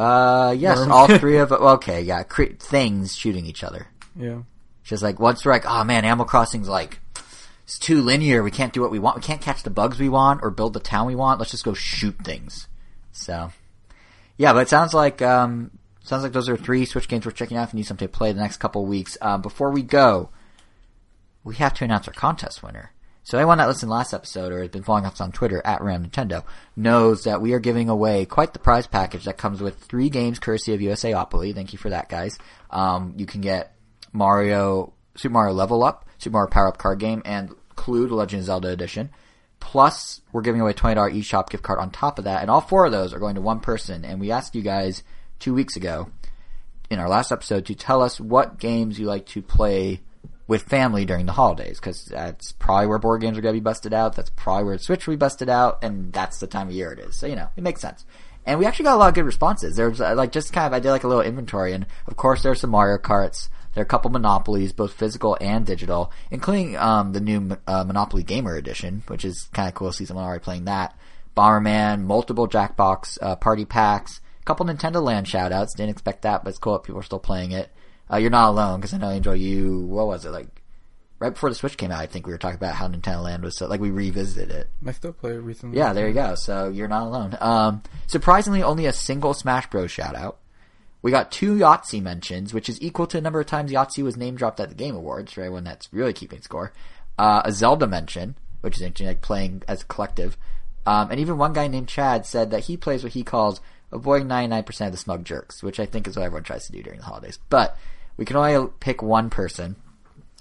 Yes, worms. All three of... Okay, yeah. Things shooting each other. Yeah. Just like, once we're like, oh man, Animal Crossing's like, it's too linear. We can't do what we want. We can't catch the bugs we want or build the town we want. Let's just go shoot things. So, yeah, but it sounds like those are three Switch games we're checking out if you need something to play the next couple weeks. Before we go, we have to announce our contest winner. So anyone that listened last episode or has been following us on Twitter at Ram Nintendo knows that we are giving away quite the prize package that comes with 3 games courtesy of USAopoly. Thank you for that, guys. You can get Super Mario Level Up, Super Mario Power Up Card Game, and Clue: The Legend of Zelda Edition. Plus, we're giving away a $20 eShop gift card on top of that. And all four of those are going to one person. And we asked you guys 2 weeks ago in our last episode to tell us what games you like to play with family during the holidays, because that's probably where board games are going to be busted out. That's probably where Switch will be busted out. And that's the time of year it is. So, you know, it makes sense. And we actually got a lot of good responses. There's like just kind of, I did like a little inventory. And of course, there's some Mario Karts. There are a couple Monopolies, both physical and digital, including the new Monopoly Gamer Edition, which is kind of cool to see someone already playing that. Bomberman, multiple Jackbox party packs, a couple Nintendo Land shoutouts. Didn't expect that, but it's cool that people are still playing it. You're not alone, because I know, Angel, you, what was it, like, right before the Switch came out, I think we were talking about how Nintendo Land was so, like, we revisited it. I still play it recently. Yeah, there you go. So you're not alone. Surprisingly, only a single Smash Bros. Shoutout. We got two Yahtzee mentions, which is equal to the number of times Yahtzee was name dropped at the Game Awards, for anyone that's really keeping score. A Zelda mention, which is interesting, like playing as a collective. And even one guy named Chad said that he plays what he calls avoiding 99% of the smug jerks, which I think is what everyone tries to do during the holidays. But we can only pick one person.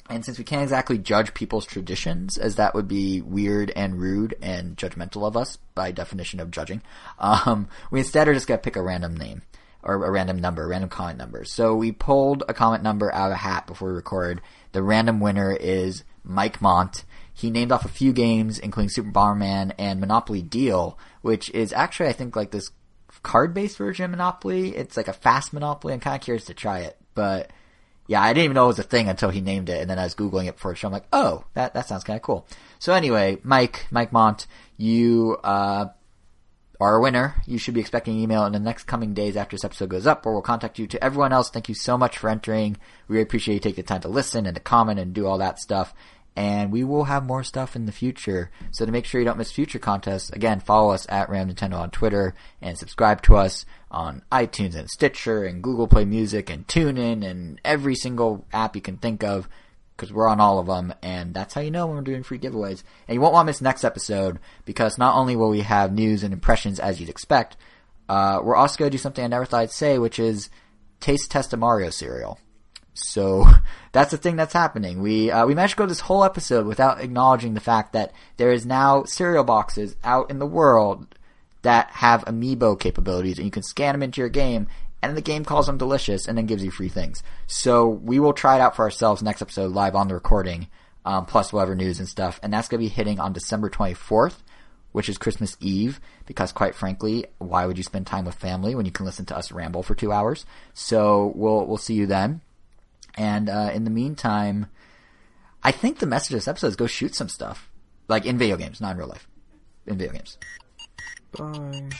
And since we can't exactly judge people's traditions, as that would be weird and rude and judgmental of us by definition of judging, we instead are just going to pick a random name. Or a random number, random comment numbers. So we pulled a comment number out of a hat before we recorded. The random winner is Mike Mont. He named off a few games, including Super Bomberman and Monopoly Deal, which is actually, I think, like this card-based version of Monopoly. It's like a fast Monopoly. I'm kind of curious to try it. But yeah, I didn't even know it was a thing until he named it. And then I was Googling it before the show. I'm like, oh, that sounds kind of cool. So anyway, Mike Mont, you, our winner. You should be expecting an email in the next coming days after this episode goes up, where we'll contact you. To everyone else, thank you so much for entering. We really appreciate you taking the time to listen and to comment and do all that stuff. And we will have more stuff in the future. So to make sure you don't miss future contests, again, follow us at Random Nintendo on Twitter and subscribe to us on iTunes and Stitcher and Google Play Music and TuneIn and every single app you can think of, because we're on all of them, and that's how you know when we're doing free giveaways. And you won't want to miss next episode, because not only will we have news and impressions as you'd expect, we're also going to do something I never thought I'd say, which is taste test a Mario cereal. So that's the thing that's happening. We managed to go this whole episode without acknowledging the fact that there is now cereal boxes out in the world that have amiibo capabilities, and you can scan them into your game, and the game calls them delicious and then gives you free things. So we will try it out for ourselves next episode live on the recording, plus whatever news and stuff. And that's going to be hitting on December 24th, which is Christmas Eve, because quite frankly, why would you spend time with family when you can listen to us ramble for 2 hours? So we'll see you then. And in the meantime, I think the message of this episode is go shoot some stuff. Like in video games, not in real life. In video games. Bye.